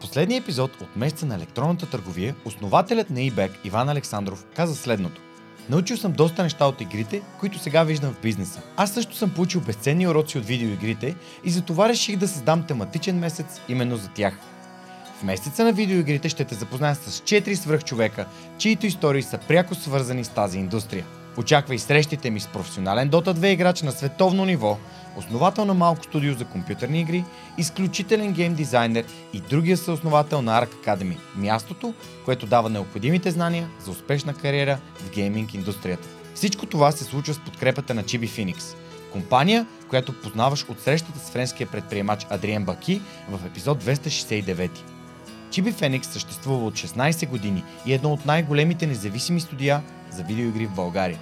последния епизод от месеца на електронната търговия, основателят на eBack Иван Александров каза следното. Научил съм доста неща от игрите, които сега виждам в бизнеса. Аз също съм получил безценни уроци от видеоигрите и затова реших да създам тематичен месец именно за тях. В месеца на видеоигрите ще те запозная с 4 свръхчовека, чието истории са пряко свързани с тази индустрия. Очаквай срещите ми с професионален Dota 2 играч на световно ниво, основател на малко студио за компютърни игри, изключителен гейм дизайнер и другия съосновател на Arc Academy, мястото, което дава необходимите знания за успешна кариера в гейминг индустрията. Всичко това се случва с подкрепата на Chibi Phoenix, компания, която познаваш от срещата с френския предприемач Адриен Баки в епизод 269. Chibi Phoenix съществува от 16 години и е едно от най-големите независими студия за видеоигри в България.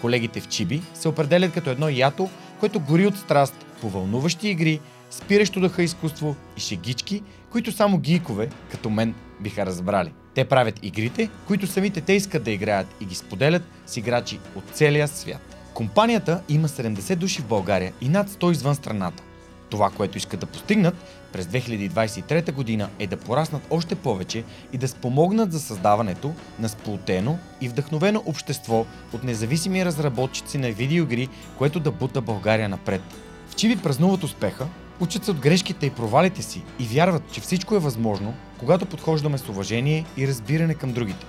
Колегите в Chibi се определят като едно ято, което гори от страст по вълнуващи игри, спиращо дъха изкуство и шегички, които само гийкове, като мен, биха разбрали. Те правят игрите, които самите те искат да играят и ги споделят с играчи от целия свят. Компанията има 70 души в България и над 100 извън страната. Това, което искат да постигнат през 2023 година е да пораснат още повече и да спомогнат за създаването на сплотено и вдъхновено общество от независими разработчици на видеоигри, което да бута България напред. В Chibi празнуват успеха, учат се от грешките и провалите си и вярват, че всичко е възможно, когато подхождаме с уважение и разбиране към другите.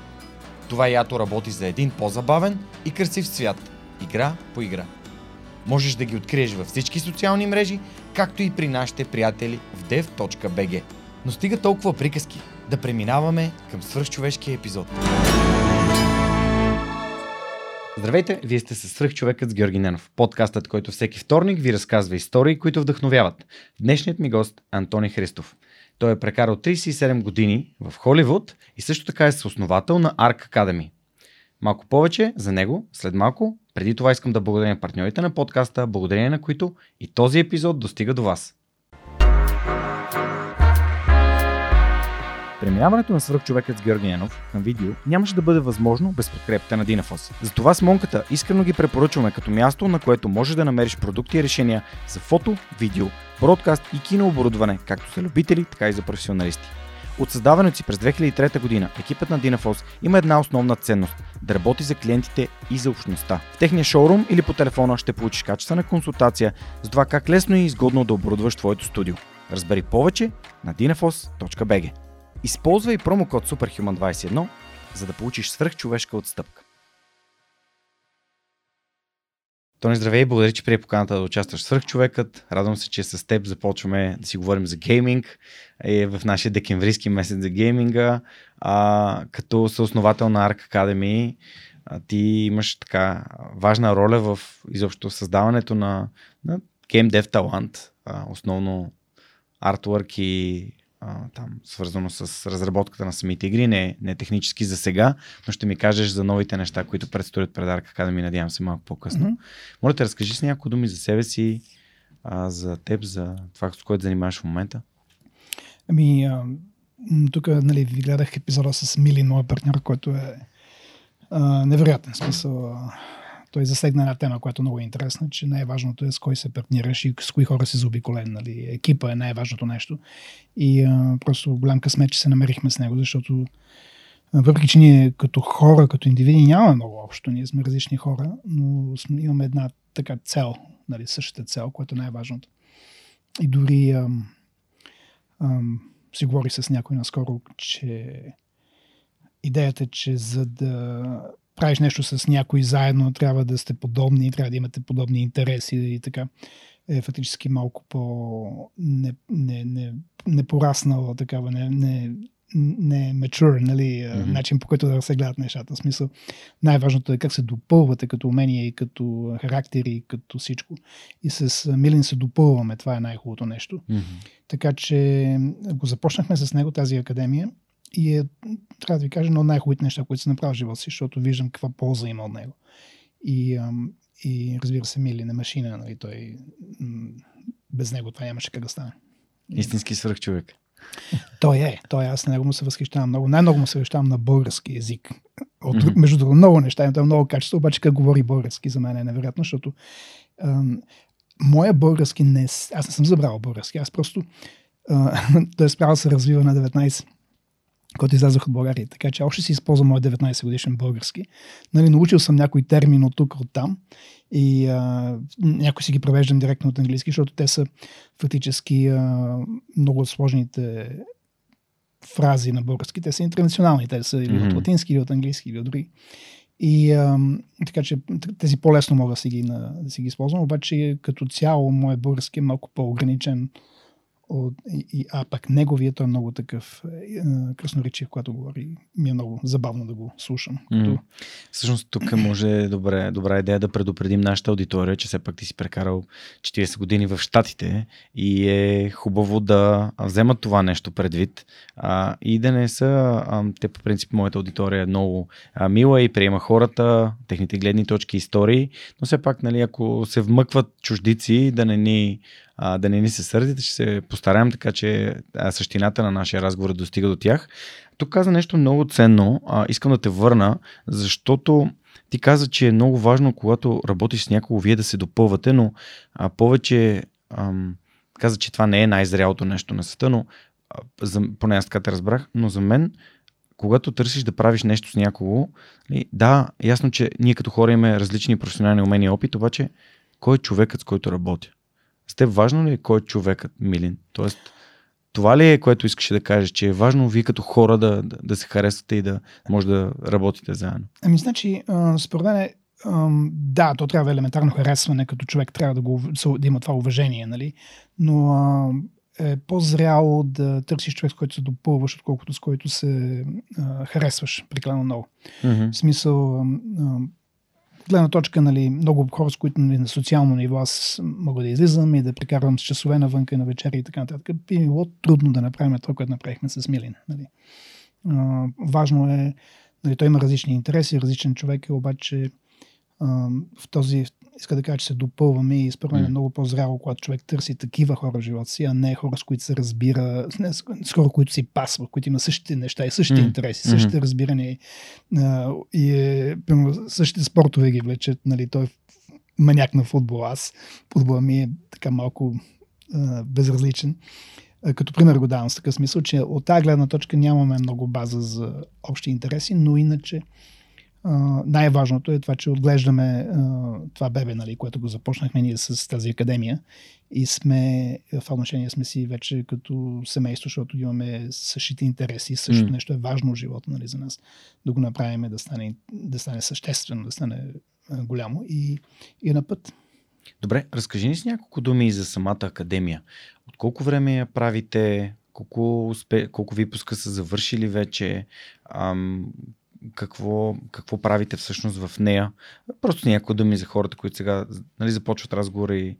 Това ято работи за един по-забавен и красив свят, игра по игра. Можеш да ги откриеш във всички социални мрежи, както и при нашите приятели в dev.bg. Но стига толкова приказки, да преминаваме към свръхчовешкия епизод. Здравейте, вие сте със свръхчовекът с Георги Ненов, подкастът, който всеки вторник ви разказва истории, които вдъхновяват. Днешният ми гост Антони Христов. Той е прекарал 37 години в Холивуд и също така е съосновател на Arc Academy. Малко повече за него след малко. Преди това искам да благодаря партньорите на подкаста, благодарение на които и този епизод достига до вас. Преминаването на свръхчовекът с Георги Ненов към видео нямаше да бъде възможно без подкрепата на Dinafos. Затова с Монката искрено ги препоръчваме като място, на което можеш да намериш продукти и решения за фото, видео, бродкаст и кинооборудване, както за любители, така и за професионалисти. От създаването си през 2003 година екипът на Dinafos има една основна ценност – да работи за клиентите и за общността. В техния шоурум или по телефона ще получиш качествена консултация за това как лесно и изгодно да оборудваш твоето студио. Разбери повече на dinafos.bg. Използвай промокод SUPERHUMAN21, за да получиш свръхчовешка отстъпка. Тони, здравей, благодаря, че прие поканата да участваш в свръхчовекът. Радвам се, че с теб започваме да си говорим за гейминг в нашия декемврийски месец за гейминга. Като съосновател на Arc Academy, ти имаш така важна роля в изобщо създаването на Game Dev талант, основно артворк и там, свързано с разработката на самите игри, не технически за сега, но ще ми кажеш за новите неща, които предстоят пред Arc Academy, надявам се малко по-късно. Mm-hmm. Моля те, разкажи с няколко думи за себе си, за теб, за това, с което занимаваш в момента. Ами, тук ви гледах епизода с Милин, моя партньор, който е невероятен смисъл. Той засегна една тема, която много е интересна, че най-важното е с кой се партнираш и с кои хора си заобиколен. Нали? Екипа е най-важното нещо. И просто голям късмет, че се намерихме с него, защото въпреки, че ние като хора, като индивиди нямаме много общо, ние сме различни хора, но имаме една така цел, нали? Същата цел, което е най-важното. И дори си говори с някой наскоро, че идеята е, че за да правиш нещо с някой заедно, трябва да сте подобни, трябва да имате подобни интереси и така. Е фактически малко по-непораснала такава, mature, нали, начин, по който да се гледат нещата. В смисъл, най-важното е как се допълвате като умения и като характери и като всичко. И с Милин се допълваме, това е най-хубавото нещо. Така че го започнахме с него тази академия. И трябва да ви кажа, едно от най-хубавите неща, които се направи в живота си, защото виждам каква полза има от него. И разбира се, Мили на машина, нали, той без него това нямаше как да стане. Истински свръхчовек. Той е. Аз на него му се възхищавам много. Най-много му се възхищавам на български език. Между другото, много неща, той е много качество, обаче как говори български за мен е невероятно, защото моя български не... Аз не съм забрал български, аз просто той е спрял да се развива на 19, който излязох от България. Така че още си използвам моят 19 годишен български. Нали, научил съм някой термин от тук, от там и някой си ги превеждам директно от английски, защото те са фактически много сложните фрази на български. Те са интернационални, те са или от латински, или от английски, или от други. И така че тези по-лесно мога да си ги използвам, обаче като цяло моят български е малко по-ограничен, а пък неговият е много такъв красноречив, когато говори. Ми е много забавно да го слушам. Всъщност тук може добра идея да предупредим нашата аудитория, че все пак ти си прекарал 40 години в Щатите и е хубаво да вземат това нещо предвид и да не са... те по принцип моята аудитория е много мила и приема хората, техните гледни точки, истории, но все пак, нали, ако се вмъкват чуждици, да не ни се сърдите, ще се постараем така, че същината на нашия разговор достига до тях. Тук каза нещо много ценно, искам да те върна, защото ти каза, че е много важно, когато работиш с някого, вие да се допълвате, но повече каза, че това не е най-зрялото нещо на света, но поне аз така те разбрах, но за мен, когато търсиш да правиш нещо с някого, да, ясно, че ние като хора имаме различни професионални умения и опит, обаче кой е човекът, с който работя? За теб важно ли е кой е човекът, Милин? Тоест, това ли е, което искаш да кажеш, че е важно вие като хора да се харесвате и да може да работите заедно? Ами, значи, според мен е, да, то трябва елементарно харесване, като човек трябва да има това уважение, нали? Но е по-зряло да търсиш човек, с който се допълваш, отколкото с който се харесваш прекалено много. В смисъл... гледна точка, нали, много хора, с които, нали, на социално ниво аз мога да излизам и да прекарвам с часове навънка и на вечери и така нататък. Би било трудно да направим това, което направихме с Милин. Нали. Важно е, нали, той има различни интереси, различен човек е, обаче в този, иска да кажа, че се допълваме и според мен е много по-зряло, когато човек търси такива хора в живота си, а не хора, с които се разбира, не, с хора, които си пасва, които има същите неща и същите интереси, същите разбирания и същите спортове ги влечат. Нали, той е маняк на футбол, аз футбола ми е така малко безразличен. Като пример го давам с такъв смисъл, че от тази гледна точка нямаме много база за общи интереси, но иначе най-важното е това, че отглеждаме това бебе, нали, което го започнахме ние с тази академия и сме, в отношение сме си вече като семейство, защото имаме същите интереси, също нещо е важно в живота, нали, за нас, да го направим да стане съществено, да стане голямо и на път. Добре, разкажи ни с няколко думи за самата академия. От колко време я правите, колко випуска са завършили вече, какво правите всъщност в нея? Просто някои думи за хората, които сега, нали, започват разговора и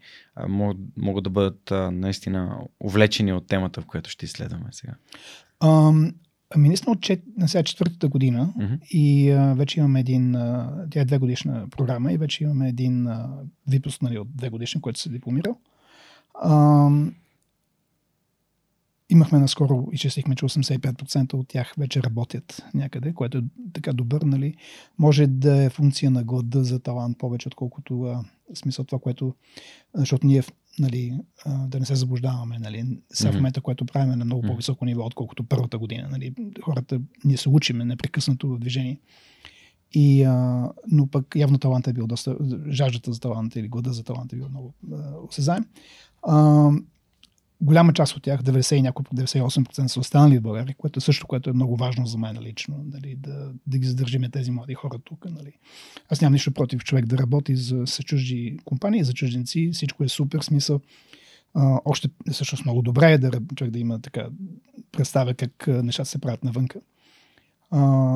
могат да бъдат наистина увлечени от темата, в която ще изследваме сега. Ами ние сме на сега четвъртата година и вече имаме тя е 2-годишна програма и вече имаме един випуск, нали, от 2-годишна, който се дипломирал. Имахме наскоро и числихме, че 85% от тях вече работят някъде, което е така добър, нали. Може да е функция на глада за талант повече, отколкото смисъл това, което, защото ние, нали, да не се заблуждаваме, нали, сега в момента, което правим, е на много по-високо ниво, отколкото първата година. Нали. Хората, ние се учиме непрекъснато в движение. И, но пък явно талант е бил доста, жаждата за талант или глада за талант е бил много осезаем. Голяма част от тях, 98% са останали в България, което също, което е много важно за мен лично, нали, да ги задържиме тези млади хора тук. Нали. Аз нямам нищо против човек да работи с чужди компании, за чужденци, всичко е супер смисъл. Още всъщност много добре е да човек да има така представя как нещата се правят навънка.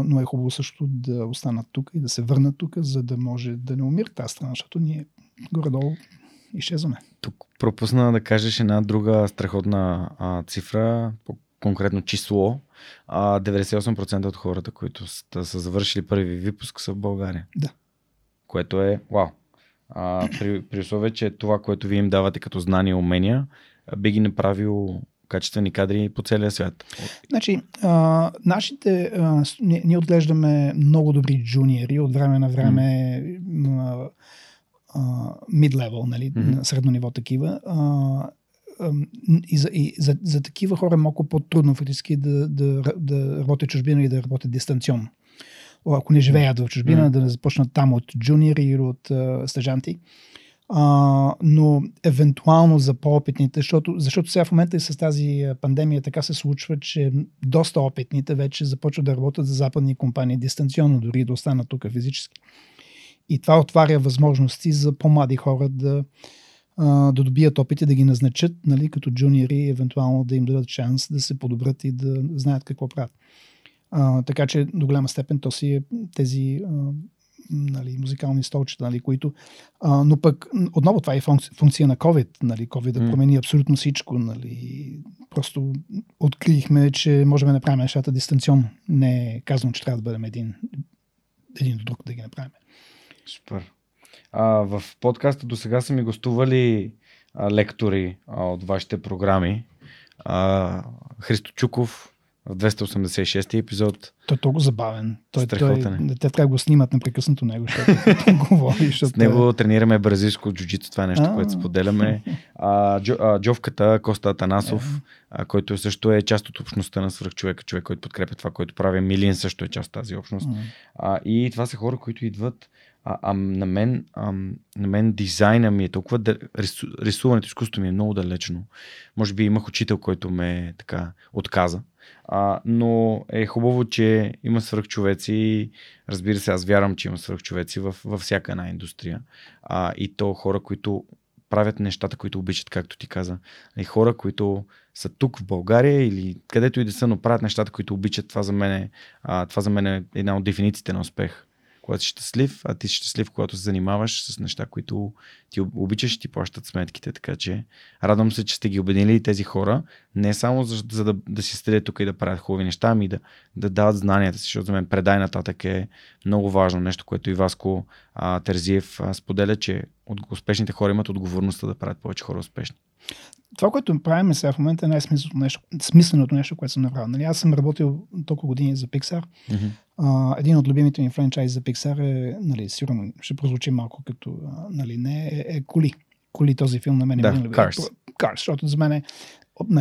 Но е хубаво също да останат тук и да се върнат тук, за да може да не умира тази страна, защото ние горе-долу изчезваме. Тук пропусна да кажеш една друга страхотна цифра, конкретно число. 98% от хората, които са завършили първи випуск, са в България. Да. Което е вау. При условие, че това, което вие им давате като знания и умения, би ги направил качествени кадри по целия свят. Значи, ние отглеждаме много добри джуниори, от време на време mid-level, нали, средно ниво такива. и за такива хора е малко по-трудно фактически да работят чужбина и да работят дистанционно. Ако не живеят в чужбина, да не започнат там от джуниори или от стажанти. Но евентуално за по-опитните, защото сега в момента и с тази пандемия така се случва, че доста опитните вече започват да работят за западни компании дистанционно, дори да останат тук физически. И това отваря възможности за по-млади хора да добият опит и да ги назначат, нали, като джуниори, евентуално да им дадат шанс да се подобрят и да знаят какво правят. Така че до голяма степен то си е тези музикални столчета, които... но пък отново това е функция на COVID. COVID да промени абсолютно всичко. Просто открихме, че можем да направим нещата дистанционно. Не е казано, че трябва да бъдем един до друг да ги направим. Супер. В подкаста до сега са ми гостували лектори от вашите програми. Христо Чуков в 286-ти епизод. Той е толкова забавен. Те трябва да го снимат непрекъснато него, защото говори. С него тренираме бразилско джуджито, това е нещо, което споделяме. Джовката Коста Атанасов, който също е част от общността на Свръхчовека, човек, който подкрепя това, който прави. Милин също е част от тази общност. И това са хора, които идват. На мен дизайна ми е толкова, рисуването, изкуството ми е много далечно. Може би имах учител, който ме така отказа. Но е хубаво, че има свръхчовеци. Разбира се, аз вярвам, че има свръхчовеци във всяка една индустрия. И то хора, които правят нещата, които обичат, както ти каза. И хора, които са тук в България или където и да са, но правят нещата, които обичат. Това за мен е една от дефинициите на успех. Когато си щастлив, а ти си щастлив, когато се занимаваш с неща, които ти обичаш и ти плащат сметките. Така че радвам се, че сте ги убедили тези хора, не само за да си седят тук и да правят хубави неща, ами да дават знанията си, защото за мен предай нататък е много важно нещо, което и Васко Терзиев споделя, че успешните хора имат отговорността да правят повече хора успешни. Това, което правим сега в момента е най-смисленото нещо, което съм направил. Аз съм работил толкова години за Pixar. Mm-hmm. Един от любимите ми франчайз за Pixar е, сигурно ще прозвучи малко като, е Коли. Коли този филм на мен е любим. Cars, защото за мен е,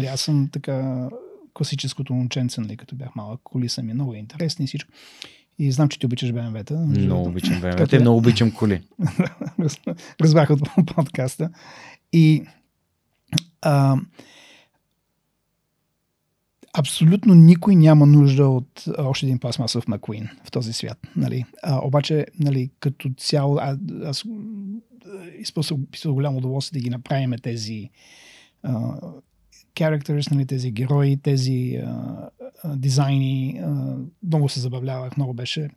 аз съм така класическото момченце, като бях малък. Коли са ми много интересни и всичко. И знам, че ти обичаш БМВ-та. Много обичам БМВ-та. Много обичам коли. Разбрах от подкаста. И абсолютно никой няма нужда от още един пластмасов Макуин в този свят. Обаче, като цяло, аз изпълнявам голямо удоволствие да ги направим тези characters, тези герои, тези дизайни. Много се забавлявах, много беше.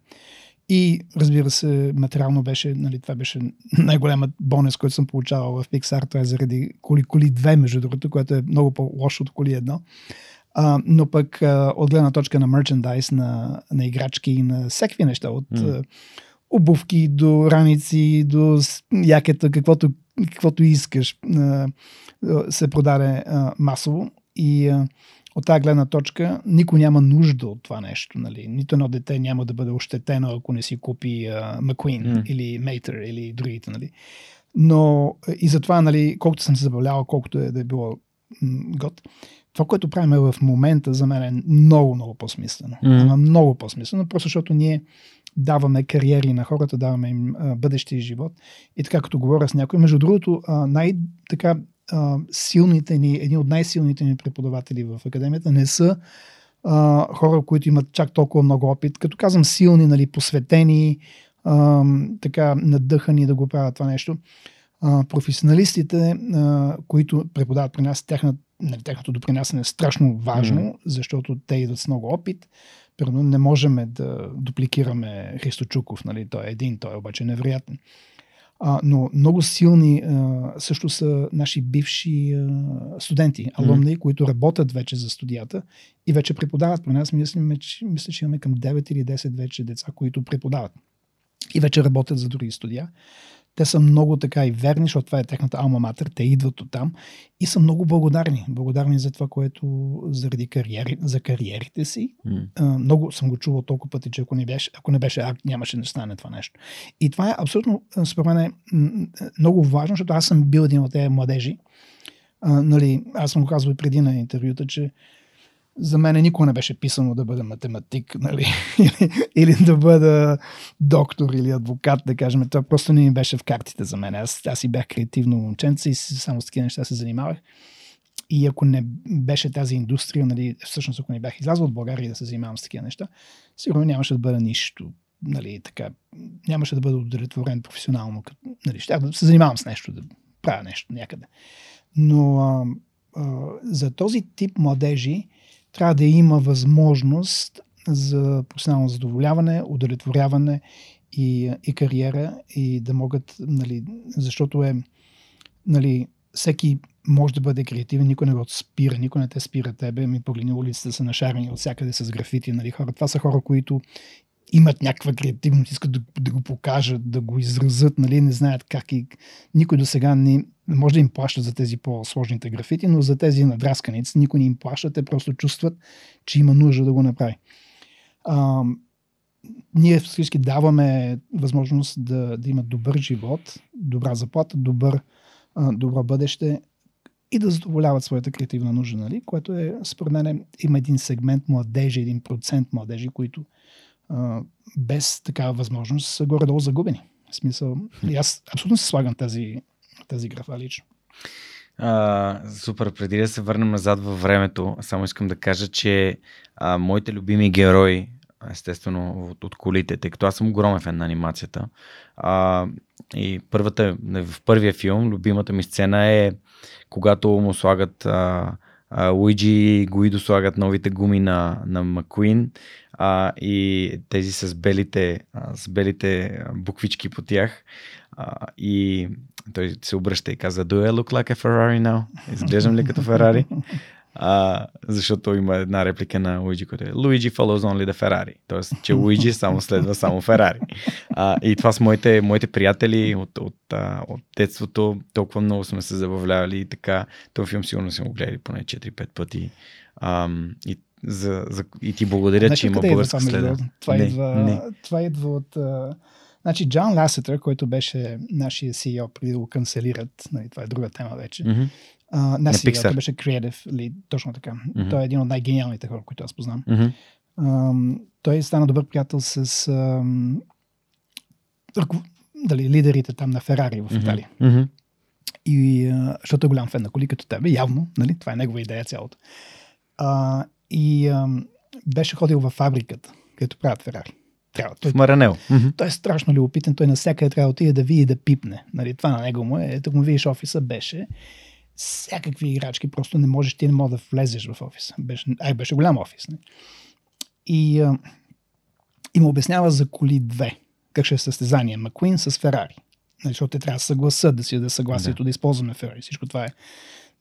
И разбира се, материално беше, това беше най-големият бонус, който съм получавал в Pixar. Това е заради Коли 2, между другото, което е много по-лошо от Коли 1. Но пък от гледна точка на мерчендайз, на играчки и на всякакви неща, от обувки до раници, до якета, каквото искаш, се продаде масово. И от тази гледна точка никой няма нужда от това нещо. Нито едно дете няма да бъде ощетено, ако не си купи Макуин или Мейтър или другите. Но и затова, колкото съм се забавлявал, колкото е да е било год, това, което правим в момента, за мен е много, много по-смислено. Много по-смислено, просто защото ние даваме кариери на хората, даваме им бъдещия живот. И така, като говоря с някой, между другото, едни от най-силните ни преподаватели в академията не са хора, които имат чак толкова много опит. Като казвам силни, посветени, така надъхани да го правят това нещо. Професионалистите, които преподават при нас, тяхното допринасяне е страшно важно, защото те идват с много опит. Примерно не можем да дупликираме Христо Чуков, той е един, той е обаче невероятен. Но много силни също са наши бивши студенти, алумни, които работят вече за студията и вече преподават. При нас мисля, че имаме към 9 или 10 вече деца, които преподават и вече работят за други студия. Те са много така и верни, защото това е техната алма матер, те идват оттам и са много благодарни. Благодарни за това, което заради за кариерите си. Много съм го чувал толкова пъти, че ако не беше акт, нямаше да стане това нещо. И това е абсолютно, според мен, много важно, защото аз съм бил един от тези младежи, Нали, аз съм го казвал и преди на интервюта, че за мен никога не беше писано да бъда математик, нали? или да бъда доктор или адвокат, да кажем. Това просто не ми беше в картите за мен. Аз и бях креативно момченце и само с такива неща се занимавах. И ако не беше тази индустрия, нали, всъщност ако не бях излязъл от България да се занимавам с такива неща, сигурно нямаше да бъда нищо. Нали, така, нямаше да бъда удовлетворен професионално. Нали, щях да се занимавам с нещо, да правя нещо някъде. Но за този тип младежи трябва да има възможност за професионално задоволяване, удовлетворяване и кариера, и да могат, нали, защото нали, всеки може да бъде креативен, никой не го спира, никой не те спира тебе. Ми погледни, улиците са нашарени от всякъде с графити. Нали, хора. Това са хора, които имат някаква креативност, искат да го покажат, да го изразят, нали, не знаят как и никой досега не може да им плаща за тези по-сложните графити, но за тези надрасканици никой не им плаща, те просто чувстват, че има нужда да го направи. Ние всички даваме възможност да имат добър живот, добра заплата, добро бъдеще и да задоволяват своята креативна нужда, нали, което е, според мен, има един сегмент младежи, 1% младежи, които без такава възможност са горе-долу загубени. В смисъл, аз абсолютно се слагам тази графа лично. Супер, преди да се върнем назад във времето, само искам да кажа, че моите любими герои, естествено от колите, тъй като аз съм огромен фен на анимацията, и в първия филм любимата ми сцена е когато му слагат Луиджи и Гуидо слагат новите гуми на Макуин, и тези с белите буквички по тях, и той се обръща и каза: "Do I look like a Ferrari now?" Изглеждам ли като Ферари? Защото има една реплика на Луиджи, който е "Luigi follows only the Ferrari", т.е. че Луиджи само следва само Ферари. И това с моите приятели от детството, толкова много сме се забавлявали и така. Този филм сигурно сме го гледали поне 4-5 пъти. И ти благодаря, че има българска следа. Това идва от... Значи Джон Ласетър, който беше нашия CEO, преди да го канцелират, нали, това е друга тема вече. Mm-hmm. Не CEO, той беше Creative Lead, точно така. Mm-hmm. Той е един от най-гениалните хора, които аз познам. Mm-hmm. Той стана добър приятел с лидерите там на Ферари в Италия. Mm-hmm. И, защото е голям фен на коли като тебе, явно, нали, това е негова идея цялото. Беше ходил във фабриката, където правят Ферари. В Маранел. Той е страшно любопитен, той навсякъде трябва да отиде да види и да пипне. Нали, това на него му е. Тук му видиш офиса, беше всякакви играчки, просто не можеш да влезеш в офиса. Беше голям офис. Не? И му обяснява за коли 2, как ще е състезание Макуин с Ферари. Нали, защото те трябва да съгласат, да си да съгласието да използваме Ферари. Всичко това е.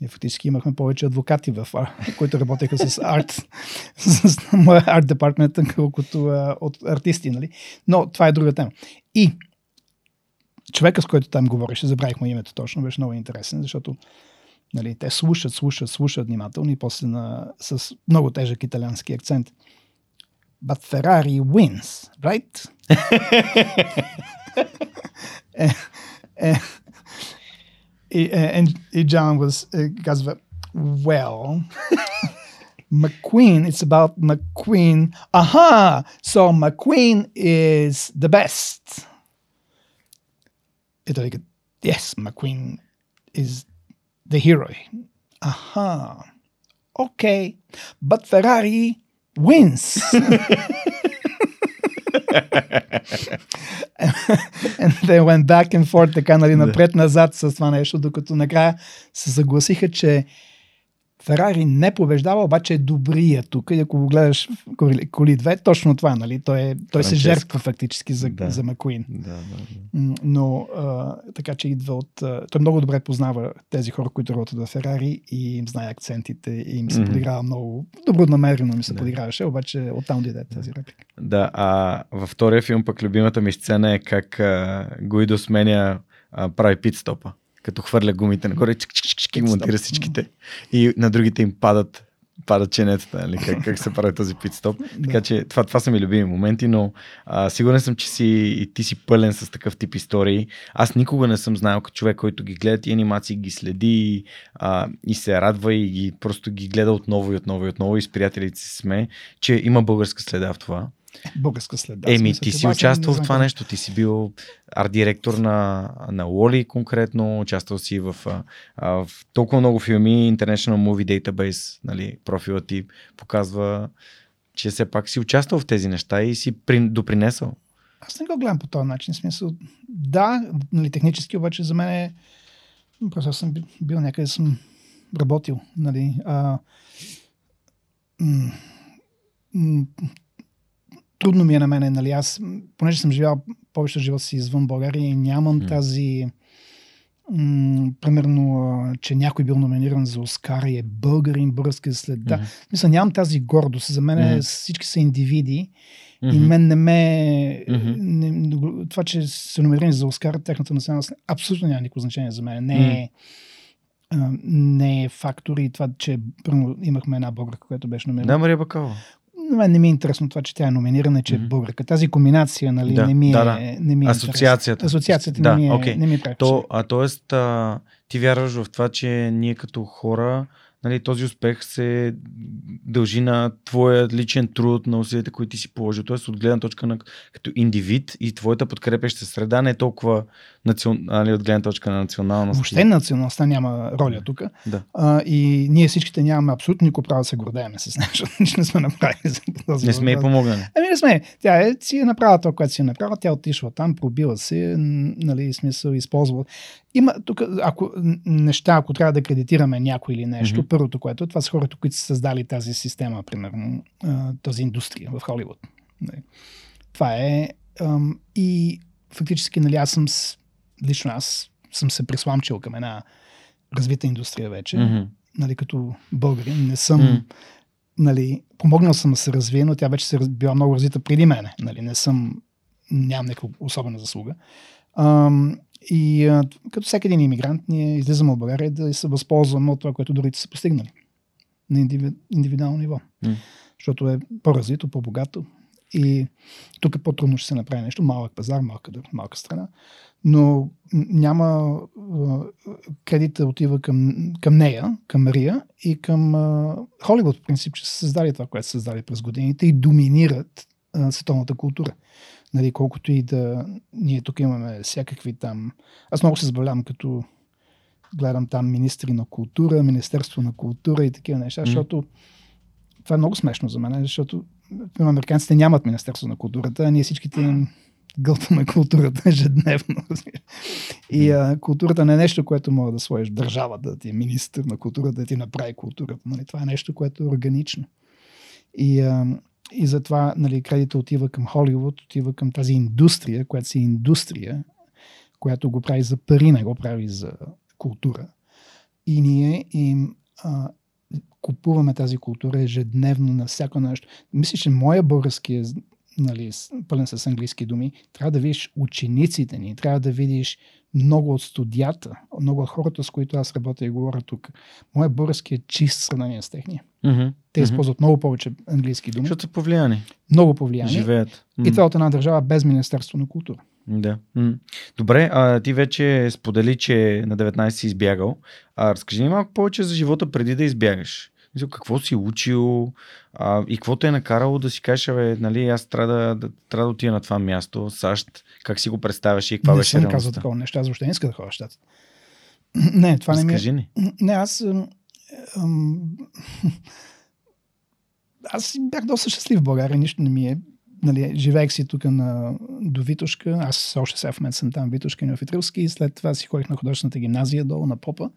Ние фактически имахме повече адвокати, които работеха с арт, с моя арт департмент, колкото от артисти, нали? Но това е друга тема. И човека, с който там говореше, забравихме името точно, беше много интересен, защото, нали, те слушат внимателно и после с много тежък италиански акцент. "But Ferrari wins, right?" И Джон казва: "Well, McQueen, it's about McQueen. Aha, so McQueen is the best." И той казва: "Yes, McQueen is the hero. Aha, okay, but Ferrari wins." And they went back and forth, така, нали, напред-назад с това нещо, докато накрая се съгласиха, че Ферари не побеждава, обаче е добрия тук. И ако го гледаш коли 2, точно това, нали, той се жертва фактически за Макуин. Да. Но така, че идва от... Той много добре познава тези хора, които работят в Ферари, и им знае акцентите, и им се подиграва много... Добронамерено ми се подиграваше, обаче оттам дойде тази реплика. Да, а във втория филм пък любимата ми сцена е как Гуидо сменя, прави питстопа, като хвърля гумите нагоре, чик-чик-чик, монтира всичките. И на другите им падат пада ченетата, нали, как се прави този пит-стоп. Така че това са ми любими моменти, но сигурен съм, че ти си пълен с такъв тип истории. Аз никога не съм знаел като човек, който ги гледа и анимации, ги следи и се радва и просто ги гледа отново и отново и отново и с приятелите си сме, че има българска следа в това. Българска следа. Еми, ти си участвал в това нещо, ти си бил арт-директор на Лоли конкретно, участвал си в толкова много филми, International Movie Database, нали, профила ти показва, че все пак си участвал в тези неща и си допринесъл. Аз не го гледам по този начин, в смисъл, да, нали, технически, обаче за мен е, просто съм бил някъде, съм работил, нали, трудно ми е на мене, нали, аз, понеже съм живял повечето живота си извън България и нямам тази, примерно, че някой бил номиниран за Оскар и е българин, български следа. Мисля, нямам тази гордост. За мен всички са индивиди и мен не това, че са номинирани за Оскар, тяхната националност абсолютно няма никакво значение за мен. Не е фактор и това, че имахме една българка, която беше номинирана. Да, Мария Бакалова. На мен не ми е интересно това, че тя е номинирана, че е българка. Тази комбинация, нали, не ми е асоциацията. Асоциацията не ми е прави. Тоест, ти вярваш в това, че ние като хора, нали, този успех се дължи на твоя личен труд, на усилията, които ти си положил. Тоест, от гледна точка на като индивид и твоята подкрепеща среда, не е толкова от гледна точка на националност. Въобще националността няма роля тук. Да. И ние всичките нямаме абсолютно никакво право да се гордееме с нещо. Нищо не сме направили за този. Не сме и помогнали. Ами не сме. Тя си е направила това, което си е направила. Тя отишла там, пробила се, нали, смисъл, използва. Има тук, ако трябва да кредитираме някой или нещо, първото, което това са хората, които са създали тази система, примерно, тази индустрия в Холивуд. Това е. И фактически, нали, лично аз съм се присламчил към една развита индустрия вече, нали, като българин. Не съм, нали, помогнал съм да се развие, но тя вече била много развита преди мене. Нали, нямам някаква особена заслуга. И като всеки един имигрант, ние излизаме от България да се възползваме от това, което другите са постигнали на индивидуално ниво. Защото е по-развито, по-богато и тук е по-трудно ще се направи нещо. Малък пазар, малка страна. Но няма кредита отива към нея, към Мария и към Холивуд, в принцип, че са създали това, което са създали през годините и доминират световната култура. Нали, колкото и да... Ние тук имаме всякакви там... Аз много се забавлявам, като гледам там министри на култура, Министерство на култура и такива неща, защото това е много смешно за мен, защото американците нямат Министерство на културата, а ние всичките им гълтаме културата ежедневно. И културата не е нещо, което мога да сложиш държавата, да ти е министър на културата, да ти направи културата. Нали, това е нещо, което е органично. И затова, нали, кредита отива към Холивуд, отива към тази индустрия, която си индустрия, която го прави за пари, не го прави за култура. И ние им купуваме тази култура ежедневно на всяко нещо. Мислиш, че моя български е, нали, пълен с английски думи. Трябва да видиш учениците ни, трябва да видиш много от студията, много от хората, с които аз работя и говоря тук. Моя български е чист в сравнение с техния. Те използват много повече английски думи. Защото са повлияни. Много повлияни. Живеят. И това от една държава без Министерство на култура. Да. Добре, ти вече сподели, че на 19 си избягал. Разкажи ни малко повече за живота преди да избягаш. Какво си учил и какво те е накарало да си кажеш, нали, аз трябва да отида на това място, САЩ, как си го представяш и каква беше реалността? Не съм казал такова нещо, аз въобще не иска да ходя в щата. Не, това не ми е... Разкажи ни. Не, аз бях доста щастлив в България, нищо не ми е. Нали, живеех си тук до Витошка, аз още сега в момента съм там в Витошка и Неофитрилски и след това си ходих на художествената гимназия долу на Попа.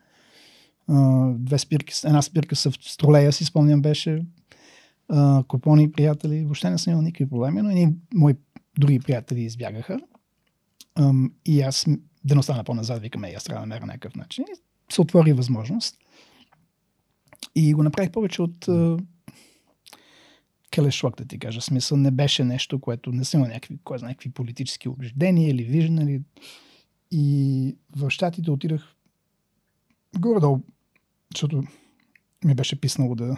Една спирка с тролея, си спомням, беше купони, приятели. Въобще не съм имал никакви проблеми, но и мои други приятели избягаха. И аз да не остана по-назад, викаме, аз трябва да намеря някакъв начин. И се отвори възможност. И го направих повече от келешок, да ти кажа. Смисъл, не беше нещо, което не съм имал някакви политически убеждения или виждания. И в щатите отидах горе-долу, защото ми беше писнало да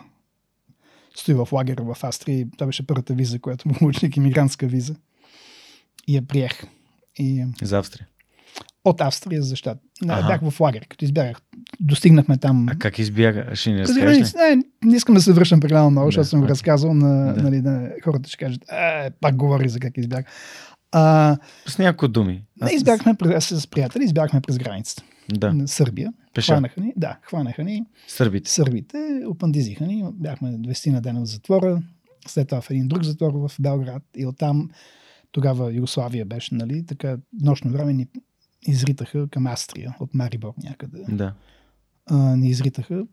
стои в лагера в Австрия и това беше първата виза, която му получих, имигрантска виза. И я приех. И... За Австрия? От Австрия за щат. Бях в лагер, като избягах. Достигнахме там. А как избягаш? Не искам да се връщам прекалено много, защото съм го разказал на, нали, на хората, ще кажат, пак говори за как избягах. С някои думи. С приятели избягахме през границата. Да. На Сърбия. Пеша. Хванаха ни. Сърбите опандизиха ни. Бяхме 20 на дена в затвора. След това в един друг затвор в Белград. И оттам тогава Югославия беше, нали? Така нощно време ни изритаха към Австрия от Марибор някъде. Да. Ни изритаха.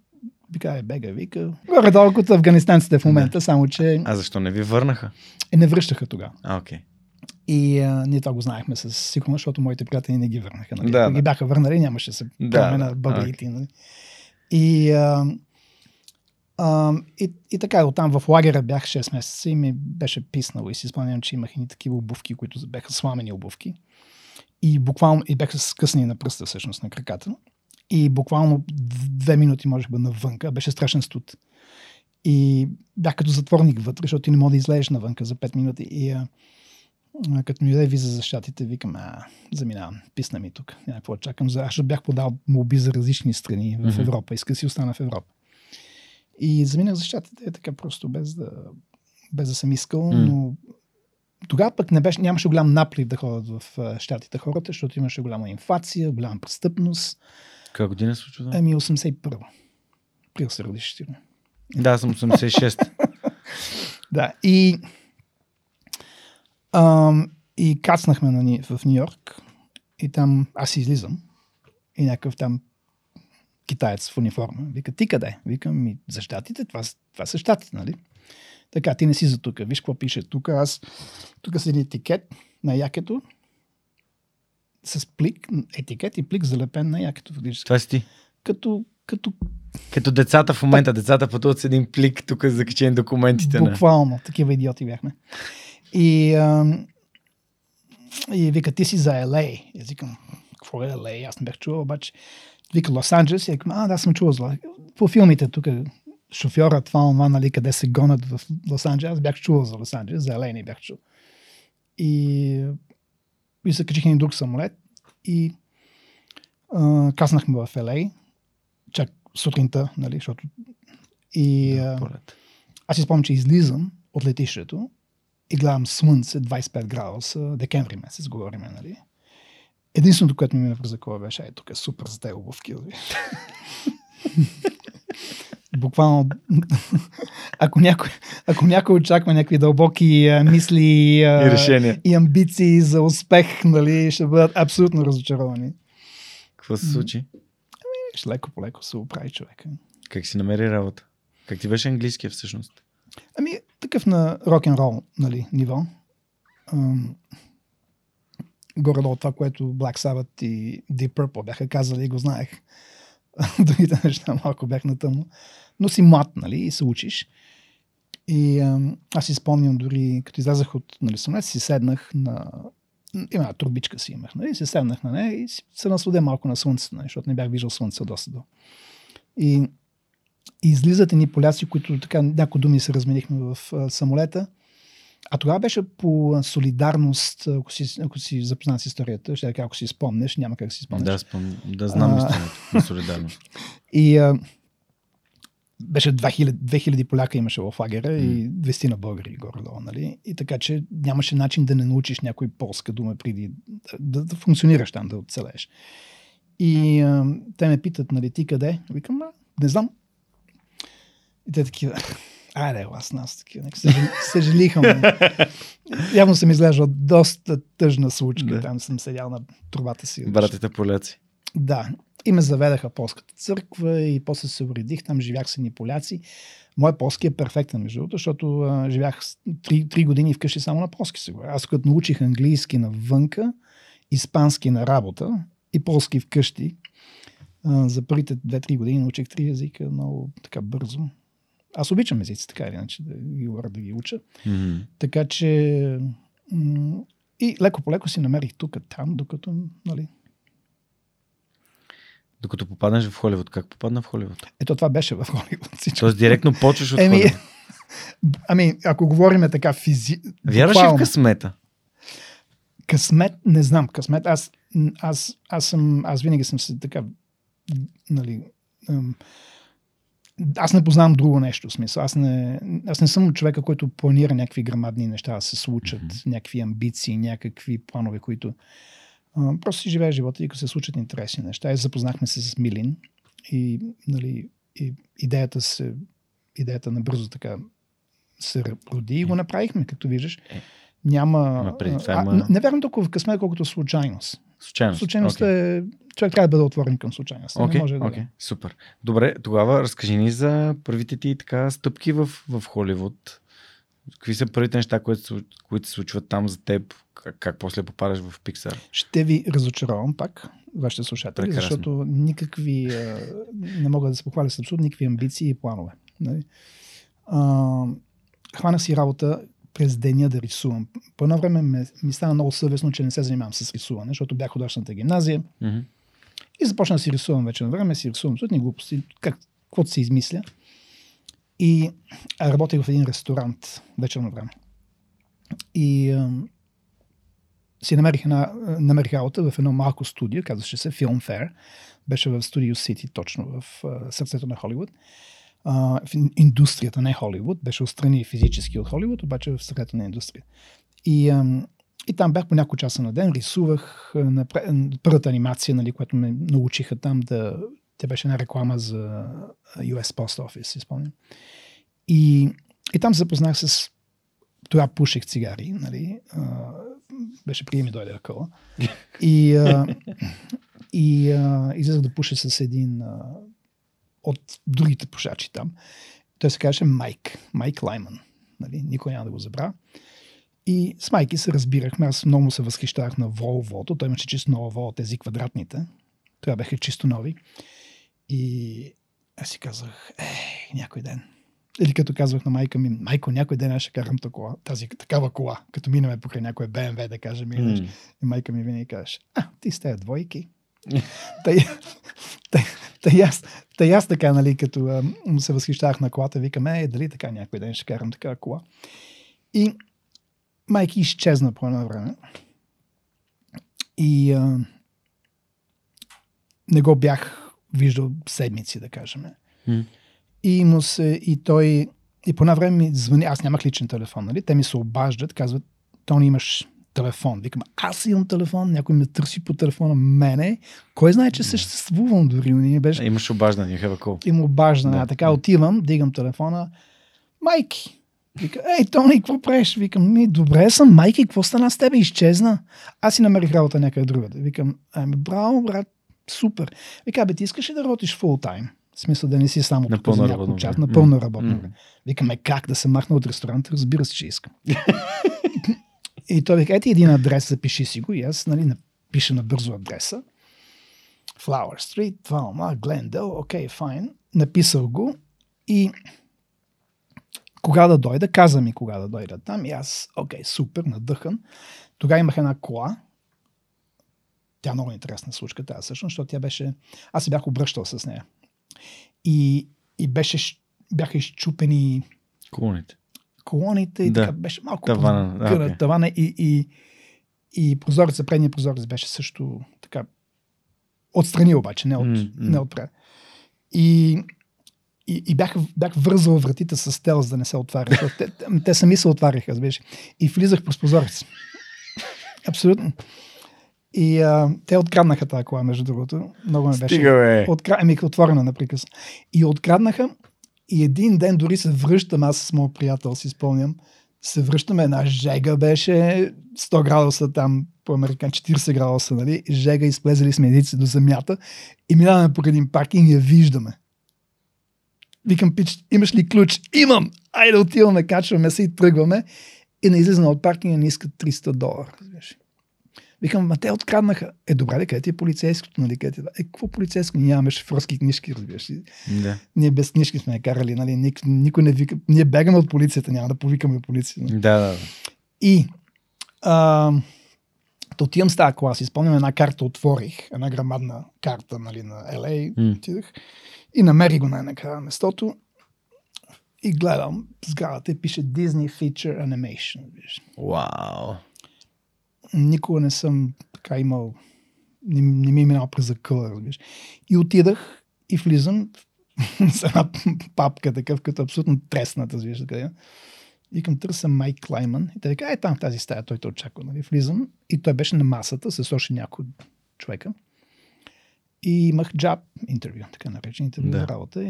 Бега, вика. Горе толкова от афганистанците в момента, само че... А защо не ви върнаха? Не връщаха тогава. Окей. И ние това го знаехме със сигурност, защото моите приятели не ги върнаха. Нали? Да, ги бяха върнали, нямаше се промена бъблите. Okay. Нали? И така, оттам в лагера бях 6 месеца и ми беше писнало. И си спомням, че имах и такива обувки, които бяха сламени обувки. И буквално и бяха скъсани на пръста, всъщност, на краката. И буквално 2 минути можех да навънка. Беше страшен студ. И бях като затворник вътре, защото ти не мога да излезеш навънка за 5 минути. И... като ми даде виза за щатите, викам, заминавам, писна ми тук. Няма какво чакам. Аз бях подал молби за различни страни в Европа. Иска си остана в Европа. И заминах за щатите, така просто без да съм искал, но тогава пък нямаше голям наплив да ходят в щатите хората, защото имаше голяма инфлация, голяма престъпност. Каква година се случва? 81-а. Прил се родиш ти. Да, съм 86. Да, и... и кацнахме в Ню Йорк и там аз излизам и някакъв там китаец в униформа. Вика, ти къде? Викам, за щатите, това са щатите, нали? Така, ти не си за тук. Виж какво пише тук. Тук са един етикет на якето с плик, етикет и плик залепен на якето. Това си ти? Като децата в момента. Децата пътуват с един плик тук за качени документите. Буквално. Такива идиоти бяхме. И вика, ти си за LA. Аз викам, какво е LA? Аз не бях чувал, обаче. Вика, Лос-Анджелес. И викам, да, съм чувал. По филмите тук, шофьора, това, нали, къде се гонят в Лос-Анджелес. Аз бях чувал за Лос-Анджелес, за LA не бях чувал. И се качих на друг самолет и каснахме в LA. Чак сутринта, нали, защото... аз си спомням, че излизам от летището и гледам слънце, 25 градуса, декември месец, говориме, нали? Единственото, което ми през закова беше, тук е супер за тези обувки. Буквално, ако някой очаква някакви дълбоки мисли и решения и амбиции за успех, нали, ще бъдат абсолютно разочаровани. Какво се случи? Ще леко по-леко се оправи човека. Как си намери работа? Как ти беше английския всъщност? Такъв на рок-н-рол, нали, ниво. Горе-долу това, което Black Sabbath и Deep Purple бяха казали и го знаех. Другите неща малко бях на тъмно. Но си млад, нали, и се учиш. И аз си спомням дори, като излязах от, нали, самолет, си седнах на... Има турбичка си имах, нали, си седнах на нея и се насладя малко на слънцето, нали, защото не бях виждал слънце доста долу. И излизат едни поляци, които така някои думи се разменихме в самолета. А тогава беше по солидарност, ако си запознат с историята, ще така, ако си спомнеш, няма как си спомнеш. Да знам историята на солидарност. И беше 2000 поляка имаше в лагера и 200 на българи горе-долу, нали? И така, че нямаше начин да не научиш някой полска дума преди да функционираш там, да оцелееш. И те ме питат, нали, ти къде? Викам, не знам. И те такива, такива, съжалиха ме. Явно съм изглеждал доста тъжна случка. Да. Там съм седял на трубата си. Братите поляци. Да. И ме заведаха полската църква и после се уредих. Там живях с едни поляци. Моят полски е перфектен, между другото, защото живях 3 години вкъщи само на полски сега. Аз като научих английски навънка, испански на работа и полски вкъщи, за първите 2-3 години научих 3 езика много така бързо. Аз обичам езици, така или иначе, да ги уча. Mm-hmm. Така че и леко по леко си намерих тук, там, докато, нали... Докато попаднеш в Холивуд, как попадна в Холивуд? Ето това беше в Холивуд. Тоест директно почваш от Холивуд. Ами, ако говорим така физически. Вярваш ли в късмета? Късмет, не знам. Късмет. Аз винаги съм се така. Нали, аз не познавам друго нещо, в смисъл. Аз не съм човека, който планира някакви грамадни неща да се случат, някакви амбиции, някакви планове, които... Просто си живея живота и като се случат интересни неща. Запознахме се с Милин и, нали, и идеята набързо така се роди и го направихме, както виждаш. Няма... не вярвам толкова в късмет, колкото случайност. Случайността е... Човек трябва да бъде отворен към случайността. Окей, супер. Добре, тогава разкажи ни за първите ти така стъпки в Холивуд. Какви са първите неща, които се случват там за теб? Как после попадаш в Pixar? Ще ви разочаровам пак, вашите слушатели, прекрасно, защото никакви... не мога да се похваля с абсолютно никакви амбиции и планове. Хвана си работа през деня да рисувам. По едно време ми стана много съвестно, че не се занимавам с рисуване, защото бях в художествената гимназия и започна да си рисувам вече на време, си рисувам абсолютни глупости, каквото си измисля. И работех в един ресторант вечерно време. И си намерих работа в едно малко студио, казваше се Film Fair. Беше в Studio City, точно в сърцето на Холивуд. В индустрията, не Холивуд, беше отстрани физически от Холивуд, обаче в средата на индустрия. И там бях по няколко часа на ден, рисувах първата анимация, нали, която ме научиха там да... Те беше една реклама за US Post Office, си спомням. И там се запознах с... Тогава пушех цигари, нали? Беше прием и дойде ръкъла. И излезах да пуша с един... от другите пушачи там. Той се казваше Майк Лайман. Нали? Никой няма да го забравя. И с Майки се разбирахме. Аз много се възхищавах на Волвото. Той имаше чисто нова Волво, тези квадратните. Това бяха чисто нови. И аз си казах, някой ден. Или като казвах на майка ми, майко, някой ден аз ще карам такава кола. Като минаме покрай някоя BMW, да кажем. И майка ми винаги казваше, ти сте двойки. Аз така, нали, като се възхищавах на колата, викам, дали така някой ден ще карам такава кола. И майки изчезна по едно време. И не го бях виждал седмици, да кажем. И по едно време ми звъни, аз нямах личен телефон, нали? Те ми се обаждат, казват, Тони, имаш телефон. Викам, аз имам телефон, някой ме търси по телефона, мене. Кой знае, че съществувам дори? Не беше... Имаш обаждане, хевако. Имам обаждане, да. Така отивам, дигам телефона. Майки! Вика, Тони, какво правиш? Викам, добре съм, Майки, какво стана с тебе? Изчезна. Аз си намерих работа някъде другаде. Викам, браво, брат, супер. Вика, ти искаш ли да работиш фултайм? В смисъл да не си само тук за няколко час, напълно работно време. Викаме, как да се махна от ресторанта? Разбира се, че искам. И той вика, ти един адрес, запиши си го. И аз, нали, напиша набързо адреса. Flower Street, Valma, Glendale, окей, файн. Написал го и кога да дойда, каза ми кога да дойда там. И аз, окей, супер, надъхан. Тогава имах една кола. Тя е много интересна случка, тази всъщност, защото тя беше... Аз се бях обръщал с нея. И бяха изчупени... Колоните и така беше малко тавана и прозореца, предния прозорец беше също така отстрани обаче, не отпред. И бях вързал вратите с тел, за да не се отварят. Те сами се отваряха, разбираш. И влизах през прозорец. Абсолютно. И те откраднаха тази кола, между другото. Много ме беше. Стига, бе! Отворена наприказ. И откраднаха. И един ден дори се връщам, аз с моят приятел си спомням, се връщаме, една жега беше 100 градуса там, по американ 40 градуса, нали? Жега, изплезали сме едици до земята и минаваме по един паркинг и я виждаме. Викам, пич, имаш ли ключ? Имам! Айде отиваме, качваме се и тръгваме. И на излизане от паркинга не искат $300. Викам, те откраднаха. Добре, къде ти е полицейското? Нали? Какво полицейско? Ние нямаме шофьорски книжки, разбираш ли? Да. Ние без книжки сме карали, нали? Никой не вика. Ние бягаме от полицията, няма да повикаме от полицията. Нали? Да. И отивам с тази кола, си спомням, една карта отворих, една грамадна карта, нали, на LA, отидах и намерих го най-накрая местото. и гледам сградата и пише Disney Feature Animation. Вау! Никога не съм така имал, не ми е минал през закъла, разбираш. И отидах и влизам с една папка такъв, като абсолютно тресната, разбираш, къде. И към търся Майк Клайман и той казва, там в тази стая, той те очаква. Нали? Влизам и той беше на масата, се соши някой човека. И имах джаб интервю, така наречен интервю за работа.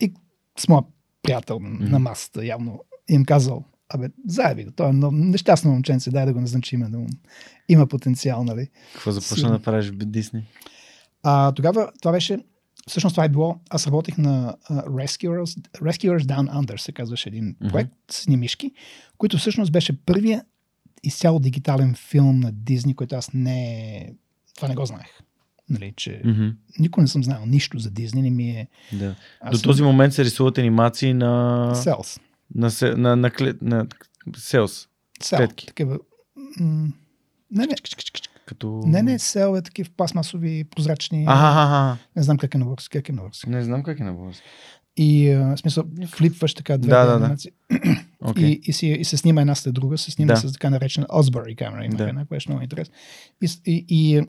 И с моя приятел на масата явно им казал, абе, заеби го, той е нещастно момченце, дай да го назначим, да има потенциал, нали. Какво започна да правиш в Disney? Тогава това беше, всъщност това е било, аз работих на Rescuers Down Under, се казваше един проект с ни мишки, който всъщност беше първия изцяло дигитален филм на Disney, който аз това не го знаех. Нали, че никой не съм знал нищо за Дизни, не ми е... Да. До този момент се рисуват анимации на... Селс. На Селс. Сел, такива... Не, Сел е такива пластмасови, прозрачни... Не знам как е на български. Не знам как е на български. И в смисъл, флипваш така две анимации. Okay. И се снима една след друга, се снима с така наречена Osbury камера. Има една, която е много интересна. И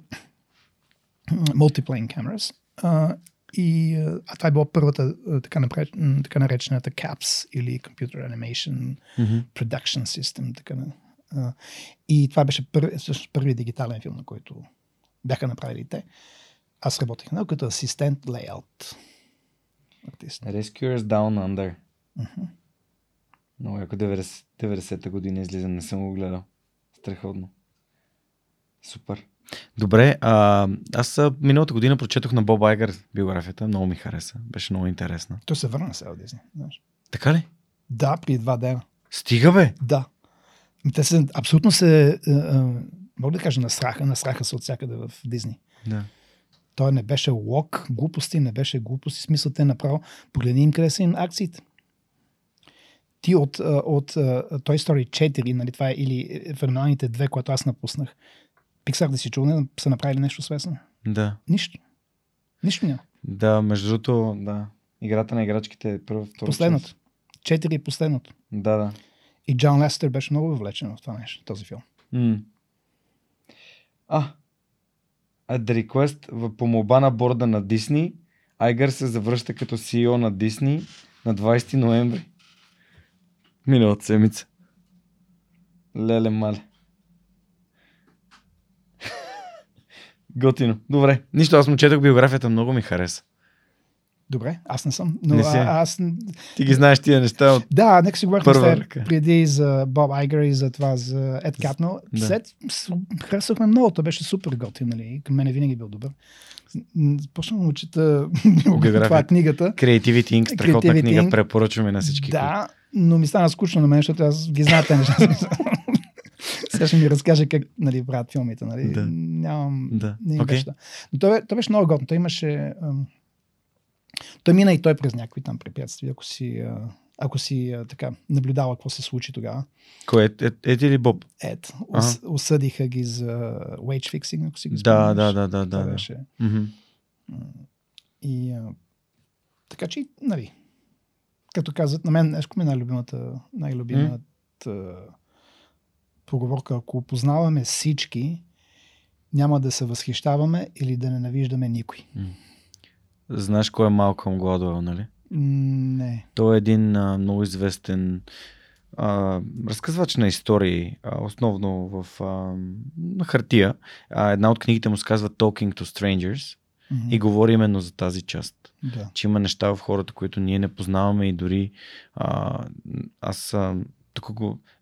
Multiplane cameras. Това е било първата така наречената CAPS или Computer Animation Production System. И това беше първият дигитален филм, на който бяха направили те. Аз работих на като асистент layout артист. Rescuers Down Under. Много яко 90-та година излиза, не съм го гледал. Страхотно. Супер. Добре, аз миналата година прочетох на Боб Айгър биографията, много ми хареса, беше много интересна. Той се върна сега от Дизни, знаеш. Така ли? Да, при 2 дена. Стига бе? Да. Те се, абсолютно се, мога да кажа, насраха се от всякъде в Дизни. Да. Той не беше лок, глупости, смисъл те направо, погледни им къде са им акциите. Ти от Toy Story 4, нали, това е, или феноменалните 2, които аз напуснах, Пиксар да си чул, не са направили нещо свестно. Да. Нищо няма. Да, между другото, да. Играта на играчките е първа, втора. Последното. 4 е последното. Да. И Джон Лестер беше много въвлечен в това нещо, този филм. The Request, по молба на борда на Дисни, Айгър се завръща като CEO на Дисни на 20 ноември. Миналата седмица. Леле мале. Готино. Добре. Нищо, аз му четах биографията, много ми хареса. Добре, аз не съм. Но не си. Ти ги знаеш тия неща от Да, нека си говорихме преди за Боб Айгър и за това, за Ед Катнъл. Харесахме много, той беше супер готин, нали? Към мене винаги бил добър. Почнах да му чета това книгата. Creativity Inc. Страхотна книга, препоръчваме на всички. Да, но ми стана скучно на мен, защото аз ги знаете неща. Сега ще ми разкаже как, нали, правят филмите, нали? Да. Нямам... Да. Не им беше, да. Но той беше много готно. Той имаше... Той мина и той през някакви там препятствия, ако си така наблюдава какво се случи тогава. Кой Ед или Боб? Ед. Осъдиха ги за wage fixing, ако си го спомняш. Да. Беше. И... така че, нали... Като казват, на мен Ешко ми е най-любимата поговорка, ако познаваме всички, няма да се възхищаваме или да ненавиждаме никой. Знаеш кой е Малкъм Гладуел, нали? Не. Той е един много известен разказвач на истории, основно в на хартия. Една от книгите му се казва Talking to Strangers и говори именно за тази част. Да. Че има неща в хората, които ние не познаваме и дори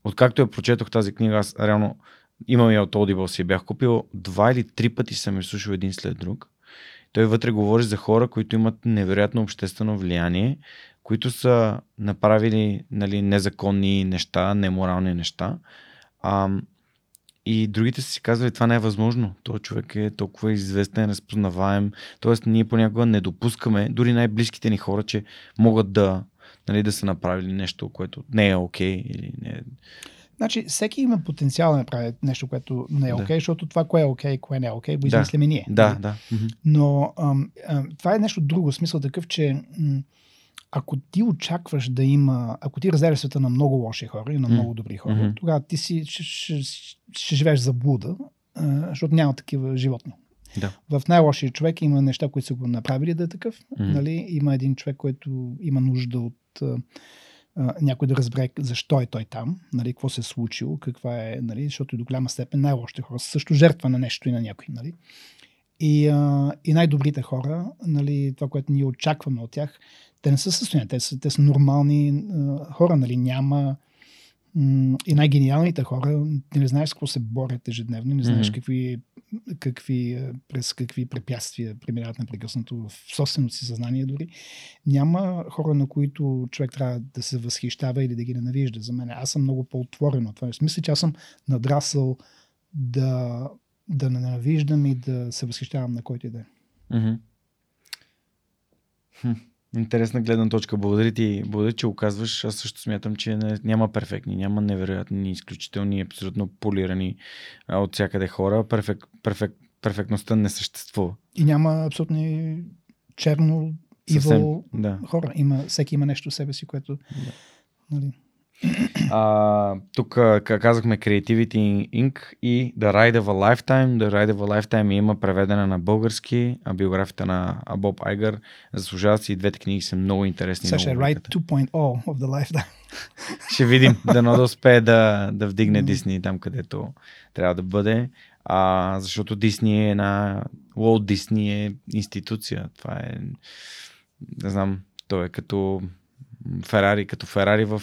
откакто я прочетох тази книга, аз реално имам я от Audible, си я бях купил 2 или 3 пъти съм я слушал един след друг. Той вътре говори за хора, които имат невероятно обществено влияние, които са направили, нали, незаконни неща, неморални неща. И другите са си казвали, това не е възможно. Той човек е толкова известен, разпознаваем. Тоест ние понякога не допускаме, дори най-близките ни хора, че могат да, нали, да са направили нещо, което не е окей. Значи, всеки има потенциал да направи нещо, което не е окей, защото това, кое е окей, кое не е окей, го измисляме ние. Но това е нещо друго. Смисъл такъв, че Ако ти очакваш да има, ако ти разделяш света на много лоши хора и на много добри хора, тогава ти си ще живееш заблуда, защото няма такива животни. Да. В най-лошия човек има неща, които са го направили да е такъв. Нали? Има един човек, който има нужда от някой да разбере защо е той там, нали? Какво се е случило, каква е, нали? Защото и до голяма степен най-лошите хора са също жертва на нещо и на някой. Нали? И най-добрите хора, нали, това, което ние очакваме от тях, те не са състояние, те са нормални хора, нали, няма и най-гениалните хора, не знаеш с какво се борят ежедневно, не знаеш през какви препятствия преминават непрекъснато в собственото си съзнание дори. Няма хора, на които човек трябва да се възхищава или да ги ненавижда. За мен аз съм много по-отворен от това. Мисля, че аз съм надрасъл да ненавиждам и да се възхищавам на който и да е. Интересна гледна точка. Благодаря ти. Благодаря, че оказваш. Аз също смятам, че няма перфектни, няма невероятни, изключителни, абсолютно полирани от всякъде хора. Перфектността не съществува. И няма абсолютно черно, evil хора. Всеки има нещо в себе си, което... Да. Нали... тук казахме Creativity Inc. и The Ride of a Lifetime. The Ride of a Lifetime има преведена на български, биографията на Боб Айгър. Заслужава си, и двете книги са много интересни. Също е Ride 2.0 of the Lifetime. Ще видим, дано да успее да вдигне Дисни там, където трябва да бъде. Защото Дисни е Уолт Дисни е институция. Това е, не знам, той е като Ферари в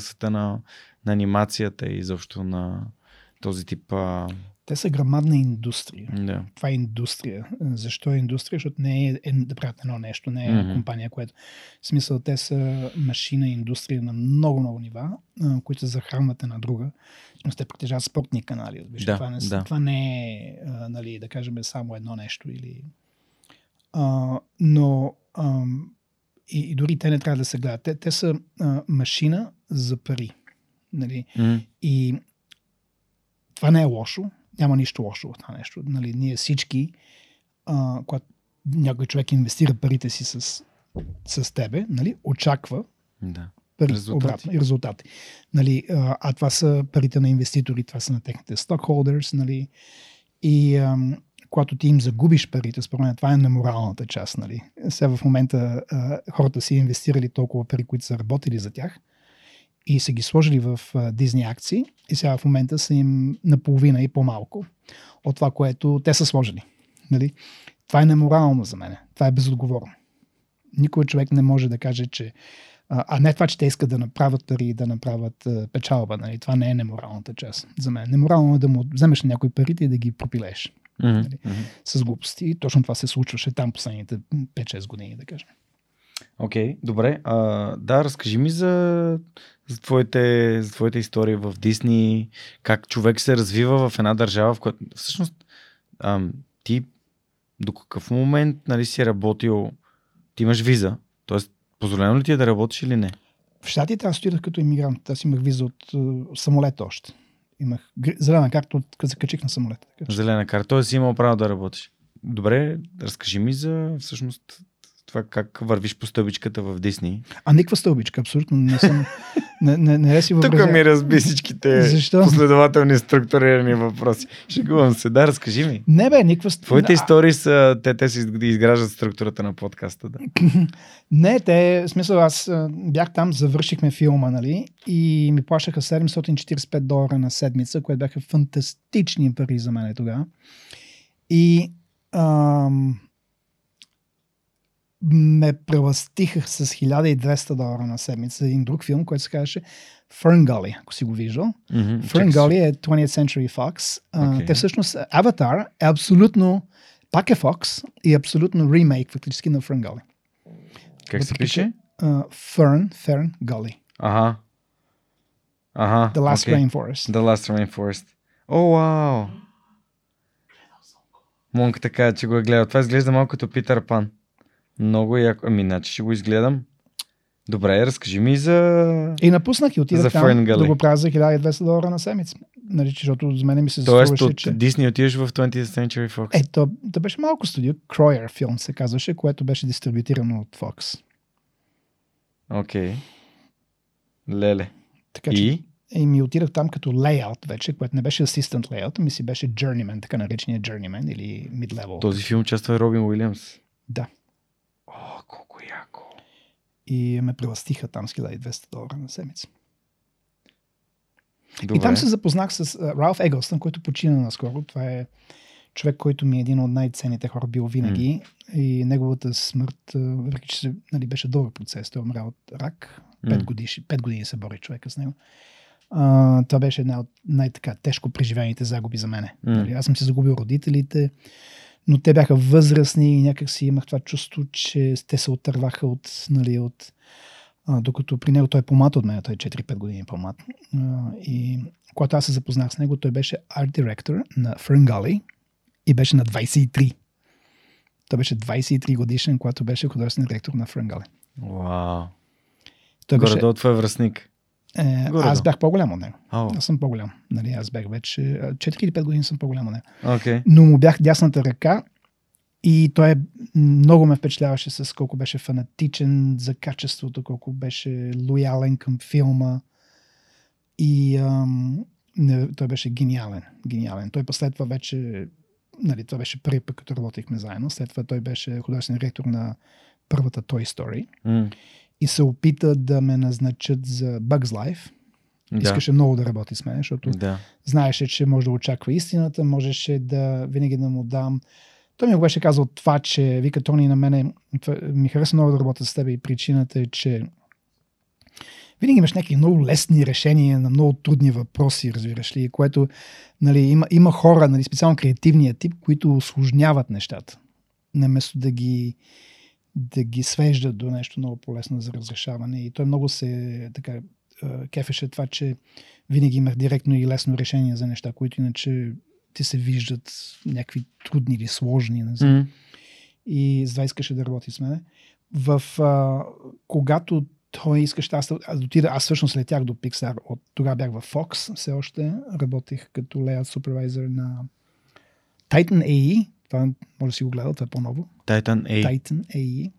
света на анимацията и изобщо на този тип... Те са грамадна индустрия. Yeah. Това е индустрия. Защо е индустрия? Защото не е да правят едно нещо, не е компания, която... В смисъл, те са машина и индустрия на много-много нива, които се захранват една друга. Те притежават спортни канали. Да, това не е, нали, да кажем, само едно нещо. Или... И дори те не трябва да се гледат. Те са машина за пари. Нали? И това не е лошо. Няма нищо лошо в това нещо. Нали? Ние всички, когато някой човек инвестира парите си с тебе, нали, очаква пари, обратно и резултати. Нали? А това са парите на инвеститори, това са на техните стокхолдърс. Нали? И... когато ти им загубиш парите, според мен, това е неморалната част. Нали? Сега в момента хората си инвестирали толкова пари, които са работили за тях и са ги сложили в Дизни акции и сега в момента са им наполовина и по-малко от това, което те са сложили. Нали? Това е неморално за мен. Това е безотговорно. Никой човек не може да каже, че не това, че те искат да направят пари и да направят печалба. Нали? Това не е неморалната част за мен. Неморално е да му вземеш на някой парите и да ги пропилееш. Нали? С глупости. Точно това се случваше там последните 5-6 години, да кажем. Окей, добре. Разкажи ми за твоите истории в Дисни, как човек се развива в една държава, в която... Всъщност, ти до какъв момент, нали, си работил... Ти имаш виза, т.е. позволено ли ти е да работиш или не? В Щатите аз стоях като иммигрант. Аз имах виза от самолет още. Имах зелена карта, като се качих на самолета. Зелена карта, т.е. си имал право да работиш. Добре, разкажи ми за всъщност това как вървиш по стълбичката в Дисни. Никаква стълбичка, абсолютно не съм... не си въобразя. Тук ми разби всичките последователни структурирани въпроси. Шегувам се, разкажи ми. Не бе, никаква... Твоите истории са, те си изграждат структурата на подкаста, да. Не, в смисъл, аз бях там, завършихме филма, нали, и ми плащаха $745 на седмица, което бяха фантастични пари за мен тогава. И... ме прелъстиха с $1200 на седмица за един друг филм, който се казваше Ferngully, ако си го виждал. Ferngully е 20th Century Fox. Те всъщност, Avatar е абсолютно, пак е Fox и абсолютно ремейк фактически на Ferngully. Как се пише? Ferngully. Аха. The Last Rainforest. The Last Rainforest. О, вау! Монката каза, че го е гледал. Това изглежда малко като Питър Пан. Много яко. Иначе ще го изгледам. Добре, разкажи ми за... И напуснах и отидах там да го правя за $1200 на седмица. Нали, защото за мен ми се заслужваше, че... Тоест от Дисни отидеш в 20th Century Fox. То беше малко студио. Кройер филм се казваше, което беше дистрибютирано от Fox. Окей. Леле. Така че ми отидах там като layout вече, което не беше assistant layout, ми си беше journeyman, така наречения journeyman или mid-level. Този филм участва Робин Уилямс. Да. О, колко яко. И ме прелъстиха там с $1200 на седмица. Добре. И там се запознах с Ралф Егълстън, който почина наскоро. Това е човек, който ми е един от най-ценните хора бил винаги. И неговата смърт, въпреки че беше дълъг процес, той умря от рак. 5 години се бори човека с него. Това беше една от най-така тежко преживените загуби за мене. Аз съм си загубил родителите, но те бяха възрастни и някак си имах това чувство, че те се отърваха от... докато при него той е по-млад от мен, той е 4-5 години по-млад. И когато аз се запознах с него, той беше арт директор на Ferngully и беше на 23. Той беше 23 годишен, когато беше художествен директор на Ferngully. Вау! Горедо това е връстник. Аз бях по-голям от него. Аз съм по-голям. Аз бях вече 4 или 5 години съм по-голям от него. Okay. Но му бях дясната ръка и той много ме впечатляваше с колко беше фанатичен за качеството, колко беше лоялен към филма. И той беше гениален. Той след това вече, това беше първи път, като работихме заедно. След това той беше художествен директор на първата Toy Story. И се опита да ме назначат за Bugs Life. Да. Искаше много да работи с мен, защото знаеше, че може да очаква истината, можеше да винаги да му дам. Той ми го беше казал това, че вика, Тони, на мене ми харесва много да работя с теб и причината е, че винаги имаш някакви много лесни решения на много трудни въпроси, разбираш ли, което има хора, специално креативния тип, които усложняват нещата. Наместо да ги свеждат до нещо много полезно за разрешаване. И той много се кефеше това, че винаги имах директно и лесно решение за неща, които иначе ти се виждат някакви трудни или сложни. И затова искаше да работи с мене. Когато той искаше, аз всъщност летях до Pixar, от тогава бях във Fox, все още работих като layout супервайзър на Titan AE. Това може да си го гледал, това е по-ново. Titan AE.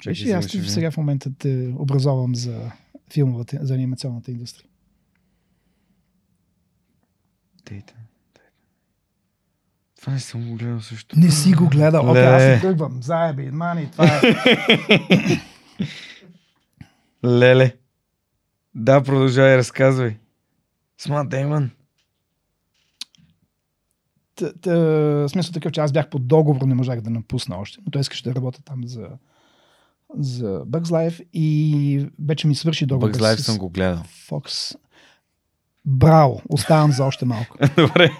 Чакай, аз сега в момента те образовам за филмовата, за анимационната индустрия. Titan. Това не съм го гледал също. Не си го гледал. Окей, аз не тръгвам. Заеби, мани, това е... Леле. Да, продължавай, разказвай. С Мат Деймън. Смисъл такъв, че аз бях по договор, не можах да напусна още, но той искаше да работя там за Bugs Life и вече ми свърши договор. Bugs Life съм го гледал. Fox. Браво! Оставам за още малко. Добре.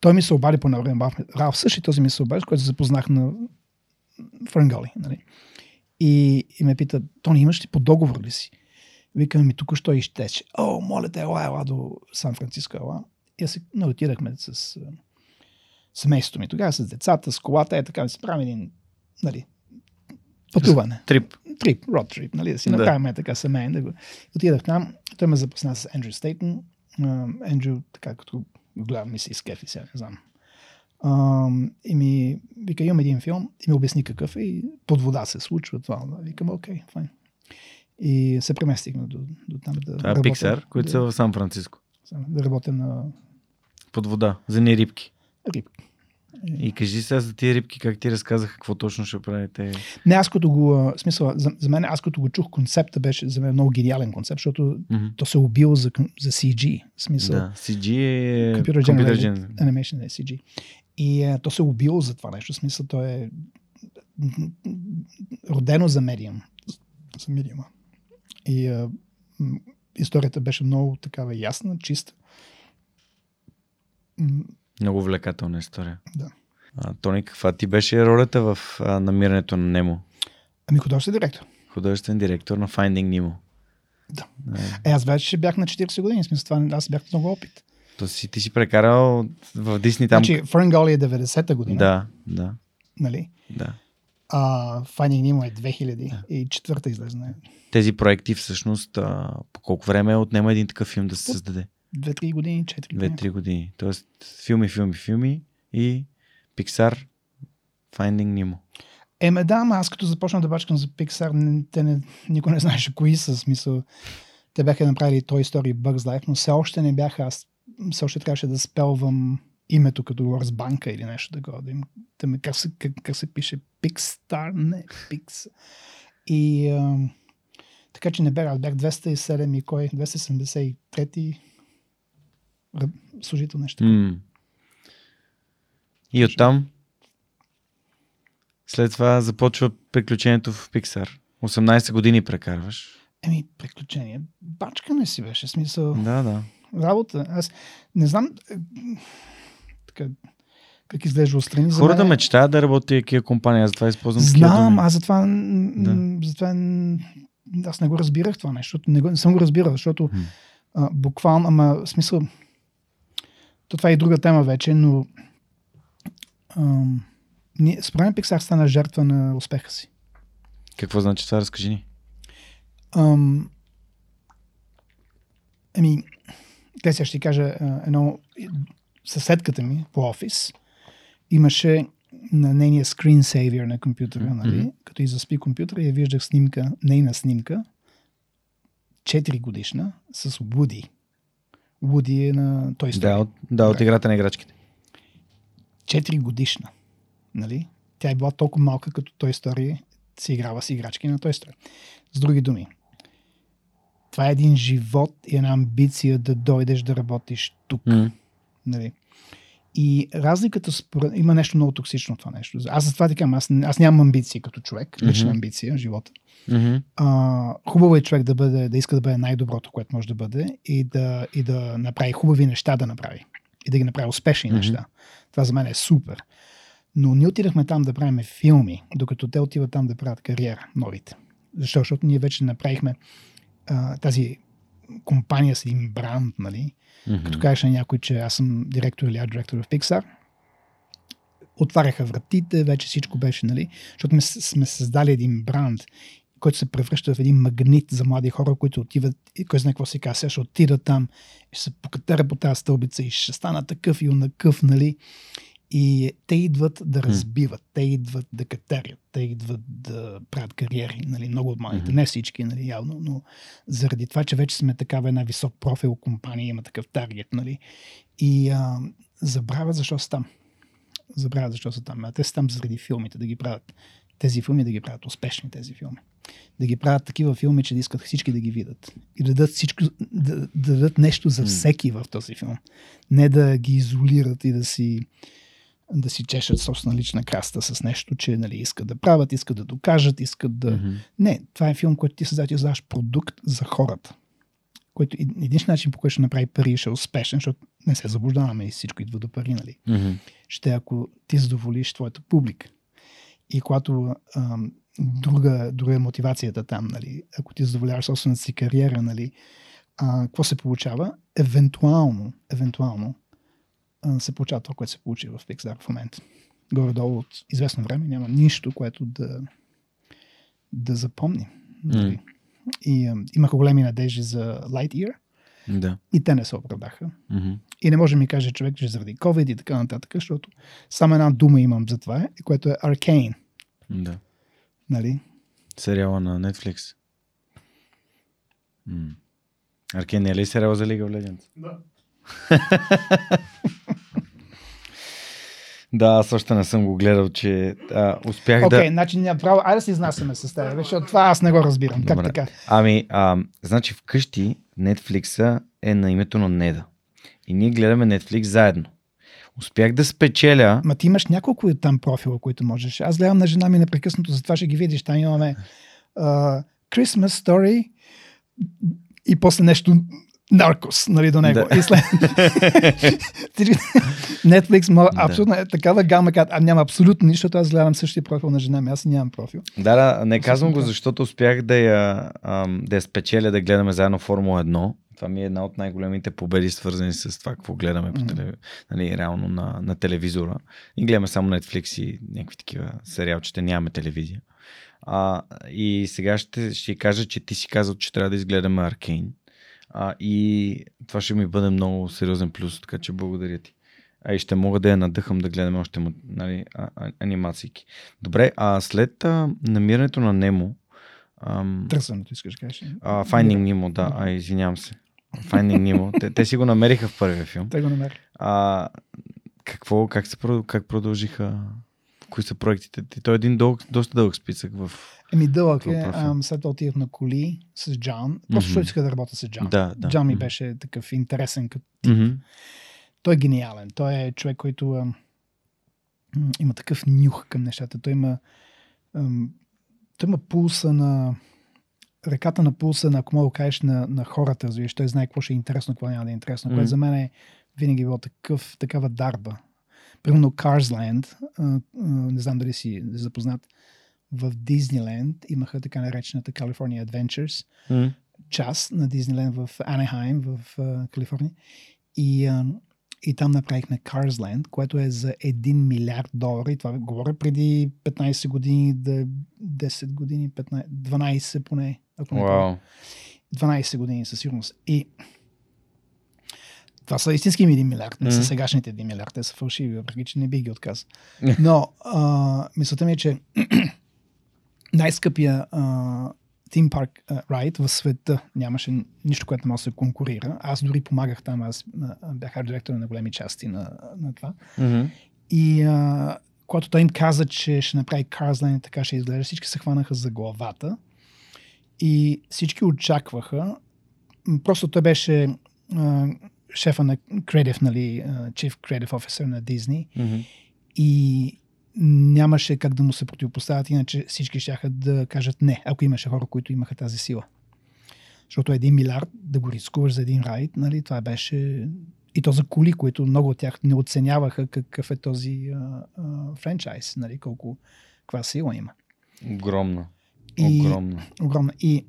Той ми се обади по навреме. Ралф също този ми се обади, който се запознах на Ferngully. И ме пита, Тони, имаш ли по договор ли си? Викам ми, тук що изтече. Моля те, ела до Сан-Франциско, ела. И аз отидахме с семейството ми. Тогава с децата, с колата, така да си правим един пътуване. Трип, road trip, да си направим така семейен. Да го... Отидах там, той ме запозна с Ендрю Стейтън. Ендрю, така като гледам ми се изкефи, сега не знам. И ми вика, имам един филм, и ми обясни какъв е, и под вода се случва това. Викам, окей, файн. И се преместихме до там да работим. Pixar, които са в Сан-Франциско. Да работим на... Под вода, за ни рибки. И кажи сега за тия рибки, как ти разказах, какво точно ще правите? Не, аз като го... Смисъл, за мен, аз като го чух, концепта беше за мен много гениален концепт, защото то се убило за CG. Смисъл, да, CG е... Computer Generated Animation е CG. И то се убило за това нещо. Смисъл, то е родено за медиум. За медиума. И историята беше много такава ясна, чиста. Много увлекателна история. Да. Тони, каква ти беше ролята в намирането на Немо? Ами художествен директор. Художествен директор на Finding Nemo. Да. Аз вече бях на 40 години, смисъл, аз бях много опит. То си, ти си прекарал в Дисни там... Значи, Ferngully е 90-та година. Да. Да. Finding Nemo е 2004 излезна. Тези проекти всъщност по колко време отнема един такъв филм да се създаде? 2-3 години, 4 години. Тоест филми и Pixar Finding Nemo. Да, ама аз като започна да бачкам за Pixar, никой не знаеше кои са, смисъл. Те бяха направили Toy Story и Bugs Life, но все още не бяха, аз все още трябваше да спелвам името, като говоря с банка или нещо такова. Да как се пише Pixar, не Pix. И така че не бях, 207 и кой? 273 служител нещо. И оттам след това започва приключението в Pixar. 18 години прекарваш. Приключение. Бачкане си беше, смисъл. Да. Работа. Аз не знам така, как изглежда отстрани. Хората да мечтаят да работят такива компании, аз затова използвам такива думи. Знам, аз затова аз не го разбирах това нещо. Не съм го разбирал, защото буквално, ама смисъл, това е и друга тема вече, но според мен Pixar стана жертва на успеха си. Какво значи това? Разкажи ни. Те сега ще кажа, съседката ми по офис имаше на нейния скринсейвер на компютъра, нали? Като и заспи компютъра, я виждах снимка, нейна снимка, 4 годишна, с Woody. Woody е на Toy Story. Да, от играта на играчките. 4 годишна, нали? Тя е била толкова малка, като Toy Story си играва с играчки на Toy Story. С други думи, това е един живот и една амбиция да дойдеш да работиш тук. Нали? И разликата има нещо много токсично това нещо. Аз за това ти кажам, аз нямам амбиции като човек, лична амбиция в живота. Хубаво е човек да иска да бъде най-доброто, което може да бъде и да направи хубави неща да направи. И да ги направи успешни неща. Това за мен е супер. Но ние отидахме там да правим филми, докато те отиват там да правят кариера, новите. Защото ние вече направихме тази компания с един бранд, нали? Като кажеш на някой, че аз съм директор или арт-директор в Pixar, отваряха вратите, вече всичко беше, нали? Защото сме създали един бранд, който се превръща в един магнит за млади хора, които отиват, и кой знае какво се казва, ще отида там, ще се покатера по тази стълбица и ще стана такъв и онакъв, нали? И те идват да разбиват, те идват да катерят, те идват да правят кариери, нали, много от малите, не всички, нали, явно, но заради това, че вече сме такава една висок профил компания, има такъв таргет, нали, и забравят защо са там. А те са там заради филмите, да ги правят тези филми, да ги правят успешни тези филми. Да ги правят такива филми, че да искат всички да ги видят. И да дадат всичко, да дадат нещо за всеки в този филм. Не да ги изолират и да си чешат собствена лична краста с нещо, че нали, искат да правят, искат да докажат, искат да... Не, това е филм, който ти създаваш продукт за хората. Който един начин, по който ще направи пари, ще е успешен, защото не се заблуждаваме и всичко идва до пари, нали? Ще ако ти задоволиш твоята публика. И когато друга е мотивацията там, нали? Ако ти задоволяваш собствената си кариера, нали? Какво се получава? Евентуално се получава това, което се получи в Pixar в момента. Горе-долу от известно време няма нищо, което да запомни. И имаха големи надежди за Lightyear. Да. И те не се оправдаха. И не може да ми каже човек, че заради COVID и така нататък, защото само една дума имам за това, което е Arcane. Да. Нали? Сериала на Netflix. Arcane е ли сериал за League of Legends? Да. Да, аз още не съм го гледал, че успях да... Окей, значи няма право. Айде да се изнасяме с теб, защото това аз не го разбирам. Добре. Как така? Значи вкъщи Netflix-а е на името на Неда. И ние гледаме Netflix заедно. Успях да спечеля... Ма ти имаш няколко там профила, които можеш. Аз гледам на жена ми непрекъснато, затова ще ги видиш. Там имаме Christmas Story и после нещо... Наркос, нали, до него. Да. И след... Netflix мога абсолютно такава гама, няма абсолютно нищо, аз гледам същия профил на жена ми, аз нямам профил. Да, не казвам го, защото успях да я спечеля да гледаме заедно Формула 1. Това ми е една от най-големите победи, свързани с това, какво гледаме по нали, реално на телевизора. И гледаме само Netflix и някакви такива сериалчета, нямаме телевизия. И сега ще кажа, че ти си казал, че трябва да изгледаме Arcane. И това ще ми бъде много сериозен плюс, така че благодаря ти. и ще мога да я надъхам да гледам още нали, анимациики. Добре, а след намирането на Немо... Търсенето искаш да кажеш? Finding Nemo, да. Извинявам се. Finding Nemo. Те си го намериха в първия филм. Те го намериха. Как продължиха? Кои са проектите? Той е един доста дълъг списък в... Дълъг е. След това отидах на коли с Джан. Просто исках да работя с Джан. Да. Джан ми беше такъв интересен като тип. Той е гениален. Той е човек, който има такъв нюх към нещата. Той има пулса на... Ръката на пулса, ако мога да кажеш, на хората, развиваш. Той знае какво ще е интересно, какво няма да е интересно. Което за мен е винаги било такава дарба. Примерно Carsland, не знам дали си запознат, в Дизниленд имаха така наречената California Adventures, част на Дизниленд в Анахайм, в Калифорния. И там направихме Carsland, което е за $1 милиард долара. И това говоря преди 15 години, 10 години, 15, 12 поне. Ако не wow. 12 години със сигурност. И това са истински 1 милиард, не са сегашните 1 милиард. Те са фалшиви, въпреки че не би ги отказал. Но мисълта ми е, че най-скъпия Тим парк райд в света нямаше нищо, което не може да се конкурира. Аз дори помагах там, аз бях арт-директор на големи части на това. И когато той им каза, че ще направи Carsland, така ще изглежда, всички се хванаха за главата и всички очакваха. Просто той беше шефа на Creative, нали, Chief Creative Officer на Disney. И нямаше как да му се противопоставят, иначе всички щяха да кажат не, ако имаше хора, които имаха тази сила. Защото 1 милиард да го рискуваш за един райд, нали, това беше... И то за коли, които много от тях не оценяваха какъв е този франчайз, нали, каква сила има. Огромна. И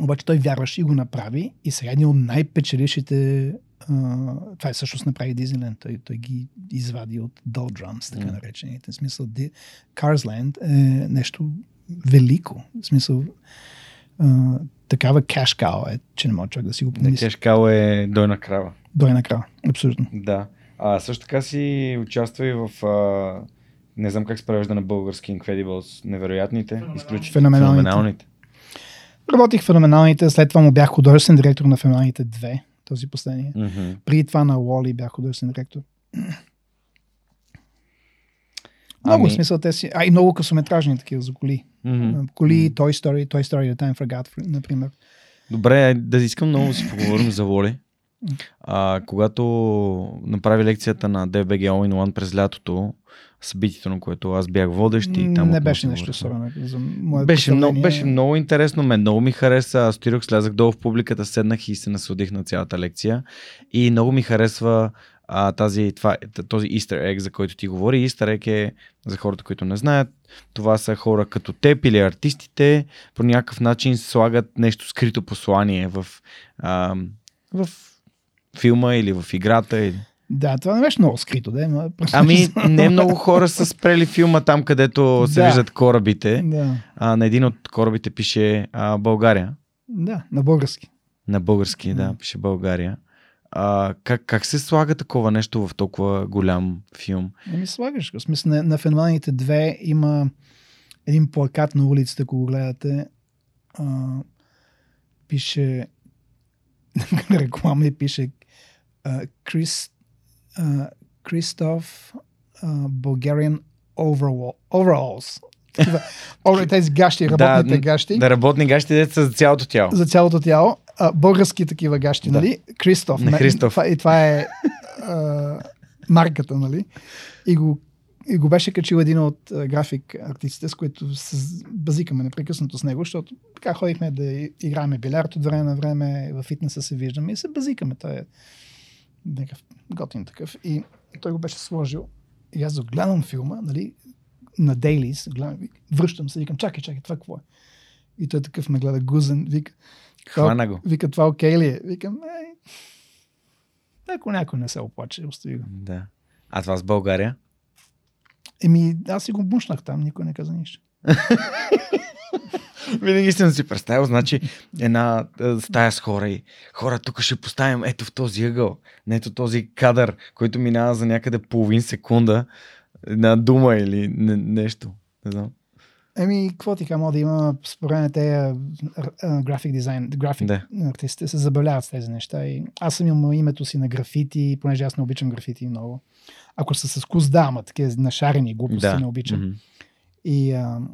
обаче той вярваше и го направи и сега един от най-печелившите. Това всъщност направи Дизниленд. Той ги извади от Doldrums, така наречените. В смисъл, Carsland е нещо велико. В смисъл, такава cash cow е, че не мога човек да си го помисли. Cash cow е дойна крава. Дойна крава, абсолютно. Да. Също така си участва и в... не знам как се превежда на български Incredibles. Невероятните. Феноменалните. Работих феноменалните. След това му бях художествен директор на феноменалните 2. Този последния. При това на Уоли бях художествен директор. Много смисъл те си. И много късометражни такива за коли. Коли, Toy Story, The Time Forgot, например. Добре, да искам много да си поговорим за Уоли. Когато направи лекцията на DBG All in One през лятото, събитието, на което аз бях водещ и там... Не беше нещо особено. Беше много интересно, много ми хареса. Аз отидох, слязах долу в публиката, седнах и се насладих на цялата лекция. И много ми харесва този Easter Egg, за който ти говори. Easter Egg е, за хората, които не знаят, това са хора като теб или артистите, по някакъв начин слагат нещо скрито послание в филма или в играта или... Да, това не беше много скрито, да. Не много хора са спрели филма там, където се виждат корабите. Да. На един от корабите пише България. Да, на български. На български, да, пише България. Как се слага такова нещо в толкова голям филм? Не ми слагаш. В смисъл, на феноменалните 2 има един плакат на улицата, ако го гледате. Пише реклама и пише Кристоф Bulgarian Overalls. Тези гащи, работните гащи. Да, работни гащи, дете са за цялото тяло. За цялото тяло. Български такива гащи, нали? Кристоф. И това е марката, нали? И го беше качил един от график артистите, с които се базикаме непрекъснато с него, защото така ходихме да играем билярд от време на време, във фитнеса се виждаме и се базикаме. Той е готин такъв. И той го беше сложил. И аз гледам филма, нали, на Дейлис, връщам се, викам, чакай, това какво е? И той такъв ме гледа гузен, вика, хвана го. Вика, това окей ли е? Викам, ако някой не се оплаче, остави го. Да. А това с България? Аз си го бушнах там, никой не каза нищо. Винаги съм си представил, значи, една стая с хора и хора, тук ще поставим ето в този ъгъл, на ето този кадър, който минава за някъде половин секунда, една дума или нещо. Не знам. Еми, какво ти кажа, да има според тези график дизайн, график артисти се забавляват с тези неща. И аз съм имал името си на графити, понеже аз не обичам графити много. Ако са с вкус, да, ама такива нашарени глупости не обичам. Mm-hmm.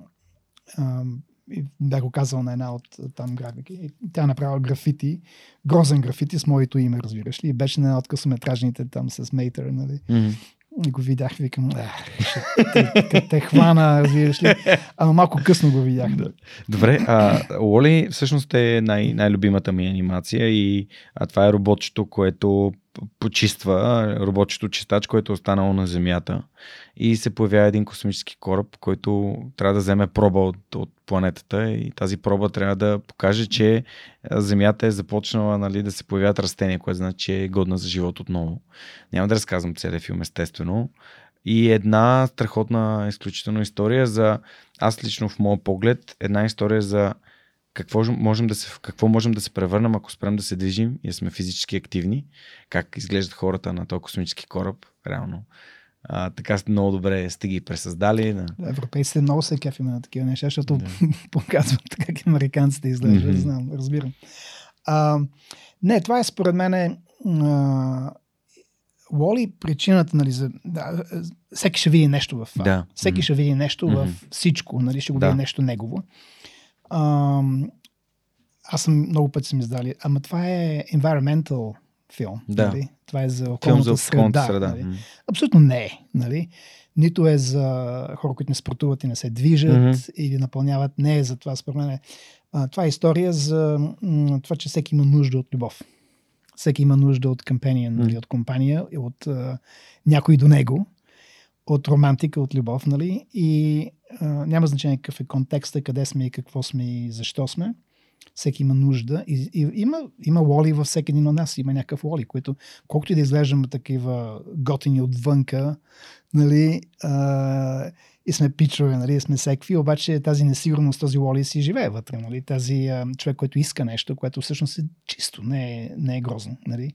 И бях го казал на една от там графики. Тя направила графити, грозен графити с моето име, разбираш ли. И беше на една от късометражните там с Мейтър, нали. Mm-hmm. И го видях, викам, те хвана, разбираш ли. Ама малко късно го видях. Да. Добре, Лоли всъщност е най-любимата ми анимация и това е роботчето, което почиства, роботчето чистач, което е останало на Земята. И се появява един космически кораб, който трябва да вземе проба от планетата и тази проба трябва да покаже, че Земята е започнала, нали, да се появяват растения, което значи, че е годна за живот отново. Няма да разказвам целия филм, естествено. И една страхотна, изключителна история за, аз лично в моя поглед, една история за какво можем да се превърнем, ако спрем да се движим и сме физически активни, как изглеждат хората на този космически кораб, реално. Така много добре сте ги пресъздали. Да. Европейците много се кефиме на такива неща, защото показват как американците изглеждат. Mm-hmm. Знам, разбирам. Не, това е според мен Уоли, причината, нали, всеки ще види нещо в това. Да. Всеки ще види нещо в всичко, нали, ще го види нещо негово. Аз съм много пъти съм издали, ама това е environmental филм. Да. Нали? Това е за околната среда. Нали? Абсолютно не е. Нали? Нито е за хора, които не спортуват и не се движат или напълняват. Не е за това, според мен. Това е история за това, че всеки има нужда от любов. Всеки има нужда от компания, нали? От компания, от някой до него, от романтика, от любов, нали? И няма значение какъв е контекста, къде сме и какво сме и защо сме. Всеки има нужда. И има Уоли във всеки един от нас. Има някакъв Уоли, който, колкото и да изглеждаме такива готини отвънка, нали, и сме пичове, нали, и сме секви, обаче тази несигурност, този Уоли си живее вътре. Нали? Тази човек, който иска нещо, което всъщност е чисто, не е грозно. Нали?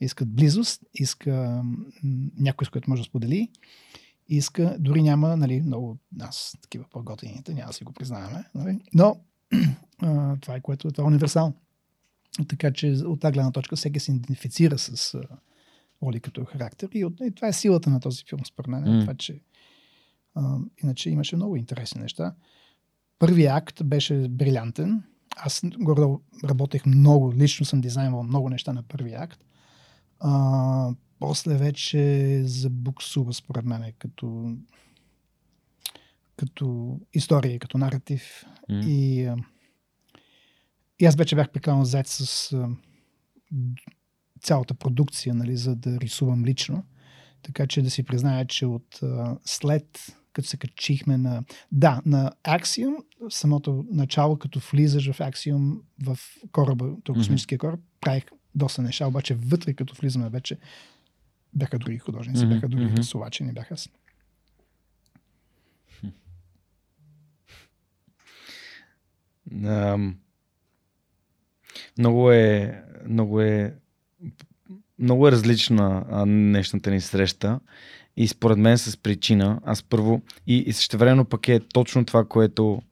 Иска близост, иска някой, с който може да сподели. Иска, дори няма, нали, много нас, такива по-готините, няма да си го признаваме, нали? Но това е което, това е универсално. Така че от тази гледна точка всеки се идентифицира с Оли като характер и това е силата на този филм, според мен. Това, че иначе имаше много интересни неща. Първият акт беше брилянтен. Аз гордо работех много, лично съм дизайнвал много неща на първият акт. После вече забуксува, според мен, като история, като наратив. И аз вече бях прекалено зает с цялата продукция, нали, за да рисувам лично. Така че да си призная, че от след като се качихме на Axiom, самото начало, като влизаш в Axiom, в кораба, този космическия кораб, правих доста неща, обаче вътре, като влизаме вече, бяха други художници, бяха други рисувачи, не бях аз. Много е различна днешната ни среща и според мен с причина. Аз първо и същевременно пък е точно това, което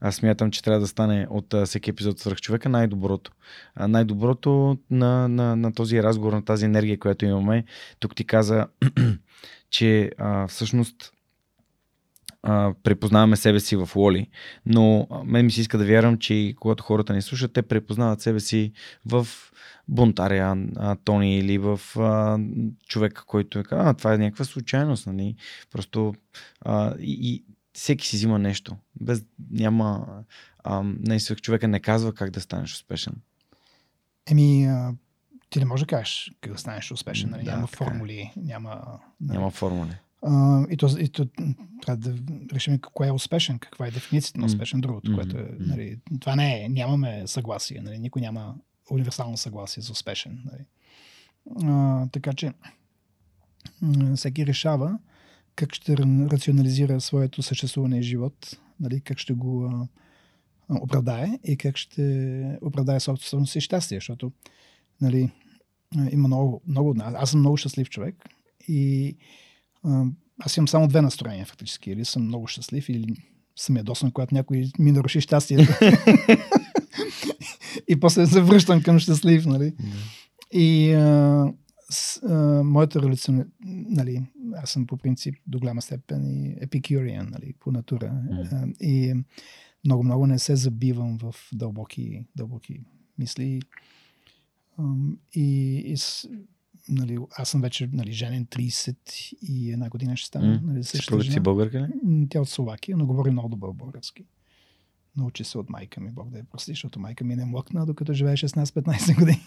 аз смятам, че трябва да стане от всеки епизод Свръхчовека най-доброто. Най-доброто на този разговор, на тази енергия, която имаме. Тук ти каза, че всъщност препознаваме себе си в Лоли, но мен ми се иска да вярвам, че когато хората ни слушат, те препознават себе си в бунтаря Тони или в човека, който е казва, това е някаква случайност, нали? Просто и всеки си взима нещо. Човека не казва как да станеш успешен. Ти не можеш да кажеш как да станеш успешен. Нали? Да, няма формули. Няма формули. И то трябва да решим кое е успешен, каква е дефиницията на успешен, другото, което е, нали, това не е, нямаме съгласие, нали, никой няма универсално съгласие за успешен. Нали. Така че всеки решава как ще рационализира своето съществуване и живот нали, как ще го оправдае и как ще оправдае собственото си щастие, защото нали, има много от нас. Аз съм много щастлив човек и аз имам само две настроения фактически. Или съм много щастлив, или съм ядосан, когато някой ми наруши щастието. И после се връщам към щастлив. Нали? Yeah. И моята религия, нали, аз съм по принцип до голяма степен и епикюриан, нали, по натура. Yeah. И много-много не се забивам в дълбоки мисли. И нали, аз съм вече нали, женен 31 година ще стана. Нали, също си българка ли? Тя от Словакия, но говори много добър български. Научи се от майка ми, Бог да я прости, защото майка ми не млъкна, докато живее 16-15 години.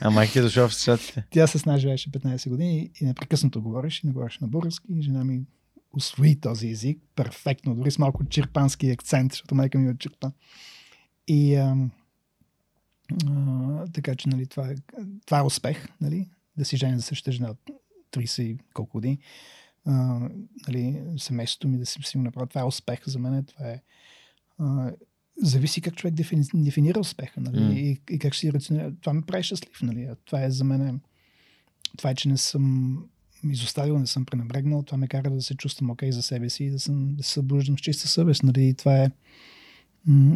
А майка е дошла в Штатите? Тя с нас живееше 15 години и непрекъснато говориш и не говориш на български. И жена ми усвои този език перфектно, дори с малко чирпански акцент, защото майка ми е от Чирпан. И така че нали, това е успех, нали? Да си женя за същата жена от 30 колко години. Нали, семейството ми да си го направя. Това е успех за мен. Това е зависи как човек дефинира успеха, нали? И как ще си рационира. Това ме прави щастлив, нали? Това е за мен. Това е, че не съм изоставил, не съм пренебрегнал. Това ме кара да се чувствам окей за себе си и да се събуждам с чиста съвест, нали? И това е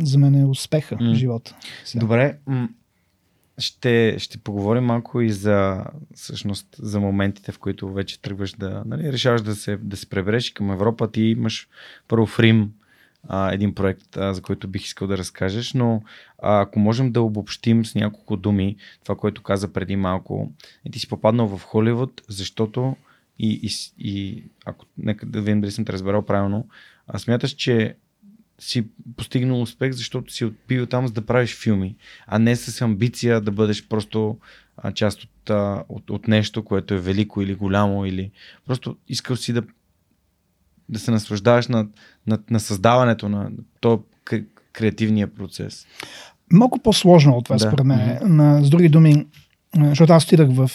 за мен е успеха в живота. Сега. Добре, ще поговорим малко и за всъщност за моментите, в които вече тръгваш да нали, решаваш да се пребереш към Европа. Ти имаш първо в Рим един проект, за който бих искал да разкажеш, но ако можем да обобщим с няколко думи това, което каза преди малко. Ти си попаднал в Холивуд, защото и ако нека да видим дали съм те разбирал правилно, смяташ, че си постигнал успех, защото си отбил там за да правиш филми, а не с амбиция да бъдеш просто част от нещо, което е велико или голямо, или просто искал си да се наслаждаваш на създаването на този креативния процес. Малко по-сложно от това, според мен. С други думи, защото аз отидах в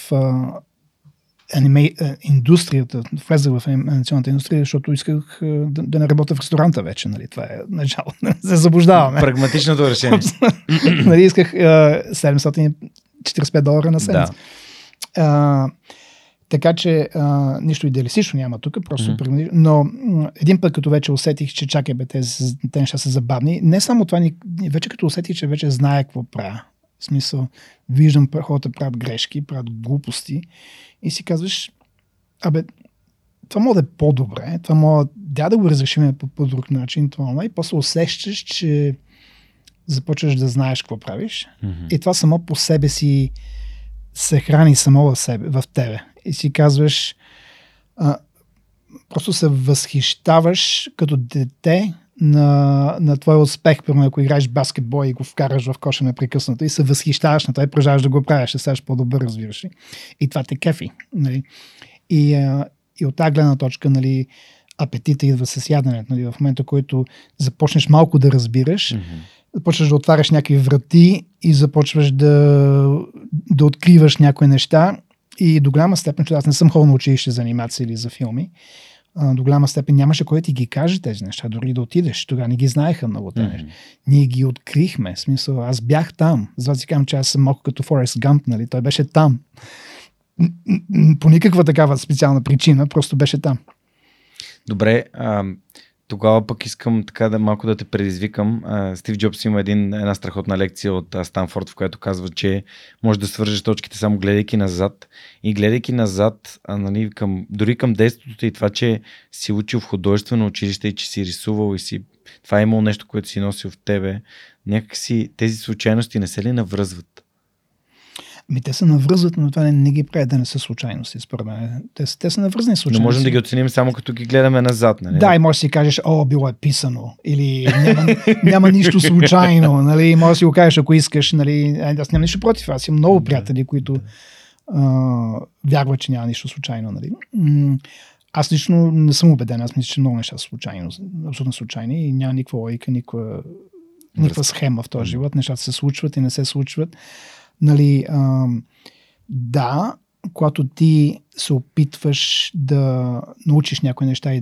индустрията, влезах в анимационната индустрия, защото исках да не работя в ресторанта вече. Нали? Това е начало. Се заблуждаваме. Прагматичното решение. Нали, исках $745 на седмица. Да. Така че нищо идеалистично няма тук, просто но един път като вече усетих, че чакай бе, те неща са забавни, не само това, вече като усетих, че вече знае какво правя. В смисъл, виждам хората правят грешки, правят глупости и си казваш, абе, това може да е по-добре, това може да го разрешим по друг начин, това, и после усещаш, че започваш да знаеш какво правиш и това само по себе си се храни само в тебе. И си казваш, просто се възхищаваш като дете на твой успех, примерно ако играеш баскетбол и го вкараш в коша непрекъснато и се възхищаваш на това и продължаваш да го правиш, да ставаш по-добър, разбираш ли. И това те кефи. Нали? И от тази гледна точка, нали, апетита идва с яденето. Нали? В момента, който започнеш малко да разбираш, започваш да отваряш някакви врати и започваш да откриваш някои неща. И до голяма степен, че аз не съм ходил на училище за анимация или за филми, до голяма степен нямаше кой да ти ги каже тези неща, дори да отидеш. Тогава не ги знаеха много тези неща. Ние ги открихме. В смисъл, аз бях там. Затова си казвам, че аз съм малко като Форест Гъмп, нали? Той беше там. По никаква такава специална причина, просто беше там. Добре, тогава пък искам така да малко да те предизвикам. Стив Джобс има една страхотна лекция от Станфорд, в която казва, че може да свържеш точките само гледайки назад. И гледайки назад, нали, дори към действото и това, че си учил в художествено училище и че си рисувал и си това е имало нещо, което си носил в тебе, някакси тези случайности не се ли навръзват? Те се навръзват, но това не ги прави да не са случайности, според мен. Те са навръзни случайности. Но можем да ги оценим само като ги гледаме назад, нали? Да, и може да си кажеш, било е писано, или няма нищо случайно, нали? Може да си го кажеш, ако искаш, нали? Аз нямам нищо против, аз имам много приятели, които вярват, че няма нищо случайно, нали? Аз лично не съм убеден, аз мисля, че много неща са случайно, абсолютно случайни и няма никаква логика, никаква схема в този живот, нещата се случват и не се случват. Нали, да, когато ти се опитваш да научиш някои неща и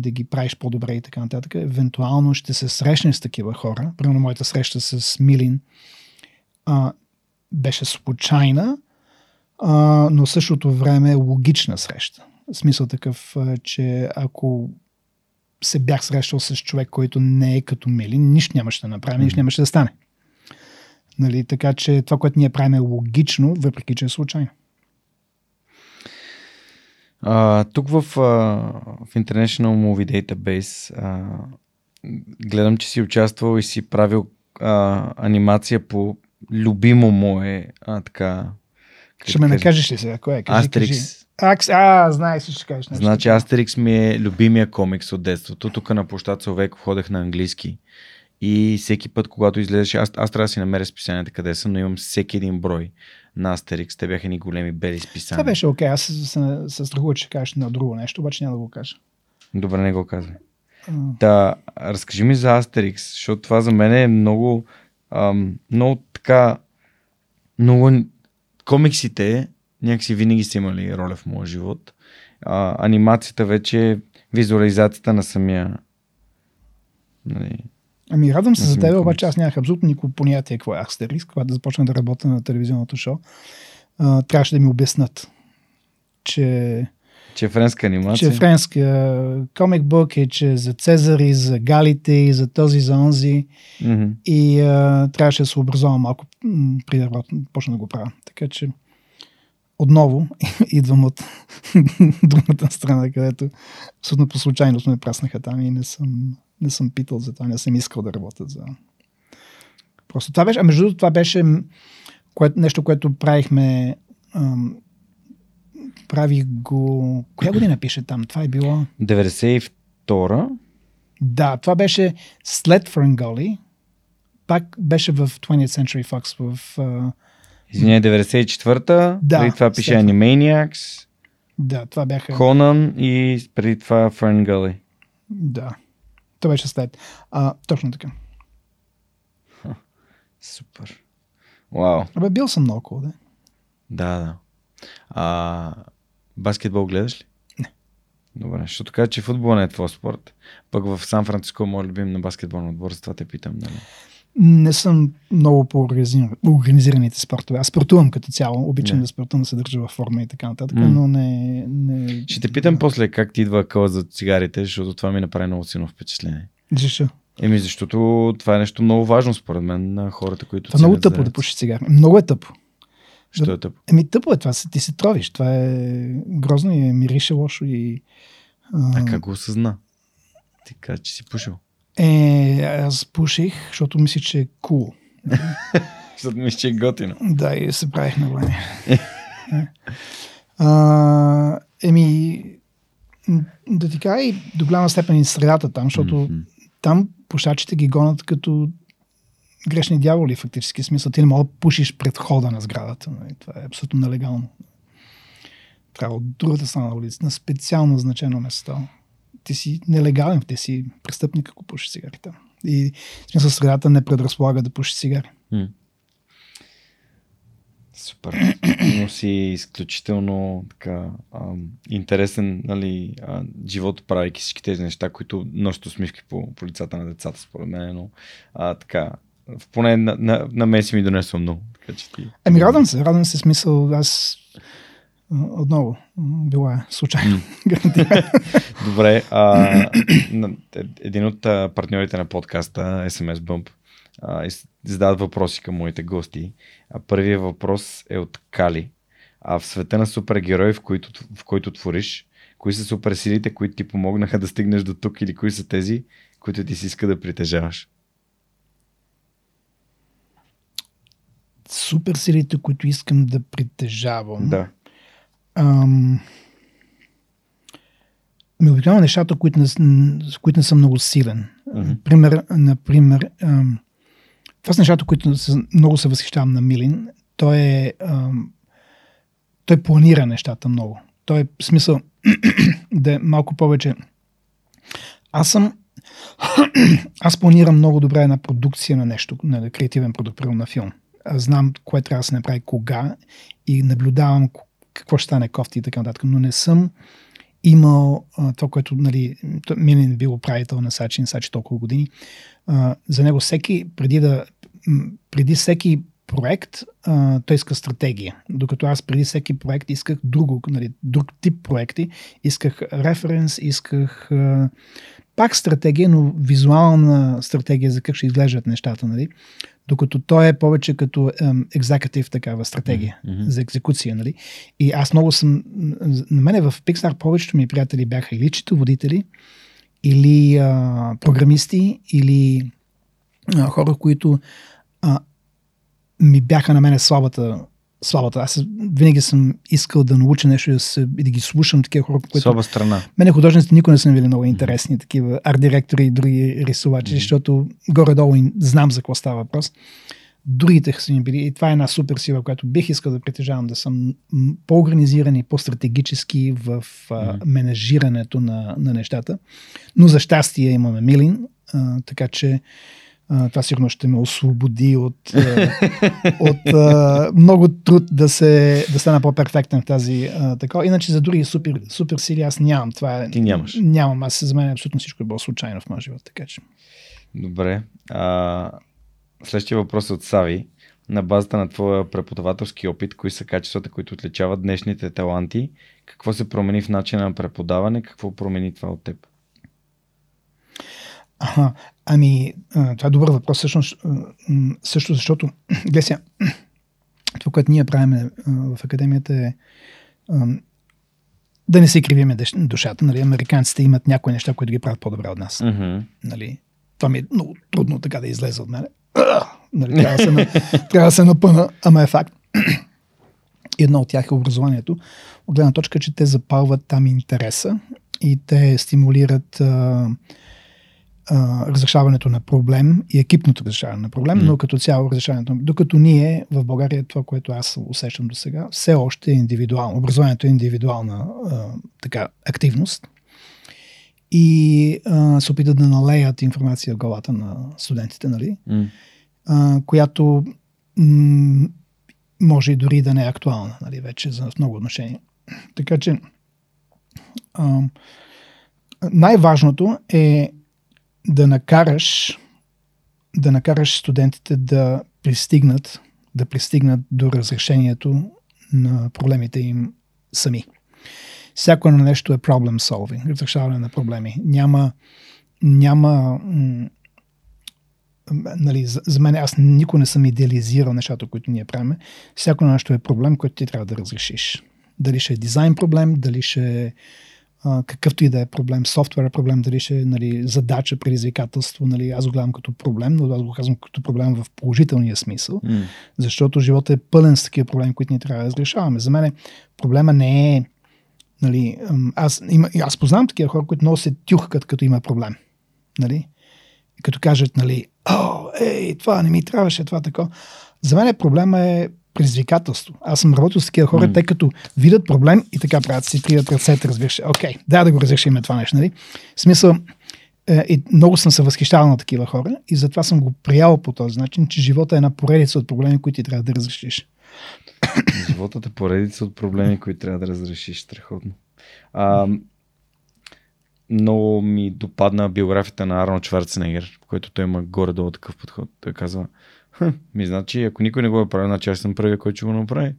да ги правиш по-добре и така нататък, евентуално ще се срещнеш с такива хора. Примерно моята среща с Милин беше случайна, но в същото време логична среща. В смисъл такъв, че ако се бях срещал с човек, който не е като Милин, нищо нямаше да направим, нищо нямаше да стане. Нали? Така че това, което ние правим е логично, въпреки че е случайно. Тук в International Movie Database гледам, че си участвал и си правил анимация по любимо мое така... Ще ме накажеш ли сега? Кое? Кажи, Астерикс. Знаеш, ще кажеш нещо. Значи Астерикс ми е любимия комикс от детството. Тук на площад Салвейков ходех на английски и всеки път, когато излезеше, аз трябва да си намеря списанията къде са, но имам всеки един брой на Астерикс. Те бяха едни големи бели списания. Това беше окей. Аз се страхувам, че ще кажеш на друго нещо, обаче няма да го кажа. Добре, не го казвай. Да, разкажи ми за Астерикс, защото това за мен е много така... Много... Комиксите някакси винаги са имали роля в моя живот. Анимацията вече е визуализацията на самия... Нали, радвам се за тебе, обаче аз нямах абсолютно никакво понятие какво е Астерикс, когато започнах да работя на телевизионното шоу. Трябваше да ми обяснат, че е френска анимация. Че е френска комикбук и че за Цезари, за Галите и за този, за онзи. Mm-hmm. И трябваше да се образувам малко преди да почна да го правя. Така че отново идвам от другата страна, където абсолютно по случайност ме праснаха там и не съм питал за това, не съм искал да работя за... Просто това беше... А между другото това беше нещо, което правихме... Правих го... Коя година пише там? Това е било... 92-ра? Да, това беше след Франголи. Пак беше в 20th Century Fox. Извиня, 94-та. Да, преди това пише Animaniacs. Да, това бяха... Конан и преди това Франголи. Да. Това беше след. Точно така. Супер. Вау. Абе, бил съм наоколо, да? Да. Баскетбол гледаш ли? Не. Добре, защото кажа, че футбол не е твой спорт. Пък в Сан-Франциско моят любим на баскетболен отбор, за това те питам. Дали? Не съм много по организираните спортове. Аз спортувам като цяло. Обичам да спортувам, да се държа във форма и така нататък, но не... Ще те питам после как ти идва къл за цигарите, защото това ми направи много силно впечатление. Защо? Защото това е нещо много важно според мен на хората, които... Това е много тъпо да пушиш цигар. Много е тъпо. Що е тъпо? Тъпо е това. Ти се тровиш. Това е грозно и мирише лошо. А как го осъзна? Ти кажа, че си пушил. Аз пуших, защото мисля, че е кул. Защото мисля, че е готино. Да, и се правих на война. Да ти кажа, и до голяма степен и средата там, защото там пушачите ги гонят като грешни дяволи, фактически смисъл. Ти не мога да пушиш пред входа на сградата. Това е абсолютно нелегално. Трябва от другата страна на улица, на специално значено место. Ти си нелегален, ти си престъпник, ако пушиш цигарите. И в смисъл средата не предразполага да пушиш цигари. Супер. Но си изключително така, интересен, нали, живот, правейки всички тези неща, които носят усмивки по лицата на децата, според мен, но така, поне на мен си ми донесла много. Радвам се смисъл. Аз отново била е случайно. Добре. Един от партньорите на подкаста, SMS Bump, задават въпроси към моите гости. Първият въпрос е от Кали. В света на супергерои, в който твориш, кои са суперсилите, които ти помогнаха да стигнеш до тук, или кои са тези, които ти си иска да притежаваш? Суперсилите, които искам да притежавам. Да. Обикновено нещата, които не съм много силен. Например, това са нещата, които много се възхищавам на Милин. Той планира нещата много. Той е в смисъл да е малко повече. Аз планирам много добре една продукция на нещо, на креативен продукт, на филм. Знам кое трябва да се направи кога и наблюдавам какво ще стане кофти и така нататък, но не съм имал това, което, нали, Милин бил управител на Сачи толкова години. За него преди всеки проект той иска стратегия. Докато аз преди всеки проект исках друг тип проекти. Исках референс, исках пак стратегия, но визуална стратегия за как ще изглеждат нещата. Нали? Докато той е повече като екзекутив такава стратегия за екзекуция. Нали? И аз много съм... На мене в Pixar повечето ми приятели бяха или счетоводители, или програмисти, или хора, които ми бяха на мене слабата. Аз винаги съм искал да науча нещо и да ги слушам такива хора, които... Слаба страна. Мене художниците никога не са били много интересни, такива арт-директори и други рисувачи, защото горе-долу знам за какво става въпрос. Другите са ми били. И това е една супер сила, която бих искал да притежавам, да съм по-организиран и по-стратегически в менажирането на нещата. Но за щастие имаме Милин, така че това сигурно ще ме освободи от много труд да стана по-перфектен в тази такова. Иначе за други супер сили аз нямам. Ти нямаш. Нямам. Аз за мен абсолютно всичко е било случайно в моя живот. Така че. Добре. Следващия въпрос е от Сави. На базата на твоя преподавателски опит, кои са качествата, които отличават днешните таланти? Какво се промени в начина на преподаване? Какво промени това от теб? Ами, това е добър въпрос, също защото, гледа, това, което ние правим в академията е да не се кривиме душата. Нали? Американците имат някои неща, които ги правят по-добре от нас. Нали? Това ми е много трудно така да излезе от мене. Нали? Трябва да се напъна, ама е факт. Едно от тях е образованието. От гледна точка, че те запалват там интереса и те стимулират разрешаването на проблем и екипното разрешаване на проблем, но като цяло разрешаването на... Докато ние в България, това, което аз усещам до сега, все още е индивидуално. Образованието е индивидуална активност и се опитат да налеят информация в главата на студентите, нали? Която може и дори да не е актуална, нали? Вече за много отношения. Така че най-важното е да накараш студентите да пристигнат до разрешението на проблемите им сами. Всяко едно нещо е problem solving, разрешаване на проблеми. Няма нали, за мен аз никога не съм идеализирал нещата, които ние правим. Всяко едно нещо е проблем, който ти трябва да разрешиш. Дали ще е дизайн проблем, дали ще е какъвто и да е проблем, софтуер е проблем, дали ще е задача, предизвикателство. Нали, аз го гледам като проблем, но аз го казвам като проблем в положителния смисъл, защото живота е пълен с такива проблеми, които ни трябва да разрешаваме. За мен проблема не е... Нали, аз познавам такива хора, които много се тюхкат, като има проблем. Нали? Като кажат, това не ми трябваше, това тако. За мен проблема е предизвикателство. Аз съм работил с такива хора, тъй като видят проблем и така правят, си трият ръцете, разбираш. Окей, да го разрешим това нещо, нали? В смисъл, много съм се възхищавал на такива хора и затова съм го приял по този начин, че живота е една поредица от проблеми, които ти трябва да разрешиш. Животът е поредица от проблеми, които трябва да разрешиш. Страхотно. Много ми допадна биографията на Арнолд Шварценегер, в който той има горе-долу такъв подход. Той казва: ми значи, ако никой не го е правил, значи аз съм първият, който ще го направи.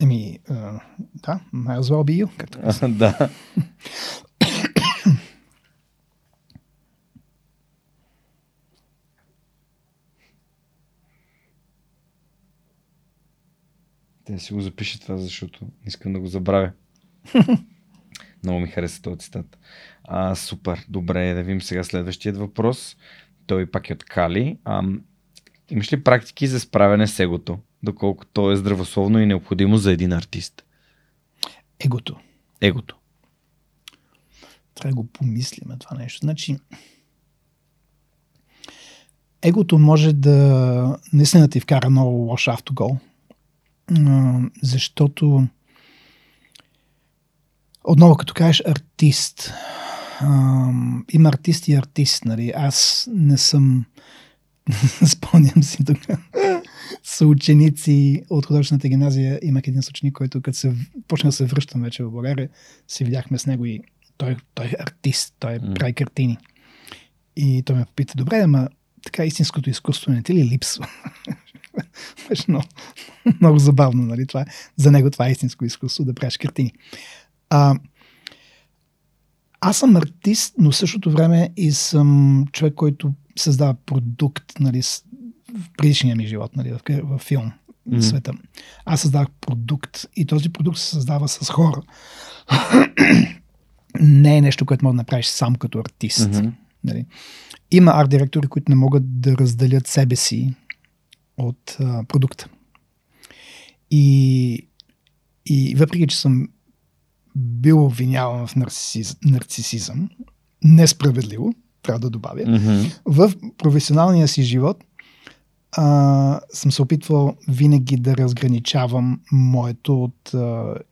Еми, да, might as well be you, както казвам. Да. Те си го запиша това, защото не искам да го забравя. Много ми хареса този цитат. Супер, добре, да видим сега следващият въпрос. Той пак е от Кали. Имаш ли практики за справяне с егото, доколко то е здравословно и необходимо за един артист? Егото. Трябва да го помислим това нещо. Значи, егото може да наистина ти вкара много лош автогол, защото отново като кажеш артист, има артист и артист, нали? Аз не съм... Спомням си тук. съученици от художествената гимназия. Имах един съученик, който като се почна да се връщам вече в България, се видяхме с него и той е артист, той прави картини. И той ме попита, добре, ама така истинското изкуство не ти ли липсва? Беше много забавно, нали? Това, за него това е истинско изкуство, да правиш картини. Аз съм артист, но в същото време и съм човек, който създава продукт, нали, в предишния ми живот, нали, в филм света. Аз създавах продукт и този продукт се създава с хора. Не е нещо, което може да направиш сам като артист. Нали. Има арт-директори, които не могат да разделят себе си от продукта. И въпреки, че съм бил обвиняван в нарцисизъм, несправедливо, трябва да добавя, в професионалния си живот съм се опитвал винаги да разграничавам моето от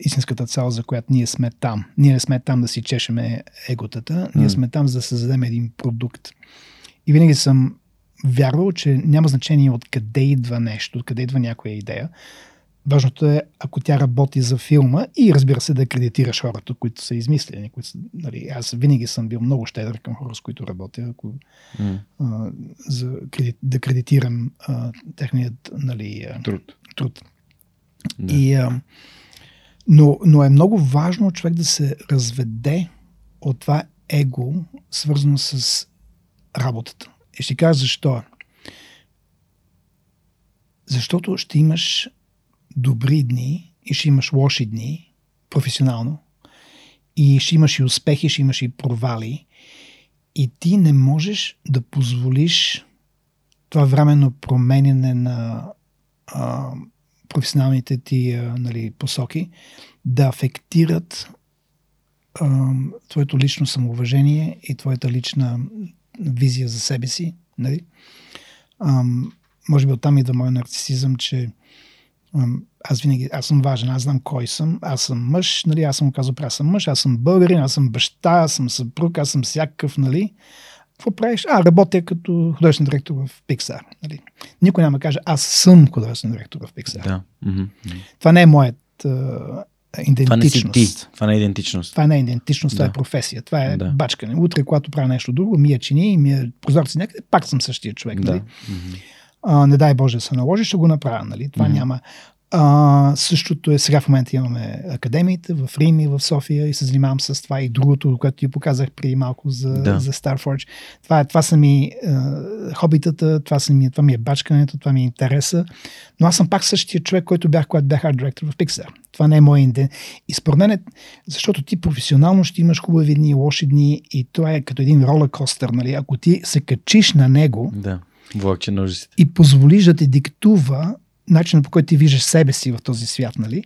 истинската цел, за която ние сме там. Ние не сме там да си чешеме еготата, ние сме там за да създадем един продукт. И винаги съм вярвал, че няма значение откъде идва нещо, откъде идва някоя идея. Важното е, ако тя работи за филма и, разбира се, да акредитираш хората, които са измислени. Нали, аз винаги съм бил много щедър към хора, с които работя, ако да кредитирам техният труд. Да. Но е много важно човек да се разведе от това его, свързано с работата. И ще кажа защо. Защото ще имаш добри дни и ще имаш лоши дни професионално и ще имаш и успехи, ще имаш и провали и ти не можеш да позволиш това временно променяне на професионалните ти посоки да афектират твоето лично самоуважение и твоята лична визия за себе си. Нали? Може би оттам идва моя нарцисизъм, че аз съм важен, аз знам кой съм, аз съм мъж, нали, аз съм казал, аз съм мъж, аз съм българин, аз съм баща, аз съм съпруг, аз съм всякакъв, нали. Какво правиш? Работя като художествен директор в Pixar, нали. Никой няма да каже, аз съм художествен директор в Pixar. Да. Това не е моят идентичност. Това не е идентичност. Това не е идентичност, това е професия, това е бачкане. Утре, когато правя нещо друго, мия чини, мия прозорци някъде, пак съм същия човек, нали. Не дай Боже да се наложи, ще го направя. Нали? Това няма. Същото е, сега в момента имаме академиите в Рим и в София и се занимавам с това и другото, което ти показах преди малко за Starforge. Това са ми хобитата, това ми е бачкането, това ми е интереса. Но аз съм пак същия човек, който бях, когато бях арт-директор в Pixar. Това не е моя ден. И според мен, защото ти професионално ще имаш хубави дни, лоши дни и това е като един ролеркостър. Нали? Ако ти се качиш на него... Да. И позволиш да те диктува начинът, по който ти виждаш себе си в този свят, нали?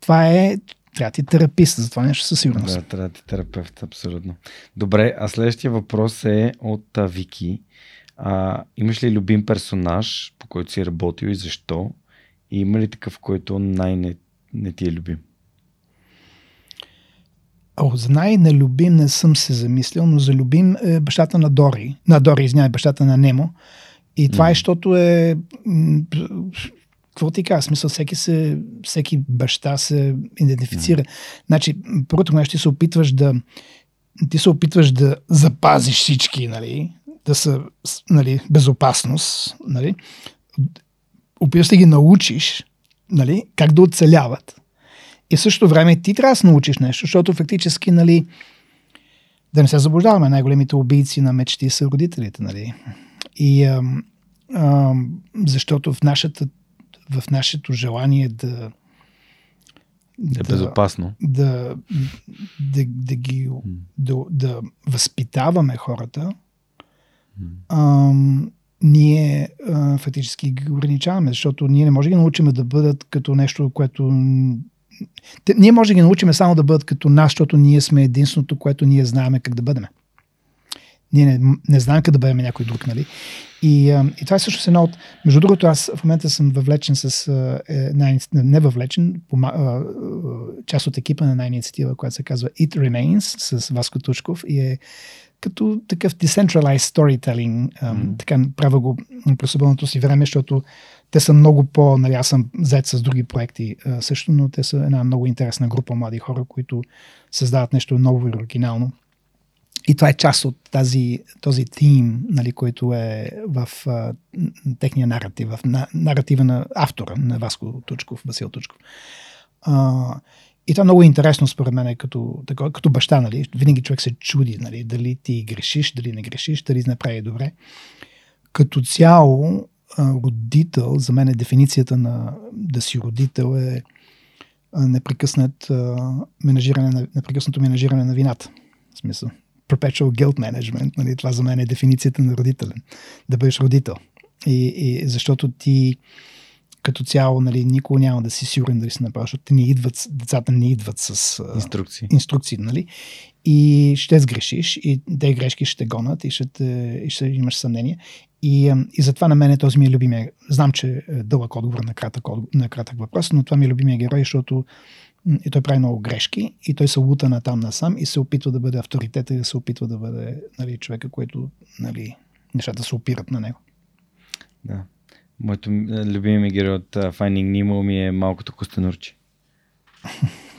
Това е... Трябва ти терапист, за това нещо със сигурност. Да, трябва ти терапевт, абсолютно. Добре, а следващия въпрос е от Вики. Имаш ли любим персонаж, по който си работил и защо? И има ли такъв, който най-не ти е любим? За най-нелюбим не съм се замислил, но за любим е бащата на Дори. Бащата на Немо. И това е, защото е... Какво ти кажа? В смисъл, всеки баща се идентифицира. Значи, първото нещо, ти се опитваш да запазиш всички, нали? Да са, нали, безопасност, нали? Опитваш да ги научиш, нали, как да оцеляват. И в същото време ти трябва да се научиш нещо, защото фактически, нали, да не се заблуждаваме, най-големите убийци на мечти са родителите, нали. И защото в нашето желание да е безопасно, да възпитаваме хората, ние фактически ги ограничаваме, защото ние не можем да ги научим да бъдат като нещо, което... Ние може да ги научим само да бъдат като нас, защото ние сме единственото, което ние знаем как да бъдем. Ние не знаем как да бъдем някой друг, нали? И това е всъщност едно от... Между другото, аз в момента съм въвлечен с... част от екипа на една инициатива, която се казва It Remains, с Васко Тушков и е като такъв decentralized storytelling. Така правя го през свободното си време, защото Те са много по... Нали, аз съм зает с други проекти също, но те са една много интересна група млади хора, които създават нещо ново и оригинално. И това е част от този тим, нали, който е в техния наратив, в наратива на автора, на Васил Тучков. И това е много интересно според мен, като баща. Нали, винаги човек се чуди, нали, дали ти грешиш, дали не грешиш, дали не прави добре. Като цяло, родител, за мен е дефиницията на да си родител е непрекъснато менажиране на вината. В смисъл. Perpetual guilt management, нали? Това за мен е дефиницията на родителен. Да бъдеш родител. И защото ти като цяло, нали, никога няма да си сигурен дали си направиш, защото децата не идват с инструкции, нали? И ще сгрешиш, и те грешки ще гонат, и ще имаш съмнение. И затова на мен е този ми е любимия. Знам, че е дълъг отговор на кратък въпрос, но това ми е любимия герой, защото и той прави много грешки и той се лута натам насам и се опитва да бъде авторитет и да се опитва да бъде, нали, човека, който, нали, нещата се опират на него. Да. Моето любимия герой от Finding Nemo ми е малкото костенурче.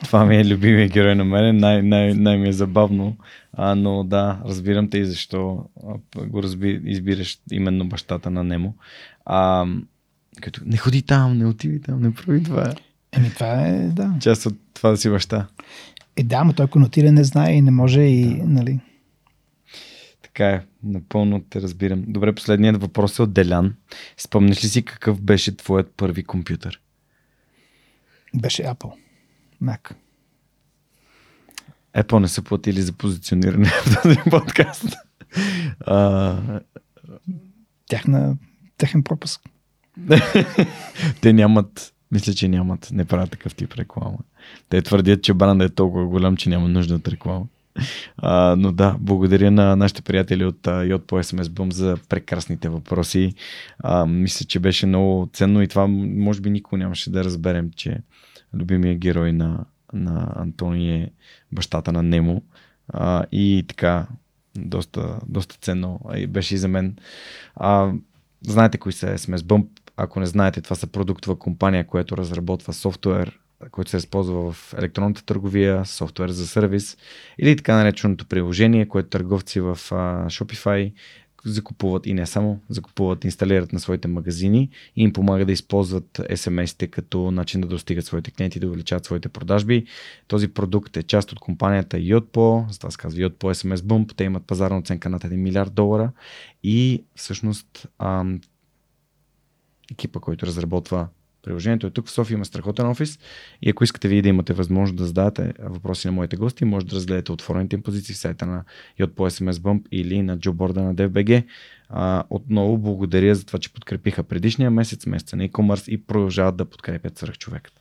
Това ми е любимия герой на мен, най-ми е забавно, но да, разбирам те и защо го избираш именно бащата на Немо. Като не ходи там, не отиди там, не прави това. Еми това е, да. Част от това да си баща. Да, но той конотира не знае и не може и, да. Нали. Така е, напълно те разбирам. Добре, последният въпрос е от Делян. Спомнеш ли си какъв беше твоят първи компютър? Беше Apple. Mac. Apple не са платили за позициониране в този подкаст. Техен пропуск. Те нямат... Мисля, че нямат, не правят такъв тип реклама. Те твърдят, че брандът е толкова голям, че няма нужда от реклама. Но да, благодаря на нашите приятели от Yot по SMS Boom за прекрасните въпроси. Мисля, че беше много ценно и това може би никога нямаше да разберем, че любимия герой на Антони е бащата на Немо. И така, доста ценно беше и за мен. Знаете кои са SMS Boom? Ако не знаете, това са продуктова компания, която разработва софтуер, който се използва в електронната търговия, софтуер за сервис или така нареченото приложение, което търговци в Shopify закупуват и не само, инсталират на своите магазини и им помага да използват SMS-те като начин да достигат своите клиенти, да увеличат своите продажби. Този продукт е част от компанията Yotpo, за това се казва Yotpo SMS Bump, те имат пазарна оценка над $1 милиард и всъщност екипа, който разработва приложението е тук в София, има страхотен офис и ако искате вие да имате възможност да зададете въпроси на моите гости, може да разгледате отворените им позиции в сайта на Yotpo SMS Bump или на джоборда на DFBG. Отново благодаря за това, че подкрепиха предишния месеца на e-commerce и продължават да подкрепят Свръхчовекът.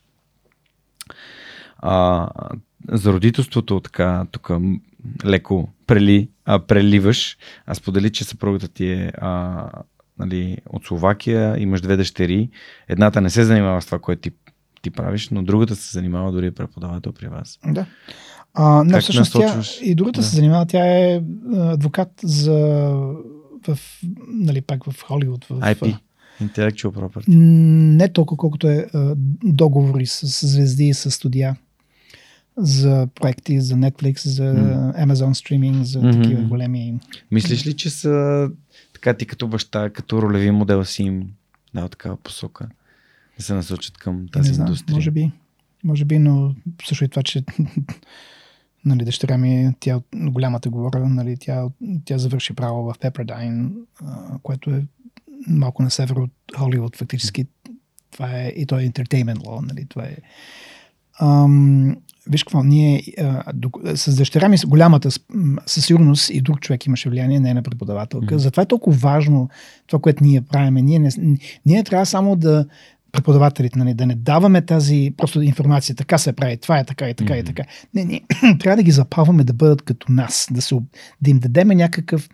За родителството, така, тук леко преливаш. Аз сподели, че съпругата ти е... Нали, от Словакия, имаш 2 дъщери. Едната не се занимава с това, което ти правиш, но другата се занимава, дори е преподавател при вас. Да. Не, всъщност тя и другата се занимава. Тя е адвокат нали, пак в Холивуд. IP. Intellectual Property. Не толкова, колкото е договори с звезди и с студия за проекти, за Netflix, за Amazon Streaming, за такива големи... Мислиш ли, че са... Така ти като баща, като ролеви модел си им дава такава посока да се насочат към тази индустрия? Може би, но също и това, че нали, дъщеря ми, тя от голямата говоря, нали, тя завърши право в Pepperdine, което е малко на север от Холивуд фактически. Това е и то е entertainment law. Нали, това е. Виж какво, ние с дъщеря ми, голямата, със сигурност и друг човек имаше влияние, не на преподавателка. Затова е толкова важно това, което ние правиме. Ние трябва само да, преподавателите, нали, да не даваме тази просто информация, така се прави, това е така и така и така. Не, трябва да ги запаваме да бъдат като нас, да им дадем някакъв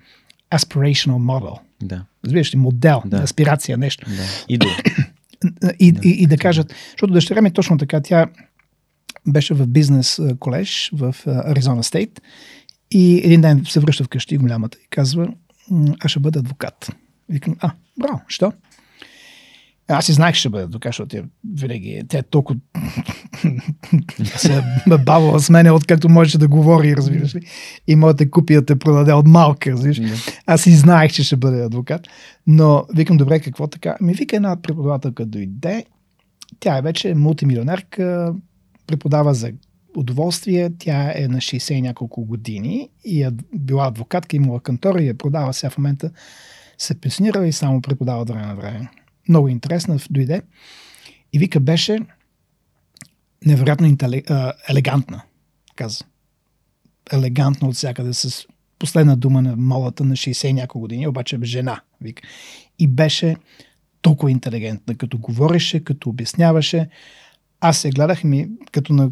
aspirational model. Да. Разбираш ли, модел, да. Аспирация, нещо. Да. И да кажат, защото дъщеря ми точно така, тя беше в бизнес колеж в Аризона Стейт и един ден се връща вкъщи голямата и казва, аз ще бъда адвокат. Викам, браво, що? Аз и знаех, ще бъде тук, защото винаги тя е толкова се бавила с мене, откакто можеше да говори, разбираш ли. И моята купия те продаде от малка, разбираш ли. Аз и знаех, че ще бъде адвокат. Но викам, добре, какво така? Ми вика една преподавателка дойде. Тя е вече мултимилионерка, преподава за удоволствие. Тя е на 60 и няколко години и е била адвокатка, имала кантора и я продава. Сега в момента се пенсионира и само преподава време на време. Много интересна, дойде. И вика, беше невероятно елегантна. Каза. Елегантна от всякъде, с последна дума на малата на 60 няколко години, обаче жена. Вика. И беше толкова интелигентна, като говореше, като обясняваше. Аз се гледах ми, като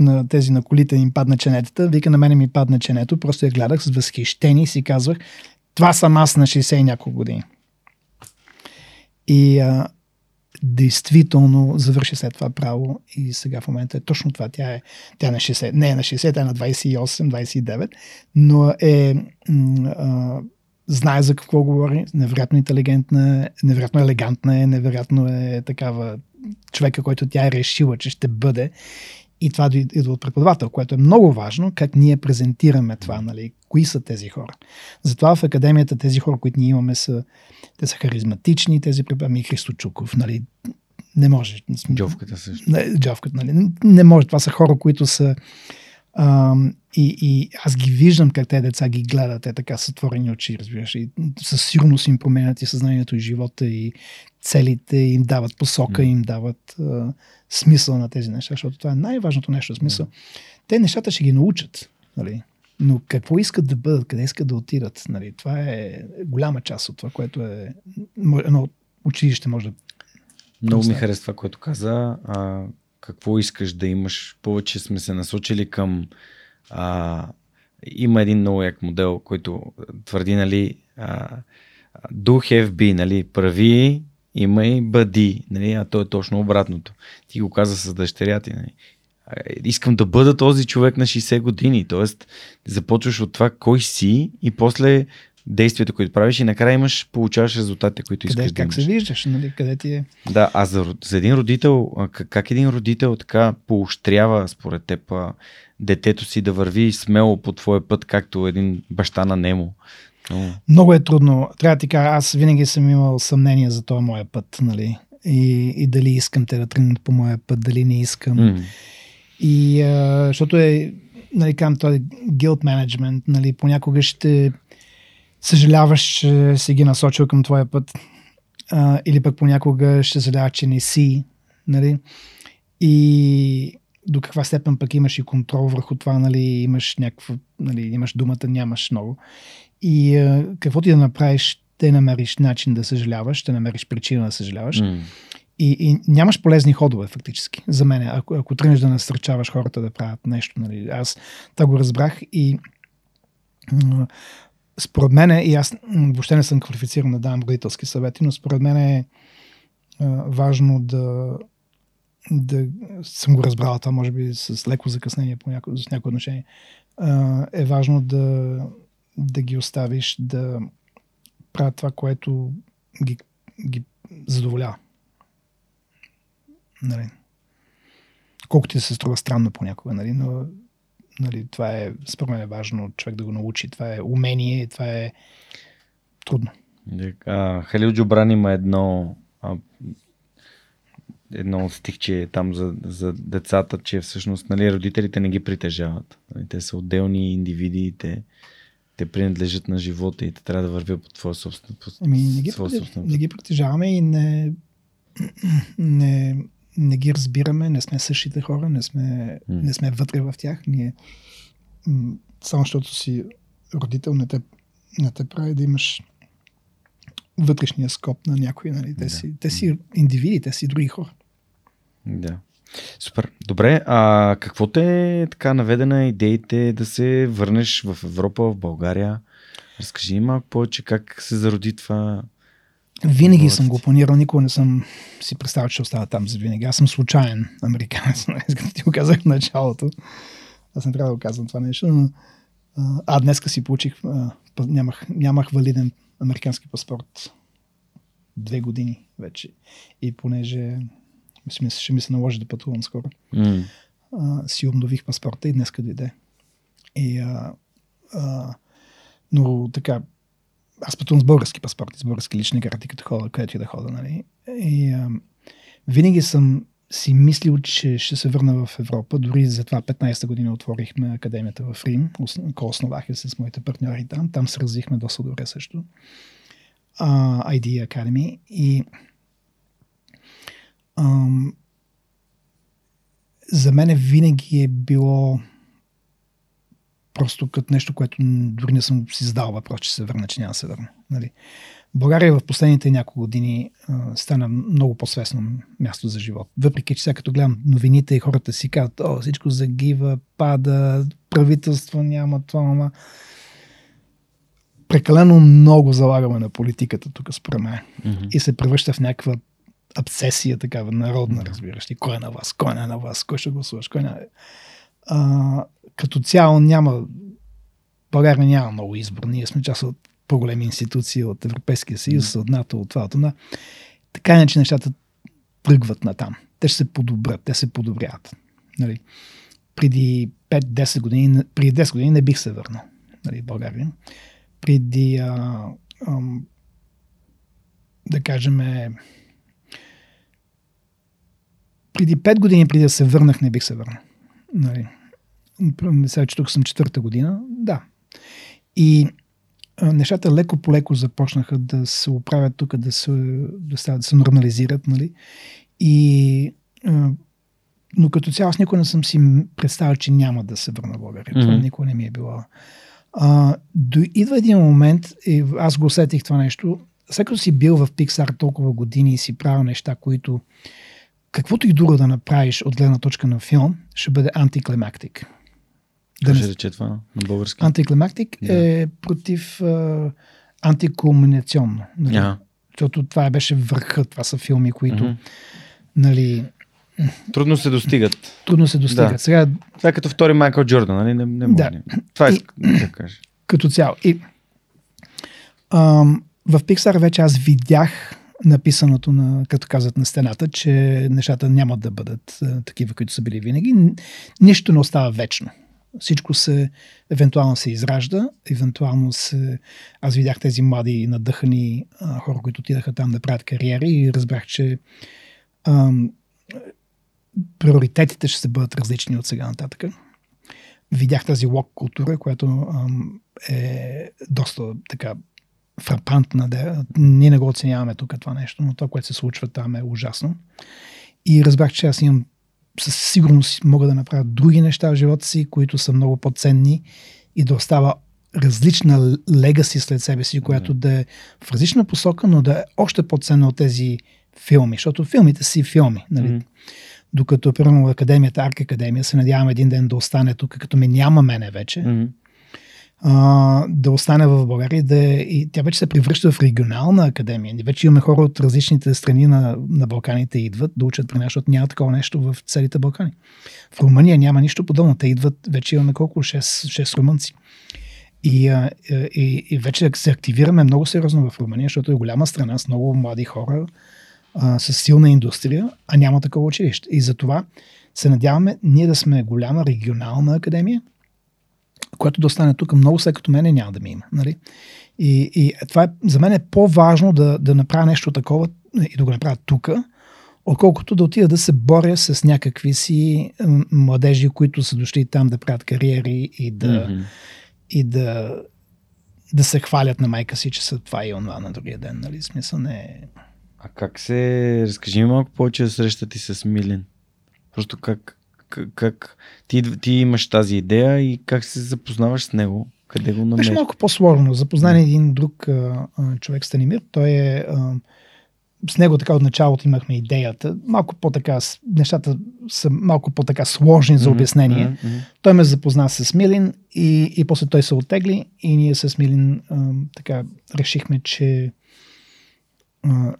на тези на колите им падна ченетата, вика, на мене ми падна ченето, просто я гледах с възхищение и си казвах, това съм аз на 60 няколко години. И действително завърши след това право и сега в момента е точно това. Тя е на 60, не е на 60, тя е на 28-29, но е знае за какво говори, невероятно интелигентна, невероятно елегантна е, невероятно е такава човека, който тя е решила, че ще бъде. И това идва от преподавател, което е много важно, как ние презентираме това, нали, кои са тези хора. Затова в академията тези хора, които ние имаме, те са харизматични, тези преподаватели. Христо Чуков, нали, не може. Джовката също. Джовката, нали, не може. Това са хора, които са и аз ги виждам как тези деца ги гледат, те така са отворени очи, разбираш, и със сигурност им променят и съзнанието, и живота, и целите, им дават посока, им дават смисъл на тези неща, защото това е най-важното нещо, смисъл. Те нещата ще ги научат, нали? Но какво искат да бъдат, къде искат да отидат, нали? Това е голяма част от това, което е едно училище може да... Много ми харесва това, което каза. Какво искаш да имаш? Повече сме се насочили към... има един много як модел, който твърди, нали, do have be, нали, прави, имай, бъди, нали, а то е точно обратното. Ти го каза с дъщеря ти, нали. Искам да бъда този човек на 60 години, т.е. започваш от това кой си и после действията, които правиш и накрая получаваш резултатите, които искаш да имаш. Как се виждаш, нали, къде ти е. Да, а за един родител, как един родител така поощрява според теб детето си да върви смело по твоя път, както един баща на Немо? Много е трудно. Трябва да ти кажа, аз винаги съм имал съмнение за този моя път, нали, и дали искам те да тръгнат по моя път, дали не искам. И защото е, нали, към този guilt management, нали, понякога ще съжаляваш, че си ги насочил към твоя път, или пък понякога ще съжаляваш, че не си, нали? И до каква степен пък имаш и контрол върху това, нали, имаш някакво, нали, имаш думата, нямаш много. И какво ти да направиш, ще намериш начин да съжаляваш, ще намериш причина да съжаляваш. И нямаш полезни ходове, фактически, за мен. Ако тръгнеш да насърчаваш хората да правят нещо, нали, аз това го разбрах и според мен, и аз въобще не съм квалифициран да давам родителски съвети, но според мен е важно да съм го разбрал, това може би с леко закъснение с някои отношение, е важно да ги оставиш да правят това, което ги задоволява. Нали? Колко ти се струва странно понякога, нали, но, нали, това е, според мен е важно човек да го научи. Това е умение, това е трудно. Халил Джобран има едно стихче там за децата, че всъщност, нали, родителите не ги притежават. Те са отделни индивиди, те принадлежат на живота и те трябва да вървят по твоя собствен път. Не ги притежаваме и не ги разбираме, не сме същите хора, не сме вътре в тях. Ние, само защото си родител, не те прави да имаш вътрешния скоп на някой. Нали? Те си индивиди, те си други хора. Да. Супер. Добре, а какво те е така наведена идеите да се върнеш в Европа, в България? Разкажи малко повече как се зароди това. Винаги съм го планирал, никога не съм си представил, че остава там за винаги. Аз съм случайен американец, като ти го казах в началото. Аз не трябва да го казвам това нещо, но днеска си получих, нямах валиден американски паспорт. 2 години вече. И понеже ще ми се наложи да пътувам скоро, си обнових паспорта и днеска дойде. И, но така, аз пътувам с български паспорти, с български лични карти, като хода, където и да хода, нали? И винаги съм си мислил, че ще се върна в Европа. Дори за това 15-та година отворихме академията в Рим. Основах я с моите партньори там. Там се развихме доста добре също. ID Academy. И за мен винаги е било просто като нещо, което дори не съм си задал въпрос, че се върна, че няма да се върна. Нали? България в последните няколко години стана много по-свестно място за живот. Въпреки, че сега като гледам новините и хората си казват, всичко загива, пада, правителство няма, това. Прекалено много залагаме на политиката тук, според мен. И се превръща в някаква обсесия такава народна, разбираш ли. Кой е на вас, кой е на вас, кой ще гласуваш, кой е на... като цяло няма... България няма много избор. Ние сме част от по-големи институции, от Европейския съюз, от НАТО, от това, от това. Така иначе нещата тръгват натам. Те ще се подобрят, те се подобряват. Нали? Преди 5-10 години, преди 10 години не бих се върнал, нали, в България. Преди, да кажем, преди 5 години, преди да се върнах, не бих се върнал. Нали? Сега, че тук съм 4-та година, да. И нещата леко по леко започнаха да се оправят тук, да се нормализират, нали? И, но като цяло аз никога не съм си представил, че няма да се върна в България. Това никога не ми е било. Идва един момент, и аз го усетих това нещо, след като си бил в Pixar толкова години и си правил неща, които каквото и друго да направиш от гледна точка на филм, ще бъде антиклимактик. Да, ще рече това на български. Антиклимактик е против антикулминационно. Нали? Защото това беше върха. Това са филми, които нали... Трудно се достигат. Да. Сега... Това е като втори Майкъл Джордан, нали? Не може. Да. Това е да кажа. Като цяло. И, в Pixar вече аз видях написаното, като казват, на стената, че нещата няма да бъдат такива, които са били винаги. Нищо не остава вечно. Всичко се, евентуално се изражда, евентуално се... Аз видях тези млади надъхани хора, които отидаха там да правят кариери и разбрах, че приоритетите ще се бъдат различни от сега нататък. Видях тази лок култура, която е доста така фрапантна. Да? Ние не го оценяваме тук това нещо, но това, което се случва там, е ужасно. И разбрах, че аз имам със сигурност мога да направя други неща в живота си, които са много по-ценни и да остава различна легаси след себе си, която да е в различна посока, но да е още по-ценна от тези филми, защото филмите си филми. Нали? Докато, примерно, академията, Арк Академия, се надявам един ден да остане тук, като няма мене вече, да остане в България, и тя вече се превръща в регионална академия. Вече имаме хора от различните страни на Балканите идват да учат при нас, защото няма такова нещо в целите Балкани. В Румъния няма нищо подобно. Те идват, вече имаме колко? 6 румънци. И вече се активираме много сериозно в Румъния, защото е голяма страна с много млади хора, с силна индустрия, а няма такова училище. И затова се надяваме ние да сме голяма регионална академия, което да остане тук много след като мене няма да ми има. Нали? И това за мен е по-важно да направя нещо такова и да го направя тук, отколкото да отида да се боря с някакви си младежи, които са дошли там да правят кариери и да се хвалят на майка си, че са това и онова на другия ден. Нали? Смисъл не е... А как се... Разкажи ми малко повече за срещата ти с Милен. Просто как ти имаш тази идея и как се запознаваш с него? Къде го намериш? Беше малко по-сложно. Запознан един друг човек, Станимир. Той е... с него така от началото имахме идеята. Малко по-така... Нещата са малко по-така сложни за обяснение. Той ме запозна с Милен и после той се оттегли и ние с Милен така решихме, че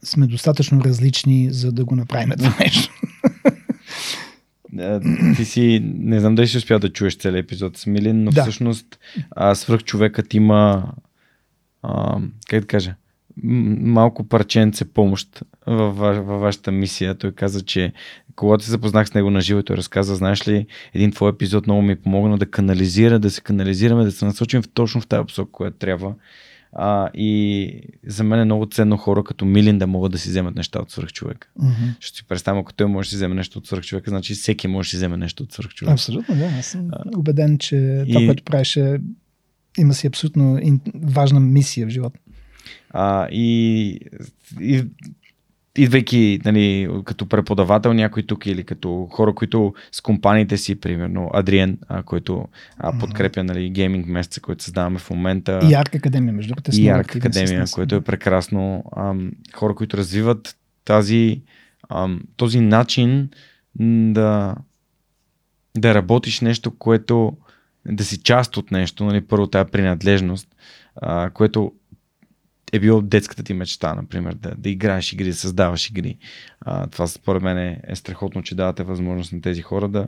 сме достатъчно различни, за да го направим това нещо. Ти си, не знам дали ще успя да чуеш целият епизод с Милен, но всъщност свръхчовекът има, как да кажа, малко парченце помощ във вашата мисия. Той каза, че когато се запознах с него на живо, той разказа, знаеш ли, един твой епизод много ми помогна да канализира, да се канализираме, да се насочим точно в тази посока, която трябва. И за мен е много ценно хора като Милин да могат да си вземат неща от свръхчовека. Mm-hmm. Ще си представя, ако той може да си вземе нещо от свръхчовека, значи всеки може да си вземе нещо от свръхчовека. Абсолютно, да. Аз съм убеден, че това, което правиш, има си абсолютно важна мисия в живота. Идвайки, нали, като преподавател някой тук или като хора, които с компаниите си, примерно Адриен, който подкрепя, нали, гейминг месеца, който създаваме в момента. И Арк Академия, между другото. И Арк Академия, което е прекрасно. Хора, които развиват този начин да работиш нещо, което да си част от нещо, нали, първо тая принадлежност, което е било детската ти мечта, например, да играеш игри, да създаваш игри. Това според мен е страхотно, че давате възможност на тези хора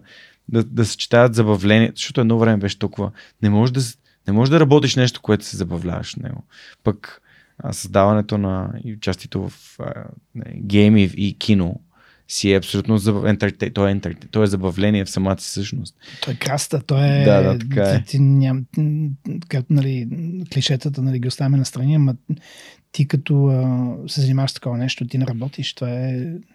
да съчетаят забавление, защото едно време беше толкова. Не можеш да работиш нещо, което се забавляваш в него. Пък създаването и участието в гейми и кино си е абсолютно то е забавление в самата си същност. То е краста, то е... Да, така е. Както, нали, клишетата, нали, ги оставяме настрани, ама ти като се занимаваш с такова нещо, ти не работиш,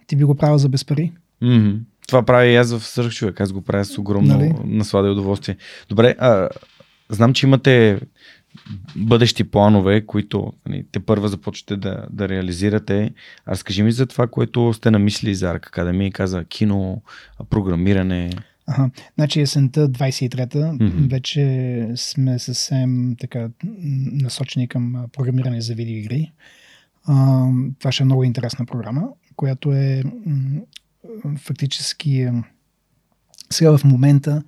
ти би го правил за без пари. Mm-hmm. Това правя и аз в свръхчовек, аз го правя с огромно наслада и удоволствие. Добре, знам, че имате бъдещи планове, които тепърва започвате да реализирате. Разкажи ми за това, което сте намислили за Арк Академия, каза кино, програмиране. Значи есента 23-та вече сме съвсем така насочени към програмиране за видеоигри. Това ще е много интересна програма, която е фактически сега в момента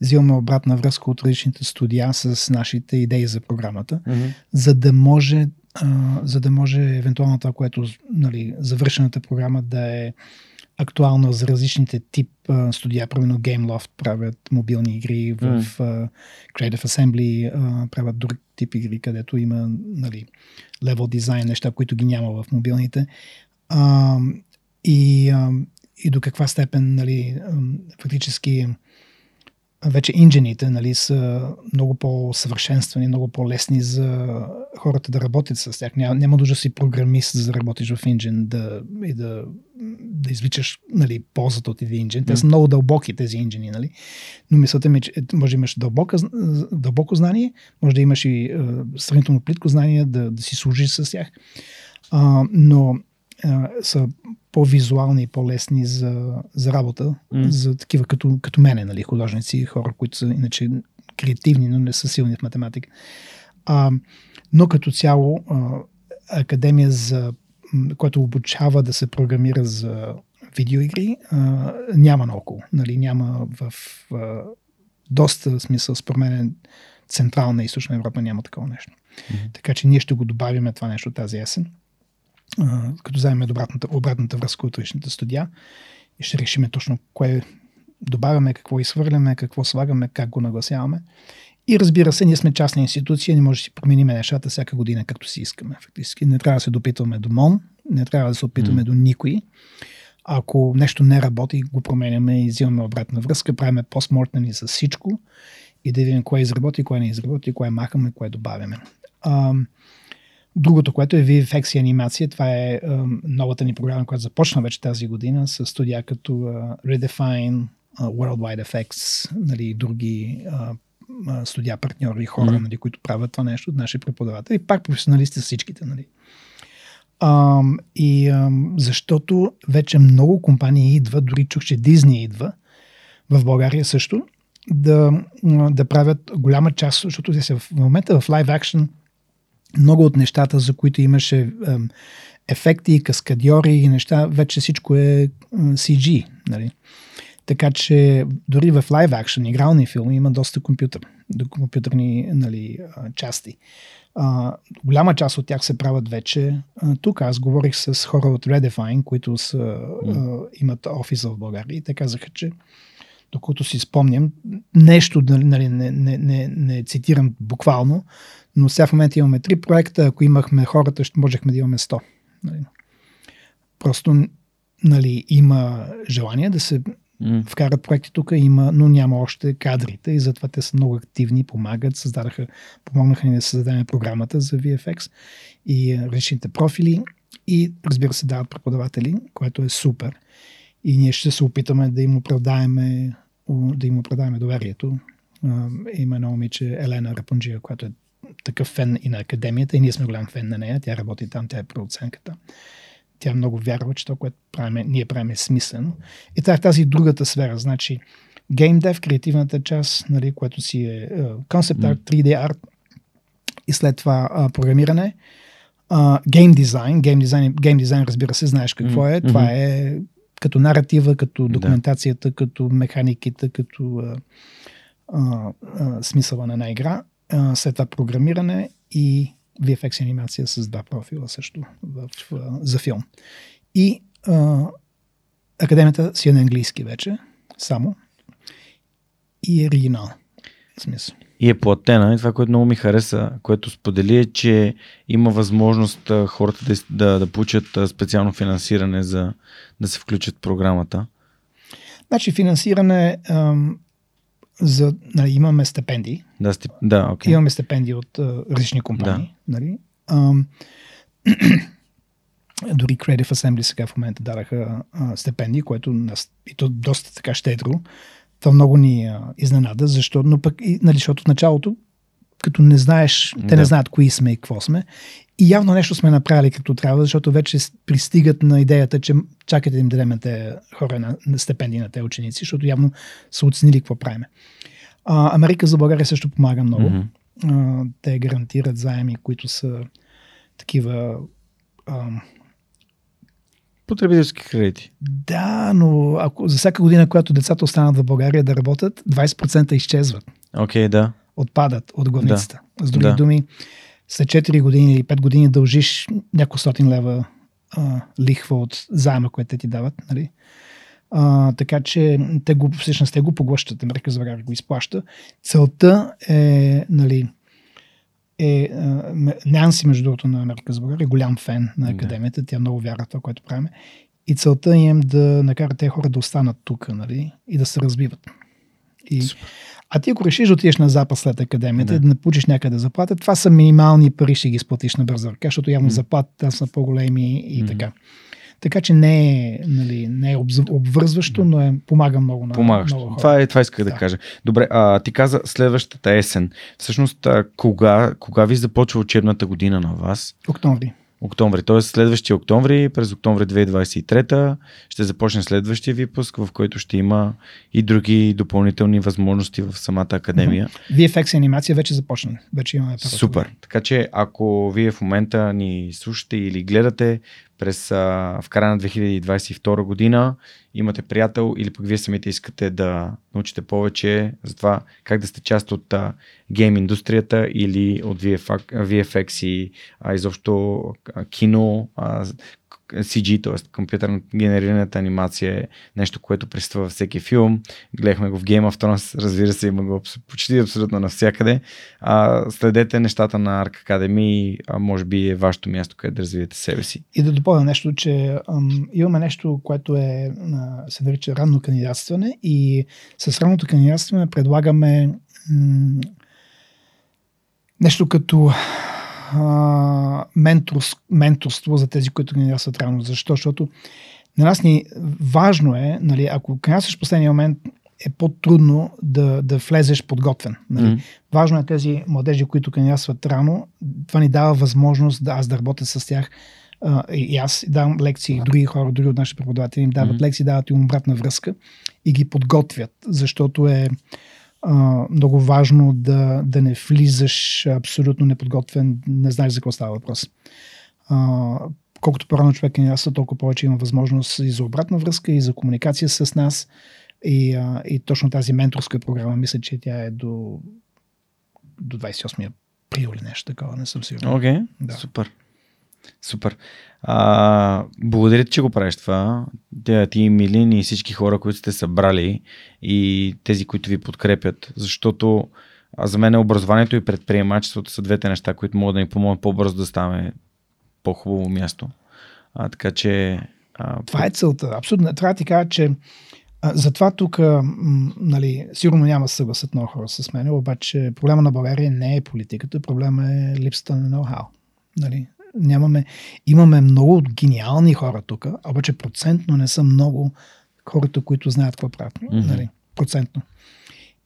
взимаме обратна връзка от различните студия с нашите идеи за програмата, за да може евентуално това, което, нали, завършената програма да е актуална за различните тип студия. Примерно Game Loft правят мобилни игри, в Creative Assembly правят друг тип игри, където има, нали, левел дизайн, неща, които ги няма в мобилните. И до каква степен, нали, фактически вече инжените, нали, са много по-съвършенствани, много по-лесни за хората да работят с тях. Няма нужда да си програмист, за да работиш в инжен и да извличаш, нали, ползата от тези инжен. Те са много дълбоки, тези инжени, нали. Но мислята ми, че може да имаш дълбоко знание, може да имаш и сравнително плитко знание, да си служиш с тях. Но са по-визуални и по-лесни за работа, за такива като мене, нали, художници, хора, които са иначе креативни, но не са силни в математика. Но като цяло академия, която обучава да се програмира за видеоигри, няма наоколо. Нали, няма в доста смисъл, според мен, Централна и Източна Европа няма такова нещо. Така че ние ще го добавим това нещо тази есен, като вземем обратната връзка от различните студия и ще решим точно кое добавяме, какво изхвърляме, какво слагаме, как го нагласяваме. И разбира се, ние сме частна институция, не може да си променим нещата всяка година, както си искаме. Фактически не трябва да се допитваме до МОН, не трябва да се опитваме до никой. Ако нещо не работи, го променяме и взимаме обратна връзка, правиме постмортнени с всичко и да видим кое изработи, кое не изработи, кое махаме, кое добавяме. Другото, което е VFX и анимация, това е новата ни програма, която започна вече тази година с студия като Redefine, Worldwide FX, нали, други студия, партньори, хора, нали, които правят това нещо, наши преподаватели, пак професионалисти всичките. Нали. Защото вече много компании идват, дори чух, че Дизни идва в България също, да правят голяма част, защото в момента в Live Action много от нещата, за които имаше ефекти, каскадьори и неща, вече всичко е CG. Нали? Така че дори в live action, игрални филми, има доста компютърни, нали, части. Голяма част от тях се правят вече тук. Аз говорих с хора от Redefine, които имат офиса в България и те казаха, че докато си спомням, нещо, нали, не цитирам буквално, но сега в момента имаме 3 проекта, ако имахме хората, ще можехме да имаме 100. Нали. Просто, нали, има желание да се вкарат проекти тук, има, но няма още кадрите и затова те са много активни, помагат, помогнаха ни да създадем програмата за VFX и различните профили и, разбира се, дават преподаватели, което е супер. И ние ще се опитаме да им оправдаеме доверието. Има едно момиче Елена Рапунджия, която е такъв фен и на академията, и ние сме голям фен на нея. Тя работи там, тя е продуцентката. Тя много вярва, че това, което ние правим, е смислено. И тази другата сфера, значи Game Dev, креативната част, нали, което си е Concept Art, 3D Art и след това програмиране. Game Design, разбира се, знаеш какво е. Това е като наратива, като документацията, като механиките, като смисъла на една игра. След това програмиране и VFX анимация с 2 профила също за филм. И академията си е на английски вече, само. И е оригинал. Смисъл. И е платена. И това, което много ми хареса, което сподели, е, че има възможност хората да получат специално финансиране, за да се включат в програмата. Значи финансиране нали, имаме стипендии. Okay. Имаме стипендии от различни компании. Да. Нали? Дори Creative Assembly сега в момента дадаха стипендии, което и то доста така щедро. Това много ни изненада, защото, но пък, нали, защото в началото, като не знаеш, те не знаят кои сме и какво сме. И явно нещо сме направили както трябва, защото вече пристигат на идеята, че чакайте да им дадем те хора на стипендии на те ученици, защото явно са оценили какво правиме. Америка за България също помага много. Те гарантират заеми, които са такива... потребителски кредити. Да, но ако за всяка година, когато децата останат в България да работят, 20% изчезват. Окей, да. Отпадат от главницата. Да. С други думи, след 4 години или 5 години дължиш няколко стотин лева лихва от заема, което те ти дават. Нали? Така че всъщност те го поглъщат. Америка за България го изплаща. Целта е... Нали, Нянси, между другото, на Америка за България, е голям фен на академията. Тя много вярва в това, което правим. И целта им да накарат тези хора да останат тук, нали, и да се развиват. А ти ако решиш да отидеш на запад след академията, да получиш някъде заплата, това са минимални пари, ще ги изплатиш на бърза ръка, защото явно заплатите са по-големи и така. Така че не е, нали, не е обвързващо, но помага много на много хора. Това исках да кажа. Добре, ти каза следващата есен. Всъщност, кога ви започва учебната година на вас? Октомври. Тоест следващия октомври, през октомври 2023 ще започне следващия випуск, в който ще има и други допълнителни възможности в самата академия. VFX анимация вече започна. Вече имаме първата. Супер. Така че ако вие в момента ни слушате или гледате в края на 2022 година, имате приятел или пък вие самите искате да научите повече за това как да сте част от гейм индустрията или от VFX и изобщо кино, CG, т.е. компютърно генерираната анимация е нещо, което присъства във всеки филм. Гледахме го в Game of Thrones, разбира се, има го почти абсолютно навсякъде. Следете нещата на Arc Academy, може би е вашето място, къде да развиете себе си. И да допълня нещо, че имаме нещо, което се нарича ранно кандидатстване, и с ранното кандидатстване предлагаме нещо като менторство за тези, които кандидатстват рано. Защо? Защото на нас важно е, нали, ако кандидатстваш в последния момент, е по-трудно да влезеш подготвен. Нали. Важно е тези младежи, които кандидатстват рано, това ни дава възможност да работя с тях. И аз давам лекции, други хора, други от нашите преподаватели им дават лекции, дават им обратна връзка и ги подготвят, защото е много важно да не влизаш абсолютно неподготвен, не знаеш за какво става въпрос. Колкото по-рано човек кандидатства, толкова повече има възможност и за обратна връзка, и за комуникация с нас. И точно тази менторска програма, мисля, че тя е до 28 април или нещо такова, не съм сигурен. Окей, супер. Супер. Благодаря ти, че го правиш това. Ти, Милин, и всички хора, които сте събрали и тези, които ви подкрепят, защото за мен образованието и предприемачеството са двете неща, които могат да ни помогнат по-бързо да ставаме по-хубаво място. Така че... Това е целта. Абсолютно. Трябва да ти кажа, че затова тук, нали, сигурно няма съгласят много хора с мен, обаче проблема на България не е политиката, проблема е липсата на ноу-хау. Нали? Имаме много гениални хора тук, обаче процентно не са много хората, които знаят какво правят. Mm-hmm. Нали? Процентно.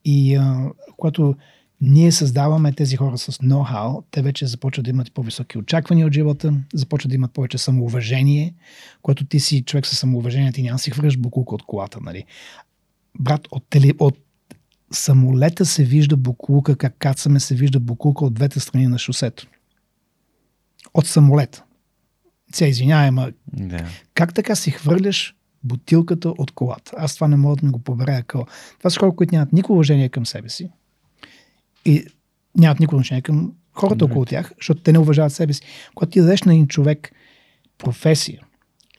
И когато ние създаваме тези хора с ноу-хау, те вече започват да имат по-високи очаквания от живота, започват да имат повече самоуважение. Когато ти си човек със самоуважение, ти няма си хвърляш букулка от колата. Нали? Брат, от самолета се вижда букулка, как кацаме се вижда букулка от двете страни на шосето. От самолета. Се извинявай, ама как така си хвърляш бутилката от колата? Аз това не мога да ми го поберя. Това са хора, които нямат никакво уважение към себе си. И нямат никакво отношение към хората около тях, защото те не уважават себе си. Когато ти дадеш на един човек професия,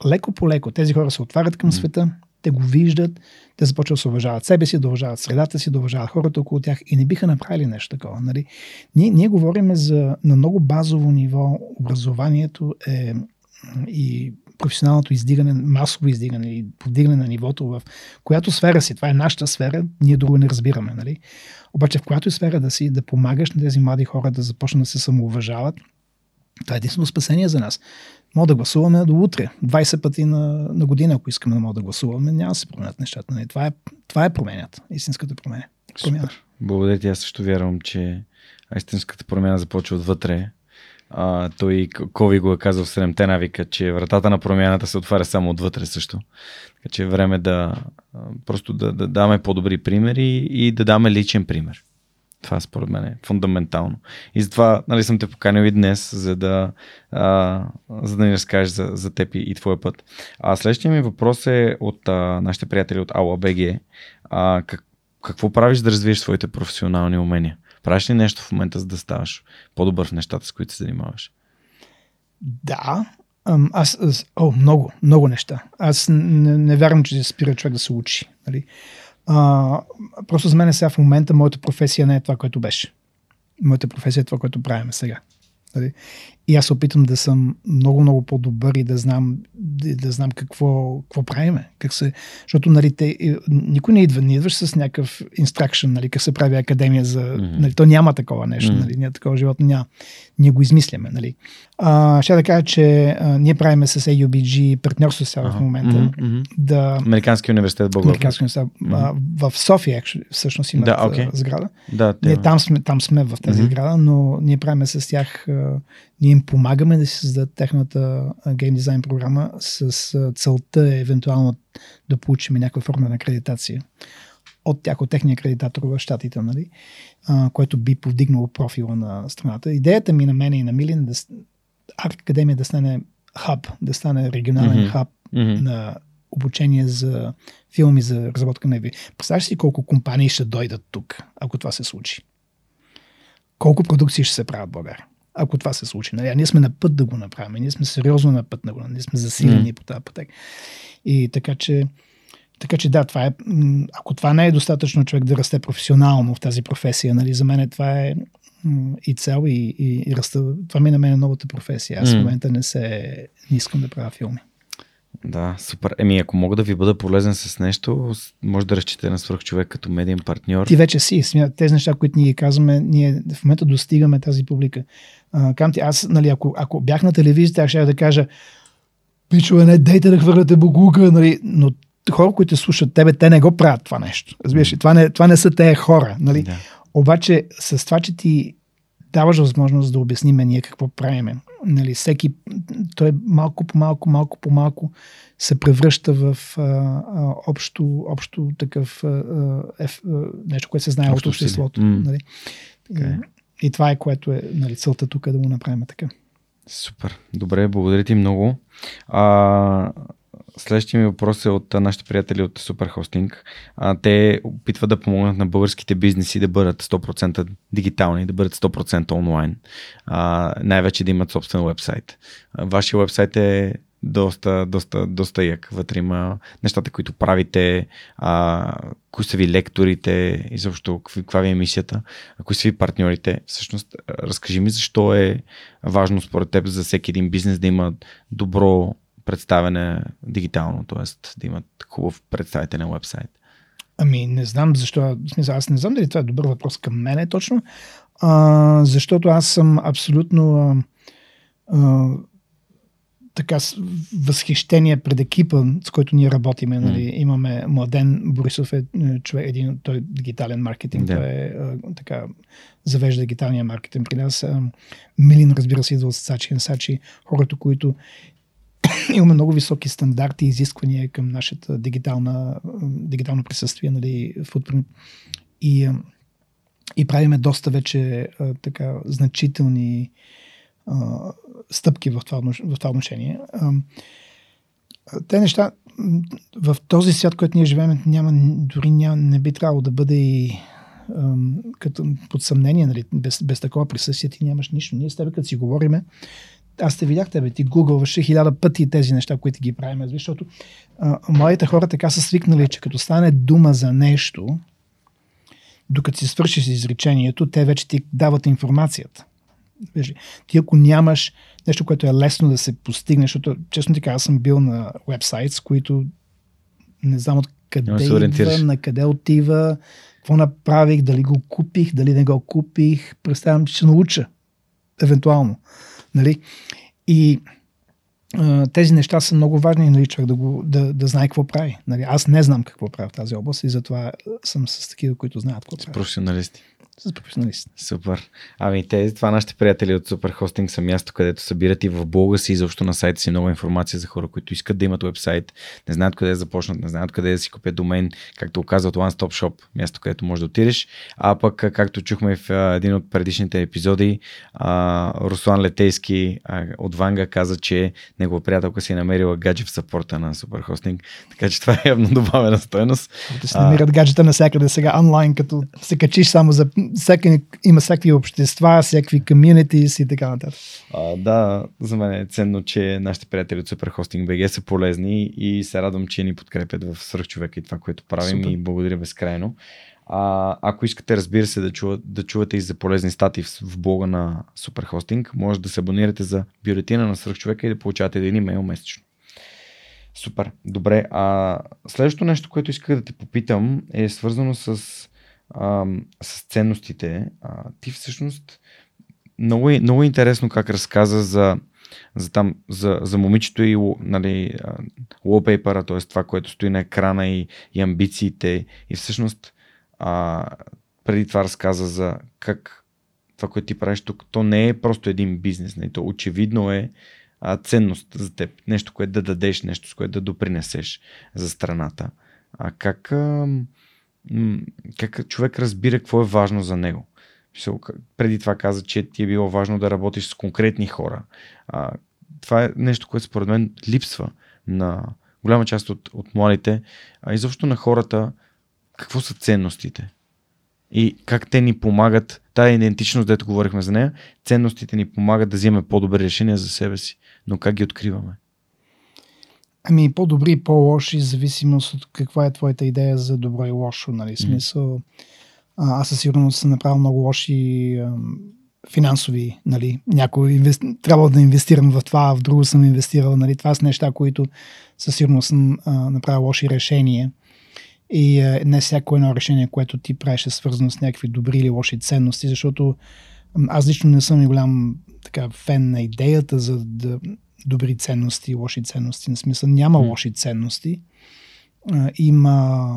леко по леко тези хора се отварят към света, те го виждат, те започват да се уважават себе си, да уважават средата си, да уважават хората около тях и не биха направили нещо такова. Нали? Ние говорим на много базово ниво образованието и професионалното издигане, масово издигане и повдигане на нивото, в която сфера си, това е нашата сфера, ние друго не разбираме, нали? Обаче в която и сфера да си, да помагаш на тези млади хора да започнат да се самоуважават, това е единствено спасение за нас. Може да гласуваме до утре, 20 пъти на година, ако искаме да може да гласуваме, няма да се променят нещата. Нали? Това е променята, истинската промяна. Благодаря ти, аз също вярвам, че истинската промяна започва отвътре. Той Кови го е казал в 7-те навика, че вратата на промяната се отваря само отвътре също. Така че е време да даме по-добри примери и да даме личен пример. Това според мен е фундаментално. И затова, нали, съм те поканил и днес, за да ни разкажеш за теб и твоя път. Следващия ми въпрос е от нашите приятели от AulaBG. Какво правиш да развиеш своите професионални умения? Правиш ли нещо в момента, за да ставаш по-добър в нещата, с които се занимаваш? Да. Много неща. Аз не вярвам, че спира човек да се учи. Нали? Просто за мен сега в момента моята професия не е това, което беше. Моята професия е това, което правим сега. Нали? И аз се опитам да съм много по-добър и да знам какво правиме. Защото, нали, никой не идва. Не идваш с някакъв инстракшн, нали, как се прави академия за... Mm-hmm. Нали, то няма такова нещо. Mm-hmm. Нали, такова животно няма. Ние го измисляме. Нали. Ще да кажа, че ние правиме с AUBG партньорство сега в момента. Mm-hmm. Американски университет България. Американски университет. Mm-hmm. В София всъщност имат сграда. Да, ние там сме в тази сграда, но ние правиме с тях... Ние им помагаме да си създадат техната гейм дизайн програма с целта евентуално да получим някаква форма на акредитация от тях, от техния акредитатор в щатите, нали? Което би повдигнало профила на страната. Идеята ми на мен и на Милин е да Академия да стане хаб, да стане регионален хаб на обучение за филми, за разработка на игри. Представяш си колко компании ще дойдат тук, ако това се случи? Колко продукции ще се правят в България? Ако това се случи. Нали? Ние сме на път да го направим. Ние сме сериозно на път да го направим. Ние сме засилени по тази пътека. И така че да, това е... Ако това не е достатъчно човек да расте професионално в тази професия, нали? За мен това е и цел и раста. Това ми на мен е новата професия. Аз в момента не искам да правя филми. Да, супер. Ако мога да ви бъда полезен с нещо, може да разчитате на Свръхчовек като медиен партньор. Ти вече си. Тези неща, които ние казваме, ние в момента достигаме тази публика. Аз, нали, ако бях на телевизията, ще да кажа: пичове, не дейте да хвърляте богука, нали? Но хора, които слушат тебе, те не го правят това нещо. Разбираш ли? Това не са те хора. Нали? Да. Обаче с това, че ти даваш възможност да обясниме ние какво правиме. Нали, всеки, той малко по малко се превръща в общо такъв нещо, което се знае от обществото. Нали? Okay. И това е, което е, нали, целта тук е да го направим така. Супер. Добре, благодаря ти много. Следващия ми въпрос е от нашите приятели от Superhosting. Те опитват да помогнат на българските бизнеси да бъдат 100% дигитални, да бъдат 100% онлайн. Най-вече да имат собствен уебсайт. Вашия уебсайт е доста як. Вътре има нещата, които правите, кои са ви лекторите и защо, каква ви е мисията, кои са ви партньорите. Всъщност, разкажи ми защо е важно според теб за всеки един бизнес да има добро представяне дигитално, т.е. да имат хубав представителен уебсайт. Ами не знам защо, аз не знам дали това е добър въпрос към мене точно, защото аз съм абсолютно така възхищение пред екипа, с който ние работиме. Mm. Нали, имаме Младен Борисов, е човек, един, той е дигитален маркетинг, той е така, завежда дигиталния маркетинг при нас. Милин, разбира се, идва от Сачи, хората, които имаме много високи стандарти и изисквания към нашата дигитално присъствие, нали, футбол. И правиме доста вече така значителни стъпки в това отношение. Те неща в този свят, който ние живеем, не би трябвало да бъде и като под съмнение, нали, без такова присъствие ти нямаш нищо. Ние с тебе, като си говориме, аз те видях тебе, ти гугълваше 1000 пъти тези неща, които ги правим, защото младите хора така са свикнали, че като стане дума за нещо, докато си свършиш изречението, те вече ти дават информацията. Виж, ти ако нямаш нещо, което е лесно да се постигне, защото честно ти кажа, аз съм бил на уебсайт, с които не знам откъде идва, на къде отива, какво направих, дали го купих, дали не го купих, представям, че ще науча, евентуално. Нали? И тези неща са много важни, нали, човек да знае какво прави. Нали? Аз не знам какво правя в тази област и затова съм с такива, които знаят какво правя. С професионалисти. С професионалисти. Супер. Ами това нашите приятели от Superhosting са място, където събират и в блога си, изобщо на сайта си много информация за хора, които искат да имат уебсайт, не знаят къде да започнат, не знаят къде да си купят домен, както оказват One Stop Shop, място, където можеш да отидеш. А пък, както чухме в един от предишните епизоди, Руслан Летейски от Ванга каза, че негова приятелка си е намерила гадже в съпорта на Superhosting, така че това е явно добавена стойност. Като се намират гаджета навсякъде сега онлайн, като се качиш само за има всякакви общества, всякакви communities и така нататък. За мен е ценно, че нашите приятели от Superhosting.bg са полезни и се радвам, че ни подкрепят в Свръхчовека и това, което правим. Супер. И благодаря безкрайно. Ако искате, разбира се, да чувате и за полезни статии в блога на Superhosting, може да се абонирате за бюлетина на Свръхчовека и да получавате един имейл месечно. Супер, добре. Следващото нещо, което исках да те попитам, е свързано с ценностите. Ти всъщност много е интересно как разказа за момичето и wallpaper-а, т.е. това, което стои на екрана и амбициите, и всъщност преди това разказа за как това, което ти правиш тук, то не е просто един бизнес, не, то очевидно е ценност за теб, нещо, което да дадеш, нещо, с което да допринесеш за страната. Как човек разбира какво е важно за него. Преди това каза, че ти е било важно да работиш с конкретни хора. Това е нещо, което според мен липсва на голяма част от младите, а изобщо на хората. Какво са ценностите и как те ни помагат, тая идентичност, дето говорихме за нея, ценностите ни помагат да вземем по-добри решения за себе си, но как ги откриваме? Ами по-добри и по-лоши, зависимост от каква е твоята идея за добро и лошо, нали, смисъл. Аз със сигурност съм направил много лоши финансови, нали, трябва да инвестирам в това, в друго съм инвестирал, нали, това са неща, които със сигурност съм направил лоши решения и не всяко едно решение, което ти правиш е свързано с някакви добри или лоши ценности, защото аз лично не съм и голям така фен на идеята за да добри ценности, лоши ценности. На смисъл няма лоши ценности. Има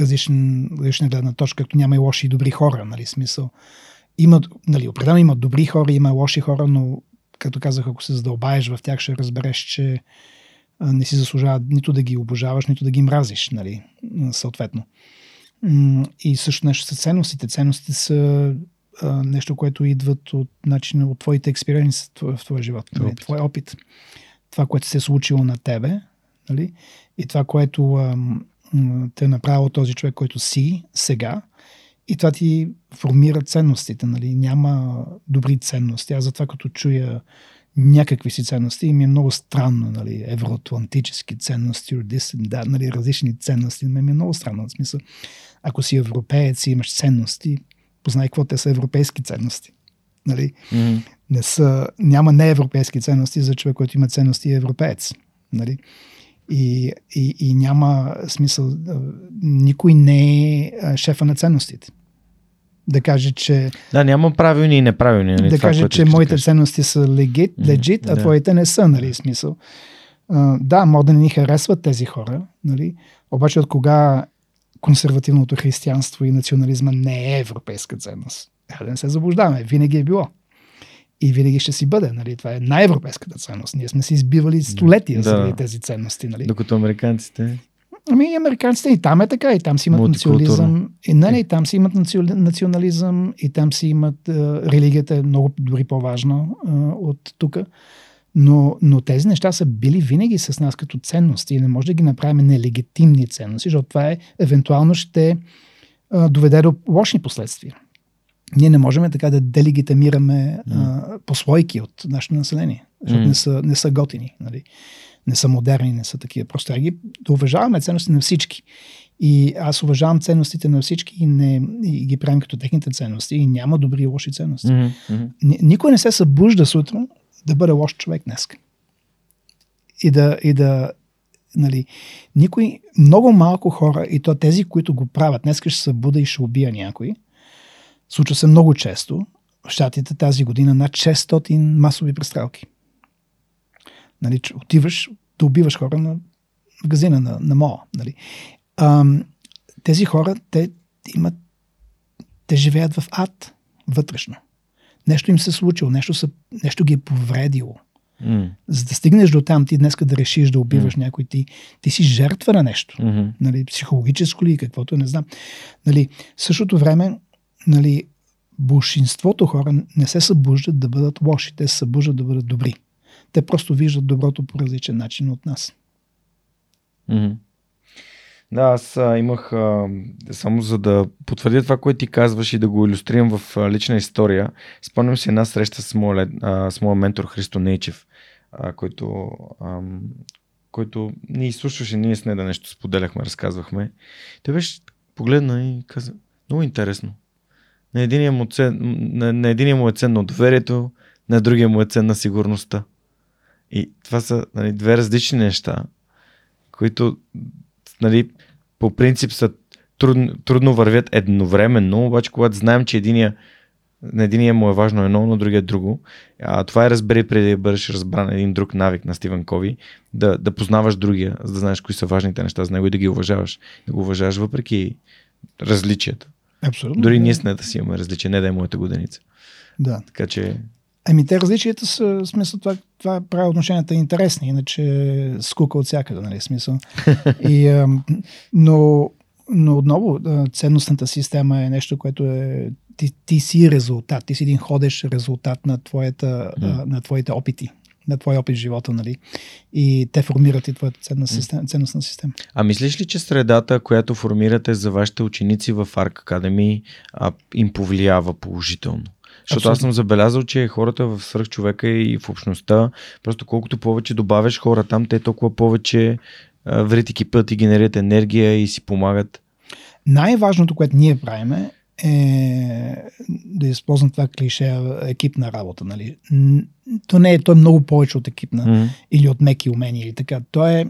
различна гледна точка, като няма и лоши и добри хора. Нали, смисъл. Определено има добри хора, има лоши хора, но като казах, ако се задълбаеш в тях, ще разбереш, че не си заслужава нито да ги обожаваш, нито да ги мразиш, нали, съответно. И също нещо са ценностите. Ценностите са нещо, което идват от твоите експериенси в твоя живот, твой опит. това, което се е случило на тебе, нали? И това, което те е направил този човек, който си сега, и това ти формира ценностите. Нали? Няма добри ценности. Аз затова като чуя някакви си ценности и ми е много странно, нали, евроатлантически ценности, нали, различни ценности, ми е много странно. В смисъл, ако си европеец и имаш ценности, познай какво те са европейски ценности. Нали? Mm-hmm. Няма неевропейски ценности за човек, който има ценности и европеец. Нали? И няма смисъл, никой не е шефа на ценностите. Да каже, че... Да, няма правилни и неправилни. Нали, да каже, че моите ценности са legit, а твоите не са, нали, смисъл. Да, може да не ни харесват тези хора, нали, обаче от кога консервативното християнство и национализма не е европейска ценност? Да не се заблуждаваме, винаги е било. И винаги ще си бъде. Нали? Това е най-европейската ценност. Ние сме си избивали столетия за тези ценности. Нали? Докато американците... Ами американците и там е така, и там си имат национализъм. И там си имат национализъм, и там си имат... религията е много дори по-важна от тук. Но тези неща са били винаги с нас като ценности и не може да ги направим нелегитимни ценности, защото това е, евентуално ще доведе до лоши последствия. Ние не можем така да делегитимираме послойки от нашето население, защото не са готини, нали? Не са модерни, не са такива. Просто да уважаваме ценности на всички. И аз уважавам ценностите на всички и ги правим като техните ценности. И няма добри и лоши ценности. Mm-hmm. Никой не се събужда сутрин да бъде лош човек днес. Нали, никой, много малко хора, и то тези, които го правят, днес ще събуда и ще убия някой. Случва се много често. В Щатите тази година над 600 масови престрелки. Нали, отиваш да убиваш хора на магазина, на мола. Нали. Тези хора, те живеят в ад вътрешно. Нещо им се случило, нещо ги е повредило. За да стигнеш до там, ти днеска да решиш да убиваш някой, ти си жертва на нещо. Нали, психологическо ли, каквото, не знам. Нали, в същото време, нали, большинството хора не се събуждат да бъдат лоши, те се събуждат да бъдат добри. Те просто виждат доброто по различен начин от нас. Mm-hmm. Да, аз имах, само за да потвърдя това, което ти казваш и да го илюстрирам в лична история, спомням си една среща с моя ментор Христо Нейчев, който ни изслушваше, ние с нея нещо споделяхме, разказвахме. Той беше погледна и каза, много интересно. На единия му е ценно доверието, на другия му е ценна сигурността. И това са, нали, две различни неща, които, нали, по принцип са трудно вървят едновременно, обаче когато знаем, че на единия му е важно едно, на другия друго, това е разбери преди да бъдеш разбран, един друг навик на Стивен Кови, да познаваш другия, за да знаеш кои са важните неща за него и да ги уважаваш. Да го уважаваш въпреки различията. Абсолютно. Дори ние с нея да си имаме различия, не да е моята годеница. Да. Така че... Ами те различията са, в смисъл, това прави отношенията интересни, иначе скука от всякъде, нали, смисъл. Но отново, ценностната система е нещо, което е... Ти си резултат, ти си един ходещ резултат на твоите опити. На твой опит в живота, нали? И те формират и твоята ценностна система. А мислиш ли, че средата, която формирате за вашите ученици в ARC Academy, им повлиява положително? Защото аз съм забелязал, че хората в Свръхчовека и в общността, просто колкото повече добавяш хора там, те толкова повече вред и кипят и генерират енергия и си помагат. Най-важното, което ние правиме, е да използвам това клише екипна работа. Нали? То е много повече от екипна или от меки умения или така. То е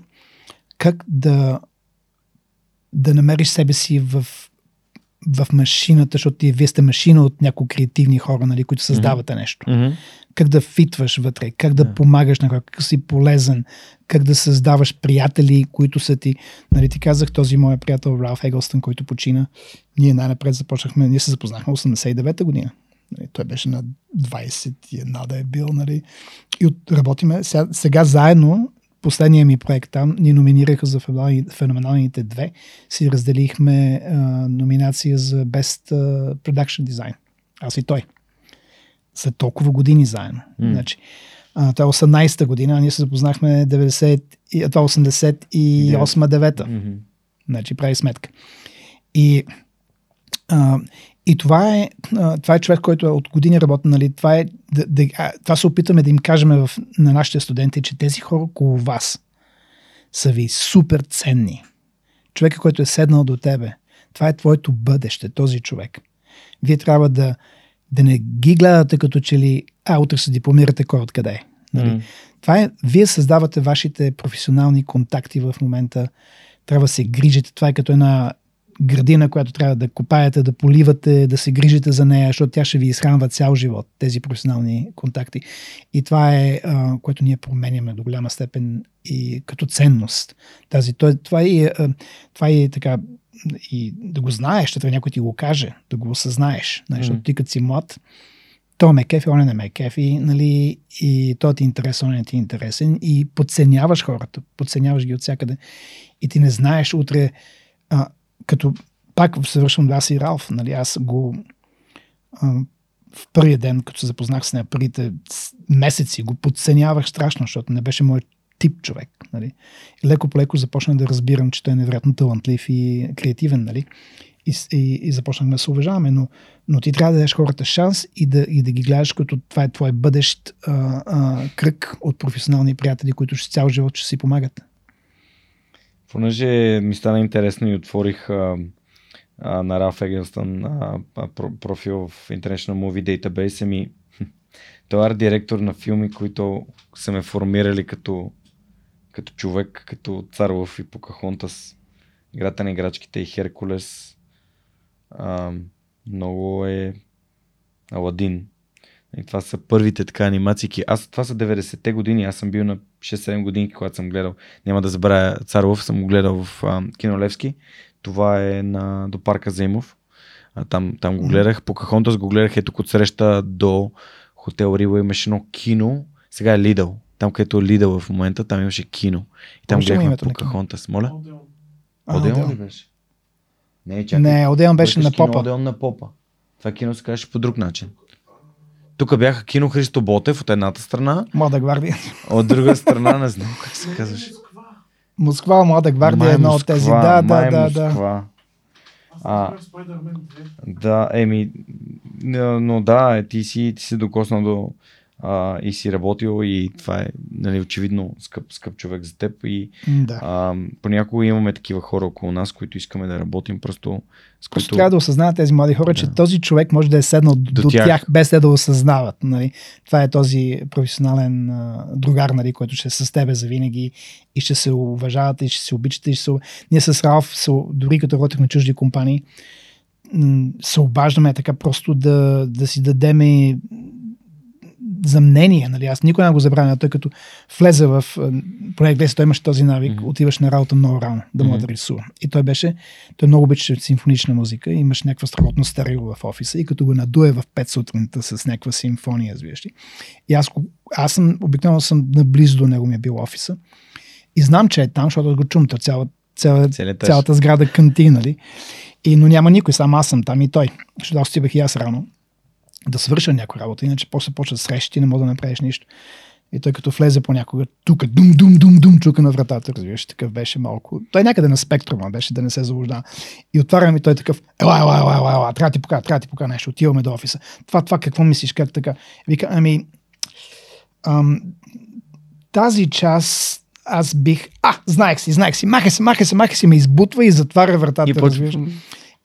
как да намериш себе си в машината, защото вие сте машина от някои креативни хора, нали, които създавате нещо. Как да фитваш вътре, как да помагаш на хора, как си полезен, как да създаваш приятели, които са ти... Нали, ти казах, този мой приятел Ралф Егълстън, който почина, ние най-напред започнахме, ние се запознахме 1989 година. Нали, той беше на 21 да е бил, нали. И работиме сега заедно. Последният ми проект там ни номинираха за феноменалните две. Си разделихме номинация за Best Production Design. Аз и той. След толкова години заедно. Значи, Това е 18-та година, а ние се запознахме 88-9-та. Mm-hmm. Значи прави сметка. И това е човек, който е от години работен. Нали? Това се опитаме да им кажем на нашите студенти, че тези хора около вас са ви супер ценни. Човекът, който е седнал до тебе, това е твоето бъдеще, този човек. Вие трябва да не ги гледате като че ли утре се дипломирате кой откъде е. Нали? Mm. Вие създавате вашите професионални контакти в момента. Трябва да се грижите. Това е като една градина, която трябва да копаете, да поливате, да се грижите за нея, защото тя ще ви изхранва цял живот, тези професионални контакти. И това е, което ние променяме до голяма степен и като ценност. Това е така, и да го знаеш, ще трябва някой ти го каже, да го осъзнаеш. Нали? Защото ти като си млад, той ме кефи, он не ме кефи, нали? И той ти е интересен, он не ти е интересен и подценяваш хората, подценяваш ги от всякъде и ти не знаеш утре, като пак се връщам до Аси Ралф, нали, аз в първия ден, като се запознах с нея, първите месеци го подценявах страшно, защото не беше мой тип човек. Нали. Леко по леко започнах да разбирам, че той е невероятно талантлив и креативен. Нали. И започнахме да се уважаваме, но ти трябва да дадеш хората шанс и да ги гледаш като това е твой бъдещ кръг от професионални приятели, които ще цял живот ще си помагат. Понеже ми стана интересно и отворих на Ралф Егелстън профил в International Movie Database, той е арт-директор на филми, които са ме формирали като човек, като Царлов и Покахонтас, Играта на играчките и Херкулес, много е Аладин. И това са първите така анимации. Това са 90-те години. Аз съм бил на 6-7 години, когато съм гледал. Няма да забравя Царлов, съм го гледал в кино Левски. Това е до парка Заимов. Там го гледах. Покахонтас го гледах. Ето от среща до хотел Рива имаше едно кино. Сега е Лидъл. Там където е Лидъл в момента, там имаше кино. И там гледахме Покахонтас. Моля? Одеон ли беше? Не, Одеон беше на Попа. Одеон на Попа. Това кино се казваше по друг начин. Тук бяха кино Христо Ботев от едната страна. Млада гвардия. От друга страна, не знам как се казваш. Москва, Млада гвардия е едно от тези. Да. Аз съм Спайдърмен 2. Да, но да, ти си докоснал до и си работил и това е, нали, очевидно скъп човек за теб и понякога имаме такива хора около нас, които искаме да работим просто трябва да осъзнават тези млади хора, че този човек може да е седнал до тях без те да осъзнават, нали? Това е този професионален другар, нали, който ще е с тебе завинаги и ще се уважават и ще се обичате и ще се... Ние с Ралф, дори като работихме чужди компании, се обаждаме така просто да си дадеме за мнение, нали, аз никога не го забравя, тъй като влезе в проект 10, той имаше този навик, отиваш на работа много рано, да му адресува. И той много обича симфонична музика, имаш някаква страхотно стерео в офиса и като го надуе в 5 сутринта с някаква симфония, звиеш ли. И аз съм, обикновено съм наблизо до него ми е бил офиса и знам, че е там, защото го чумта цялата сграда кънти, нали. Но няма никой, само аз съм там и той, защото аз отивах и аз рано да свърша някоя работа, иначе после почва срещи, не мога да направиш нищо. И той като влезе понякога, тук дум-дум-дум-дум, чука на вратата, разбираш, такъв беше малко. Той някъде на спектрума беше, да не се заблуждава. И отварям и той такъв, ела, трябва да ти покажа нещо, отиваме до офиса. Това, какво мислиш, как така? Вика, тази част аз бих, знаех си, махай се, ме избутва и затваря вратата, разбираш.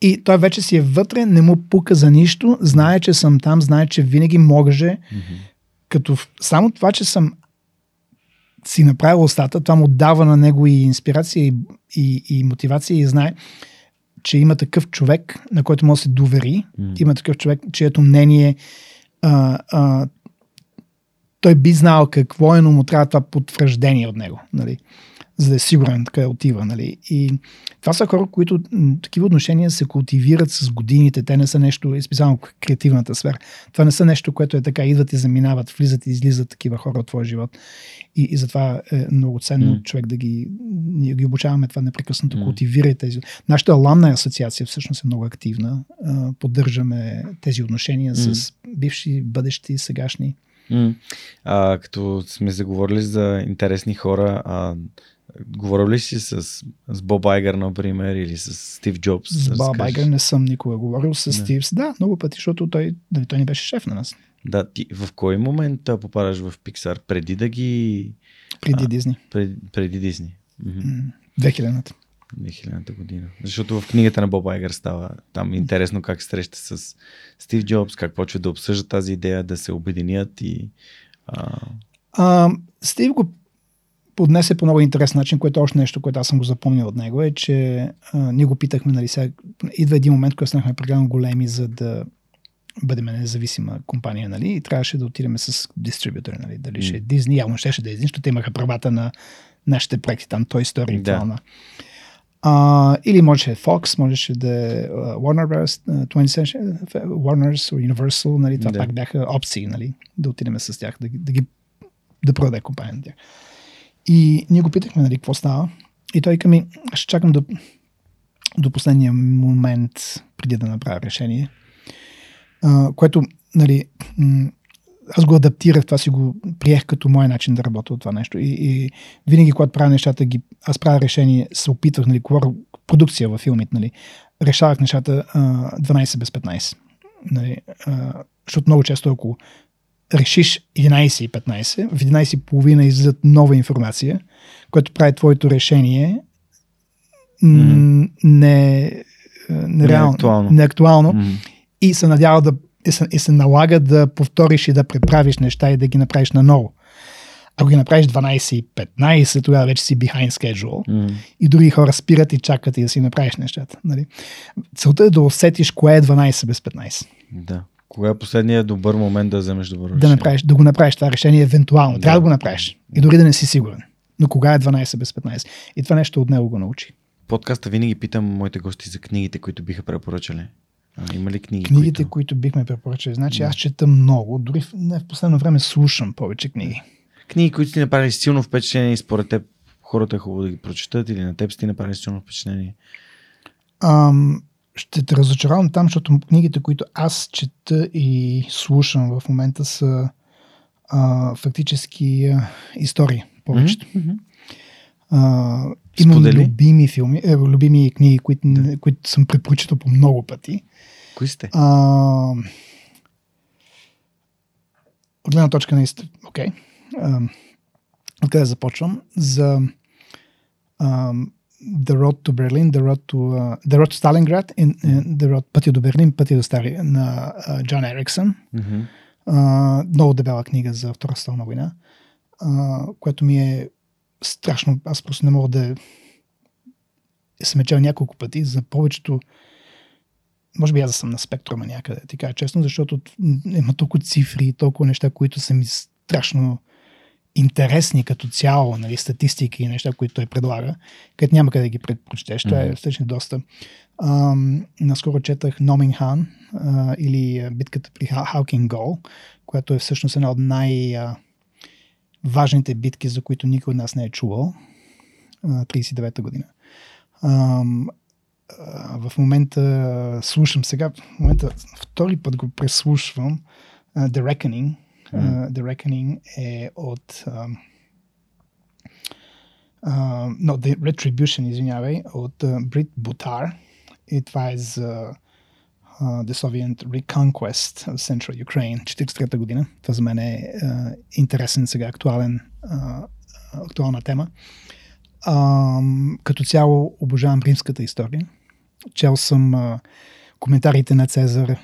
И той вече си е вътре, не му пука за нищо, знае, че съм там, знае, че винаги може, като само това, че съм си направил устата, това му дава на него и инспирация и мотивация и знае, че има такъв човек, на който може да се довери, има такъв човек, чието мнение той би знал какво е, но му трябва това потвърждение от него, нали? За да е сигурен къде отива. Нали? И това са хора, които такива отношения се култивират с годините. Те не са нещо, специално в креативната сфера. Това не са нещо, което е така, идват и заминават, влизат и излизат такива хора от твоя живот. И затова е много ценно човек да ги обучаваме това непрекъснато. Култивира тези. Нашата алумна асоциация всъщност е много активна. Поддържаме тези отношения с бивши, бъдещи, сегашни. Като сме заговорили за интересни хора, говорил ли си с Боб Айгър, например, или с Стив Джобс? С Боб Айгър не съм никога говорил, с Стив, да, много пъти, защото той не беше шеф на нас. Да, ти в кой момент попадаш в Pixar? Преди да ги... Преди Дизни. Преди Дизни. 2000-та година. Защото в книгата на Боб Айгър става там интересно как среща с Стив Джобс, как почва да обсъжда тази идея, да се обединят и... Стив го поднесе по много интересен начин, което още нещо, което аз съм го запомнил от него, е, че ние го питахме, нали сега, идва един момент, когато станахме прекалено големи, за да бъдем независима компания, нали, и трябваше да отидем с дистрибютори, нали, дали ще е Дизни, явно щеше да е Дизни, защото те имаха правата на нашите проекти, там Toy Story, да. Или можеше Fox, можеше да е Warner Bros., 20th Century, Warner's or Universal, нали, това пак бяха опции, нали, да отидем с тях, да продаде компания на тях. И ние го питахме, нали, какво става. И той каза ми, ще чакам до последния момент, преди да направя решение. Което, нали, аз го адаптирах, това си го приех като мой начин да работя от това нещо. И винаги, когато правя нещата, аз правя решение, се опитвах, нали, продукция във филмите, нали, решавах нещата 12 без 15. Нали, защото много често, ако решиш 11:15, в 11:30 излизат нова информация, която прави твоето решение неактуално. И се надява и се налага да повториш и да преправиш неща и да ги направиш наново. Ако ги направиш 12:15, тогава вече си behind schedule и други хора спират и чакат и да си направиш нещата. Нали? Целта е да усетиш кое е 12 без 15. Да. Кога е последният добър момент да вземеш добро решение? Да го направиш това решение евентуално. Да. Трябва да го направиш. И дори да не си сигурен. Но кога е 12 без 15? И това нещо от него го научи. В подкаста винаги питам моите гости за книгите, които биха препоръчали. Има ли книги? Книгите, които бихме препоръчали. Значи аз чета много. Дори в последно време слушам повече книги. Книги, които ти направили силно впечатление и според теб хората е хубаво да ги прочитат, или на теб си ти направили силно впечатление? Ще те разочаровам там, защото книгите, които аз чета и слушам в момента, са фактически истории повечето. Имам любими филми, любими книги, които съм препоръчал по много пъти. Кои сте? От гледна точка на история. Окей. Откъде започвам? За... The Road to Berlin, The Road to Stalingrad, Пътя до Берлин, Пътя до Стари, на Джон Ериксън. Много дебела книга за Втора световна война, което ми е страшно. Аз просто не мога да съм чел няколко пъти за повечето. Може би аз съм на спектрума някъде, така честно, защото има толкова цифри, толкова неща, които са ми страшно интересни като цяло, нали, статистики и неща, които той предлага, където няма къде да ги предпочетеш. Това е всъщност доста. Наскоро четах Номингхан или битката при Халкин Гол, която е всъщност една от най-важните битки, за които никой от нас не е чувал. 1939 година. В момента слушам сега, в момента втори път го преслушвам, The Reckoning. The Reckoning е от The Retribution, извинявай, от Брит Бутар, и това е за The Soviet Reconquest of Central Ukraine, 1943 година. Това за мен е интересен сега, актуална тема. Като цяло обожавам римската история. Чел съм коментарите на Цезар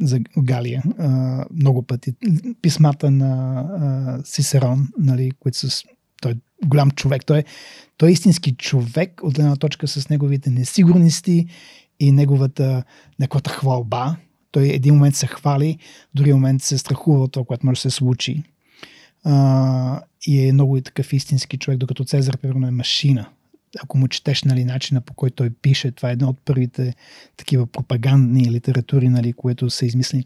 за Галия много пъти. Писмата на Сисерон, нали, които са... Той е голям човек. Той е истински човек от една точка с неговите несигурности и неговата хвалба. Той един момент се хвали, други момент се страхува от това, което може да се случи. И е много и такъв истински човек, докато Цезар, примерно, е машина. Ако му четеш, нали, начина, по който той пише, това е една от първите такива пропагандни литератури, нали, което са измислени.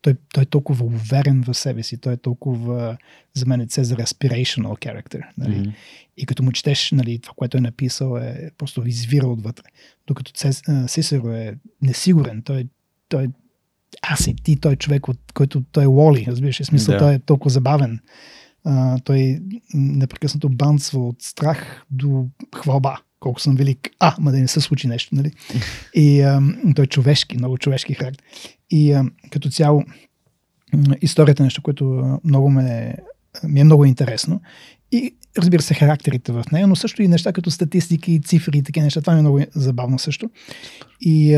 Той е толкова уверен в себе си, той е толкова, за мен е Цезар aspirational character. Нали. И като му четеш, нали, това, което е написал, е просто извира отвътре. Докато Сисеро е несигурен, той аз и ти, той човек, от който той е Уоли, разбираш, смисъл, той е толкова забавен. Той непрекъснато банцва от страх до хвалба, колко съм велик. Ма да не се случи нещо, нали? И той е човешки, много човешки характер. И като цяло историята е нещо, което много ми е много интересно. И разбира се, характерите в нея, но също и неща като статистики и цифри и такива неща. Това ми е много забавно също. И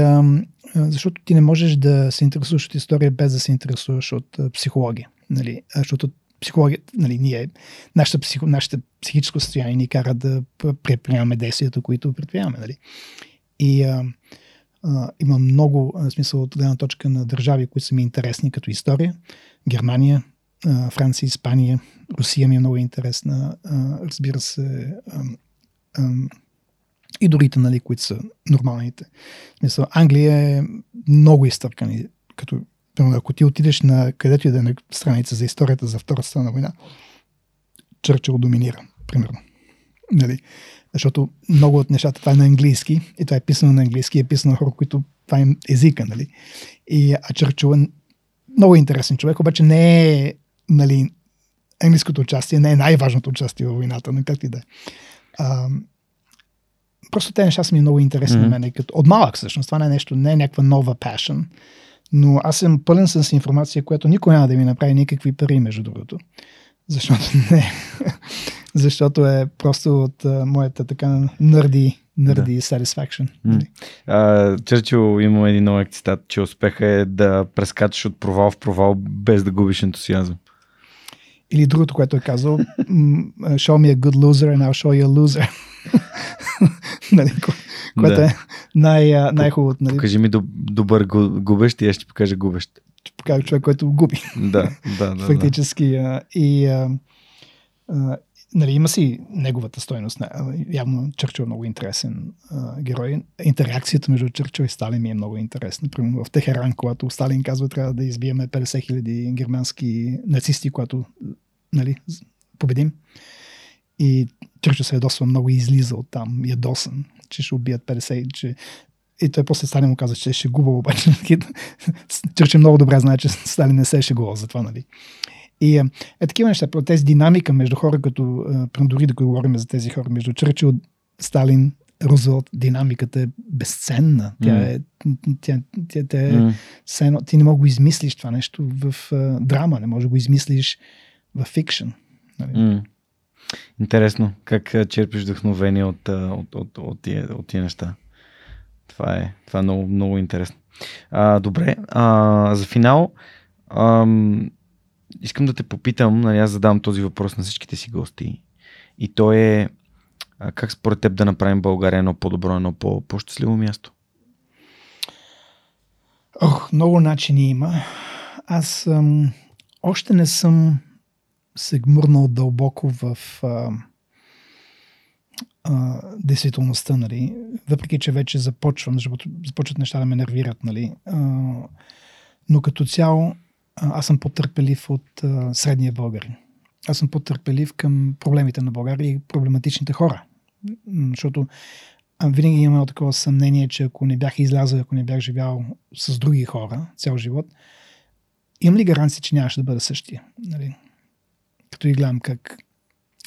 защото ти не можеш да се интересуваш от история без да се интересуваш от психология. Нали? Защото психология, нали, нашето психическо състояние ни кара да предприемаме действията, които предприемаме. Нали? И има много смисъл от гледна точка на държави, които са ми интересни като история. Германия, Франция, Испания, Русия ми е много интересна. Разбира се, и другите, нали, които са нормалните. Смисъл, Англия е много изтъркана. Като, ако ти отидеш на където и да е на страница за историята за Втората световна война, Чърчил доминира, примерно. Нали? Защото много от нещата, това е на английски, и това е писано на английски, е писано на хора, които това е езика, нали? А Чърчил е много интересен човек, обаче не е, нали, английското участие, не е най-важното участие във войната, но как ти да е. Просто тези неща са ми много интересни на мен. От малък, всъщност, това не е нещо, не е някаква нова passion, но аз съм пълен с информация, която никой няма да ми направи никакви пари, между другото. Защото е просто от моята така нърди satisfaction. Чърчил има един нов цитат, че успеха е да прескачаш от провал в провал без да губиш ентусиазъм. Или другото, което е казал, show me a good loser and I'll show you a loser. Нали, което е най-хубавото. Нали? Покажи ми добър губещ и аз ще покажа губещ. Ще покажа човек, който губи. Фактически. Нали, има си неговата стойност. Явно Чърчил е много интересен герой. Интеракцията между Чърчил и Сталин ми е много интересна. Примерно в Техеран, когато Сталин казва, трябва да избиеме 50 000 германски нацисти, когато, нали, победим. И Чърчил се ядосва много и излиза от там, ядосан, че ще убият 50, че... И той после Сталин му каза, че ще губа, обаче. Чърчил много добре знае, че Сталин не се е шегувал за това, нали. И такива неща, тези динамика между хора, като дори да говорим за тези хора, между Чърчил, Сталин, Рузвелт, динамиката е безценна. Ти не мога го измислиш това нещо в драма, не можеш да го измислиш в фикшън. Нали? Интересно, как черпиш вдъхновение от тия неща. Това е много, много интересно. Добре, за финал искам да те попитам, нали, аз задам този въпрос на всичките си гости. И то е, как според теб да направим България едно по-добро, едно по-щастливо място? Много начини има. Аз още не съм се гмурнал дълбоко в действителността, нали? Въпреки че вече започват неща да ме нервират, нали? Но като цяло аз съм по-търпелив от средния българин. Аз съм по-търпелив към проблемите на България и проблематичните хора. Защото винаги имам такова съмнение, че ако не бях излязъл, ако не бях живял с други хора цял живот, имам ли гаранция, че нямаше да бъда същия? Нали? Като ги гледам как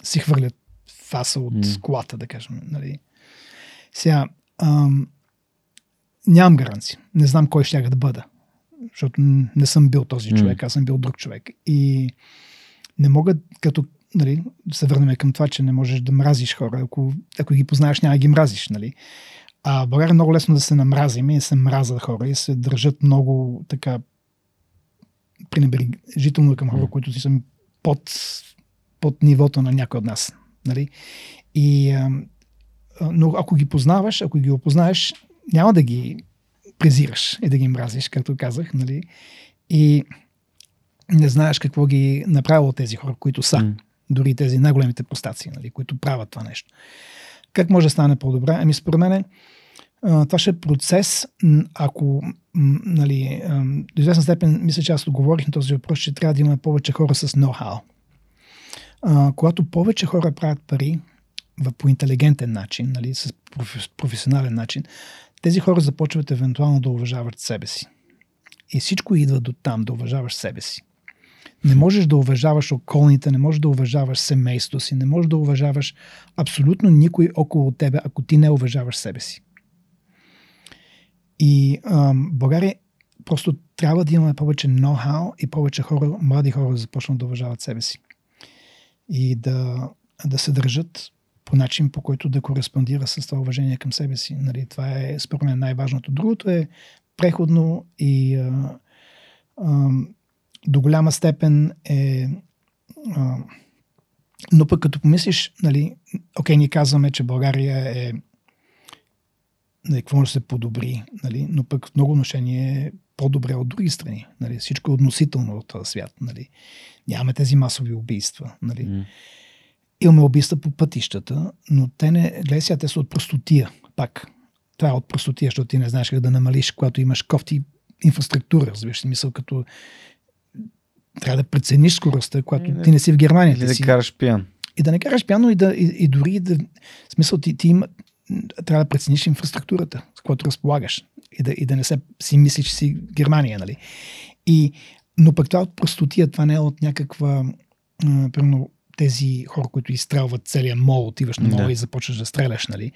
си хвърлят фаса от колата, да кажем. Нали? Сега, нямам гаранция. Не знам кой ще да бъда. Защото не съм бил този човек, аз съм бил друг човек. И не мога, като, нали, се върнем към това, че не можеш да мразиш хора. Ако ги познаеш, няма ги мразиш, нали. А България е много лесно да се намразим и се мразят хора и се държат много така пренебрежително към хора, които си са под нивото на някой от нас, нали. Но ако ги познаваш, ако ги опознаеш, няма да ги презираш и да ги мразиш, както казах, нали? И не знаеш какво ги направило тези хора, които са. Дори тези най-големите простаци, нали, които правят това нещо. Как може да стане по-добре? Според мен, това ще е процес, ако, нали, до известна степен, мисля, че аз отговорих на този въпрос, че трябва да имаме повече хора с know-how. Когато повече хора правят пари по интелигентен начин, нали, с професионален начин, тези хора започват евентуално да уважават себе си. И всичко идва до там, да уважаваш себе си. Не можеш да уважаваш околните, не можеш да уважаваш семейството си, не можеш да уважаваш абсолютно никой около тебе, ако ти не уважаваш себе си. И България просто трябва да имаме повече know-how и повече хора, млади хора да започнат да уважават себе си. И да се държат по начин, по който да кореспондира с това уважение към себе си. Нали, това е според мен най-важното. Другото е преходно и до голяма степен е... но пък като помислиш, нали, окей, ние казваме, че България е нали, какво може да се подобри, нали, но пък в много отношение е по-добре от други страни. Нали, всичко е относително от този свят. Нали. Нямаме тези масови убийства. Нали. Имаме убийства по пътищата, но те не... Гледай сега, те са от простотия. Пак. Това е от простотия, защото ти не знаеш как да намалиш, когато имаш кофти инфраструктура. Разбираш, мисъл като трябва да прецениш скоростта, когато ти не си в Германия. Или да си... караш пиян. И да не караш пияно и дори да... В смисъл, трябва да прецениш инфраструктурата, с която разполагаш. И да не си мислиш, че си Германия. Нали? Но пък това от простотия, това не е от някаква... примерно тези хора, които изстрелват целия мол, отиваш на мола и започваш да стреляш. Нали?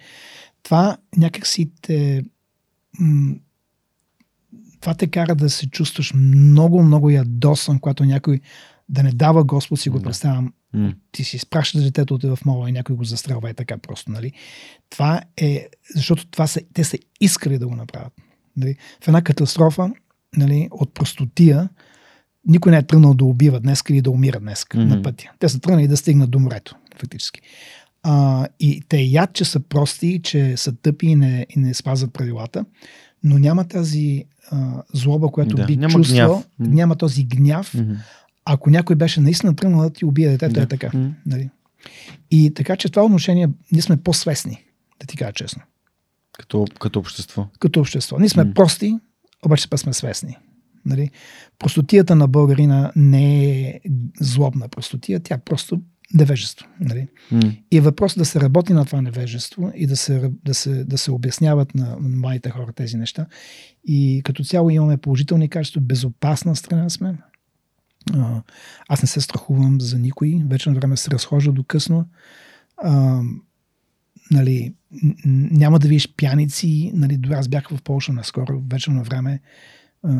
Това някак си те... Това те кара да се чувстваш много, много ядосан, когато някой да не дава Господ, си го представям. Ти си спрашваш детето от в мола и някой го застрелва и така просто. Нали? Това е... Защото те са искали да го направят. Нали? В една катастрофа, нали, от простотия, никой не е тръгнал да убива днес или да умира днес на пътя. Те са тръгнали да стигнат до морето, фактически. И те яд, че са прости, че са тъпи и не спазват правилата, но няма тази злоба, която би чувствал. Няма този гняв. Ако някой беше наистина тръгнал да ти убие детето, е така. Нали? И така, че в това отношение ние сме по-свестни, да ти кажа честно. Като общество. Като общество. Ние сме прости, обаче сме свестни. Нали? Простотията на българина не е злобна простотия, тя просто невежество. Нали? И е въпрос да се работи на това невежество и да се обясняват на младите хора тези неща. И като цяло имаме положителни качества, безопасна страна сме. Аз не се страхувам за никой. Вече на време се разхожда до късно. Нали, няма да видиш пияници. Нали, аз бях в Полша наскоро. Вече на време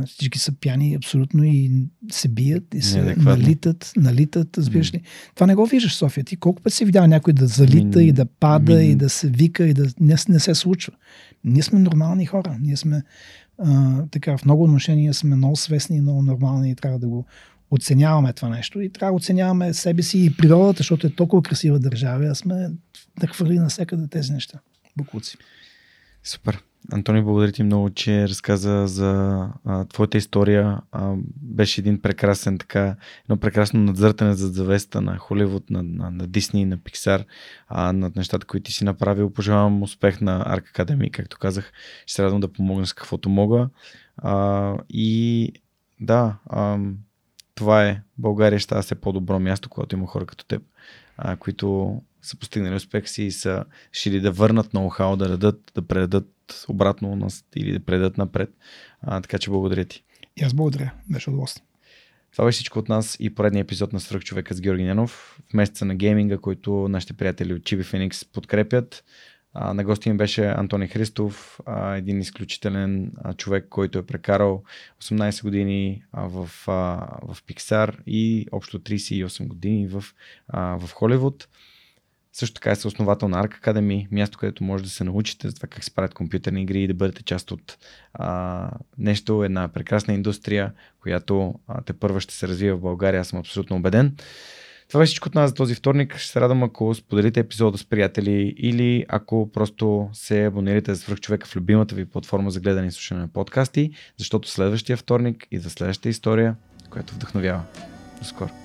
всички са пияни абсолютно и се бият и се налитат. Разбираш ли? Това не го виждаш в София. Ти колко път си видял някой да залита и да пада и да се вика и да не се случва. Ние сме нормални хора. Ние сме така, в много отношения сме много свестни и много нормални и трябва да го оценяваме това нещо и трябва да оценяваме себе си и природата, защото е толкова красива държава. Аз сме нахвърли навсякъде тези неща. Буклуци. Супер. Антони, благодаря ти много, че разказа за твоята история. Беше един прекрасен едно прекрасно надзъртане зад завеста на Холивуд, на Дисни, на Пиксар, над нещата, които ти си направил. Пожелавам успех на Арк Академи, както казах. Ще се радвам да помогна с каквото мога. И да, това е. България ще е по-добро място, когато има хора като теб, които са постигнали успех си и са шили да върнат ноу-хау, да предадат обратно нас или да предадат напред. Така че благодаря ти. И аз благодаря. Беше удоволствие. Това беше всичко от нас и поредния епизод на Свръхчовека с Георги Ненов в месеца на гейминга, който нашите приятели от Chibi Phoenix подкрепят. На гости им беше Антони Христов, един изключителен човек, който е прекарал 18 години в Pixar и общо 38 години в Холивуд. Също така е съосновател на Arc Academy, място, където може да се научите за това как се правят компютърни игри и да бъдете част от една прекрасна индустрия, която тепърва ще се развива в България, аз съм абсолютно убеден. Това е всичко от нас за този вторник. Ще се радвам, ако споделите епизода с приятели или ако просто се абонирате за Свръхчовека в любимата ви платформа за гледане и слушане на подкасти, защото следващия вторник идва следващата история, която вдъхновява. До скоро!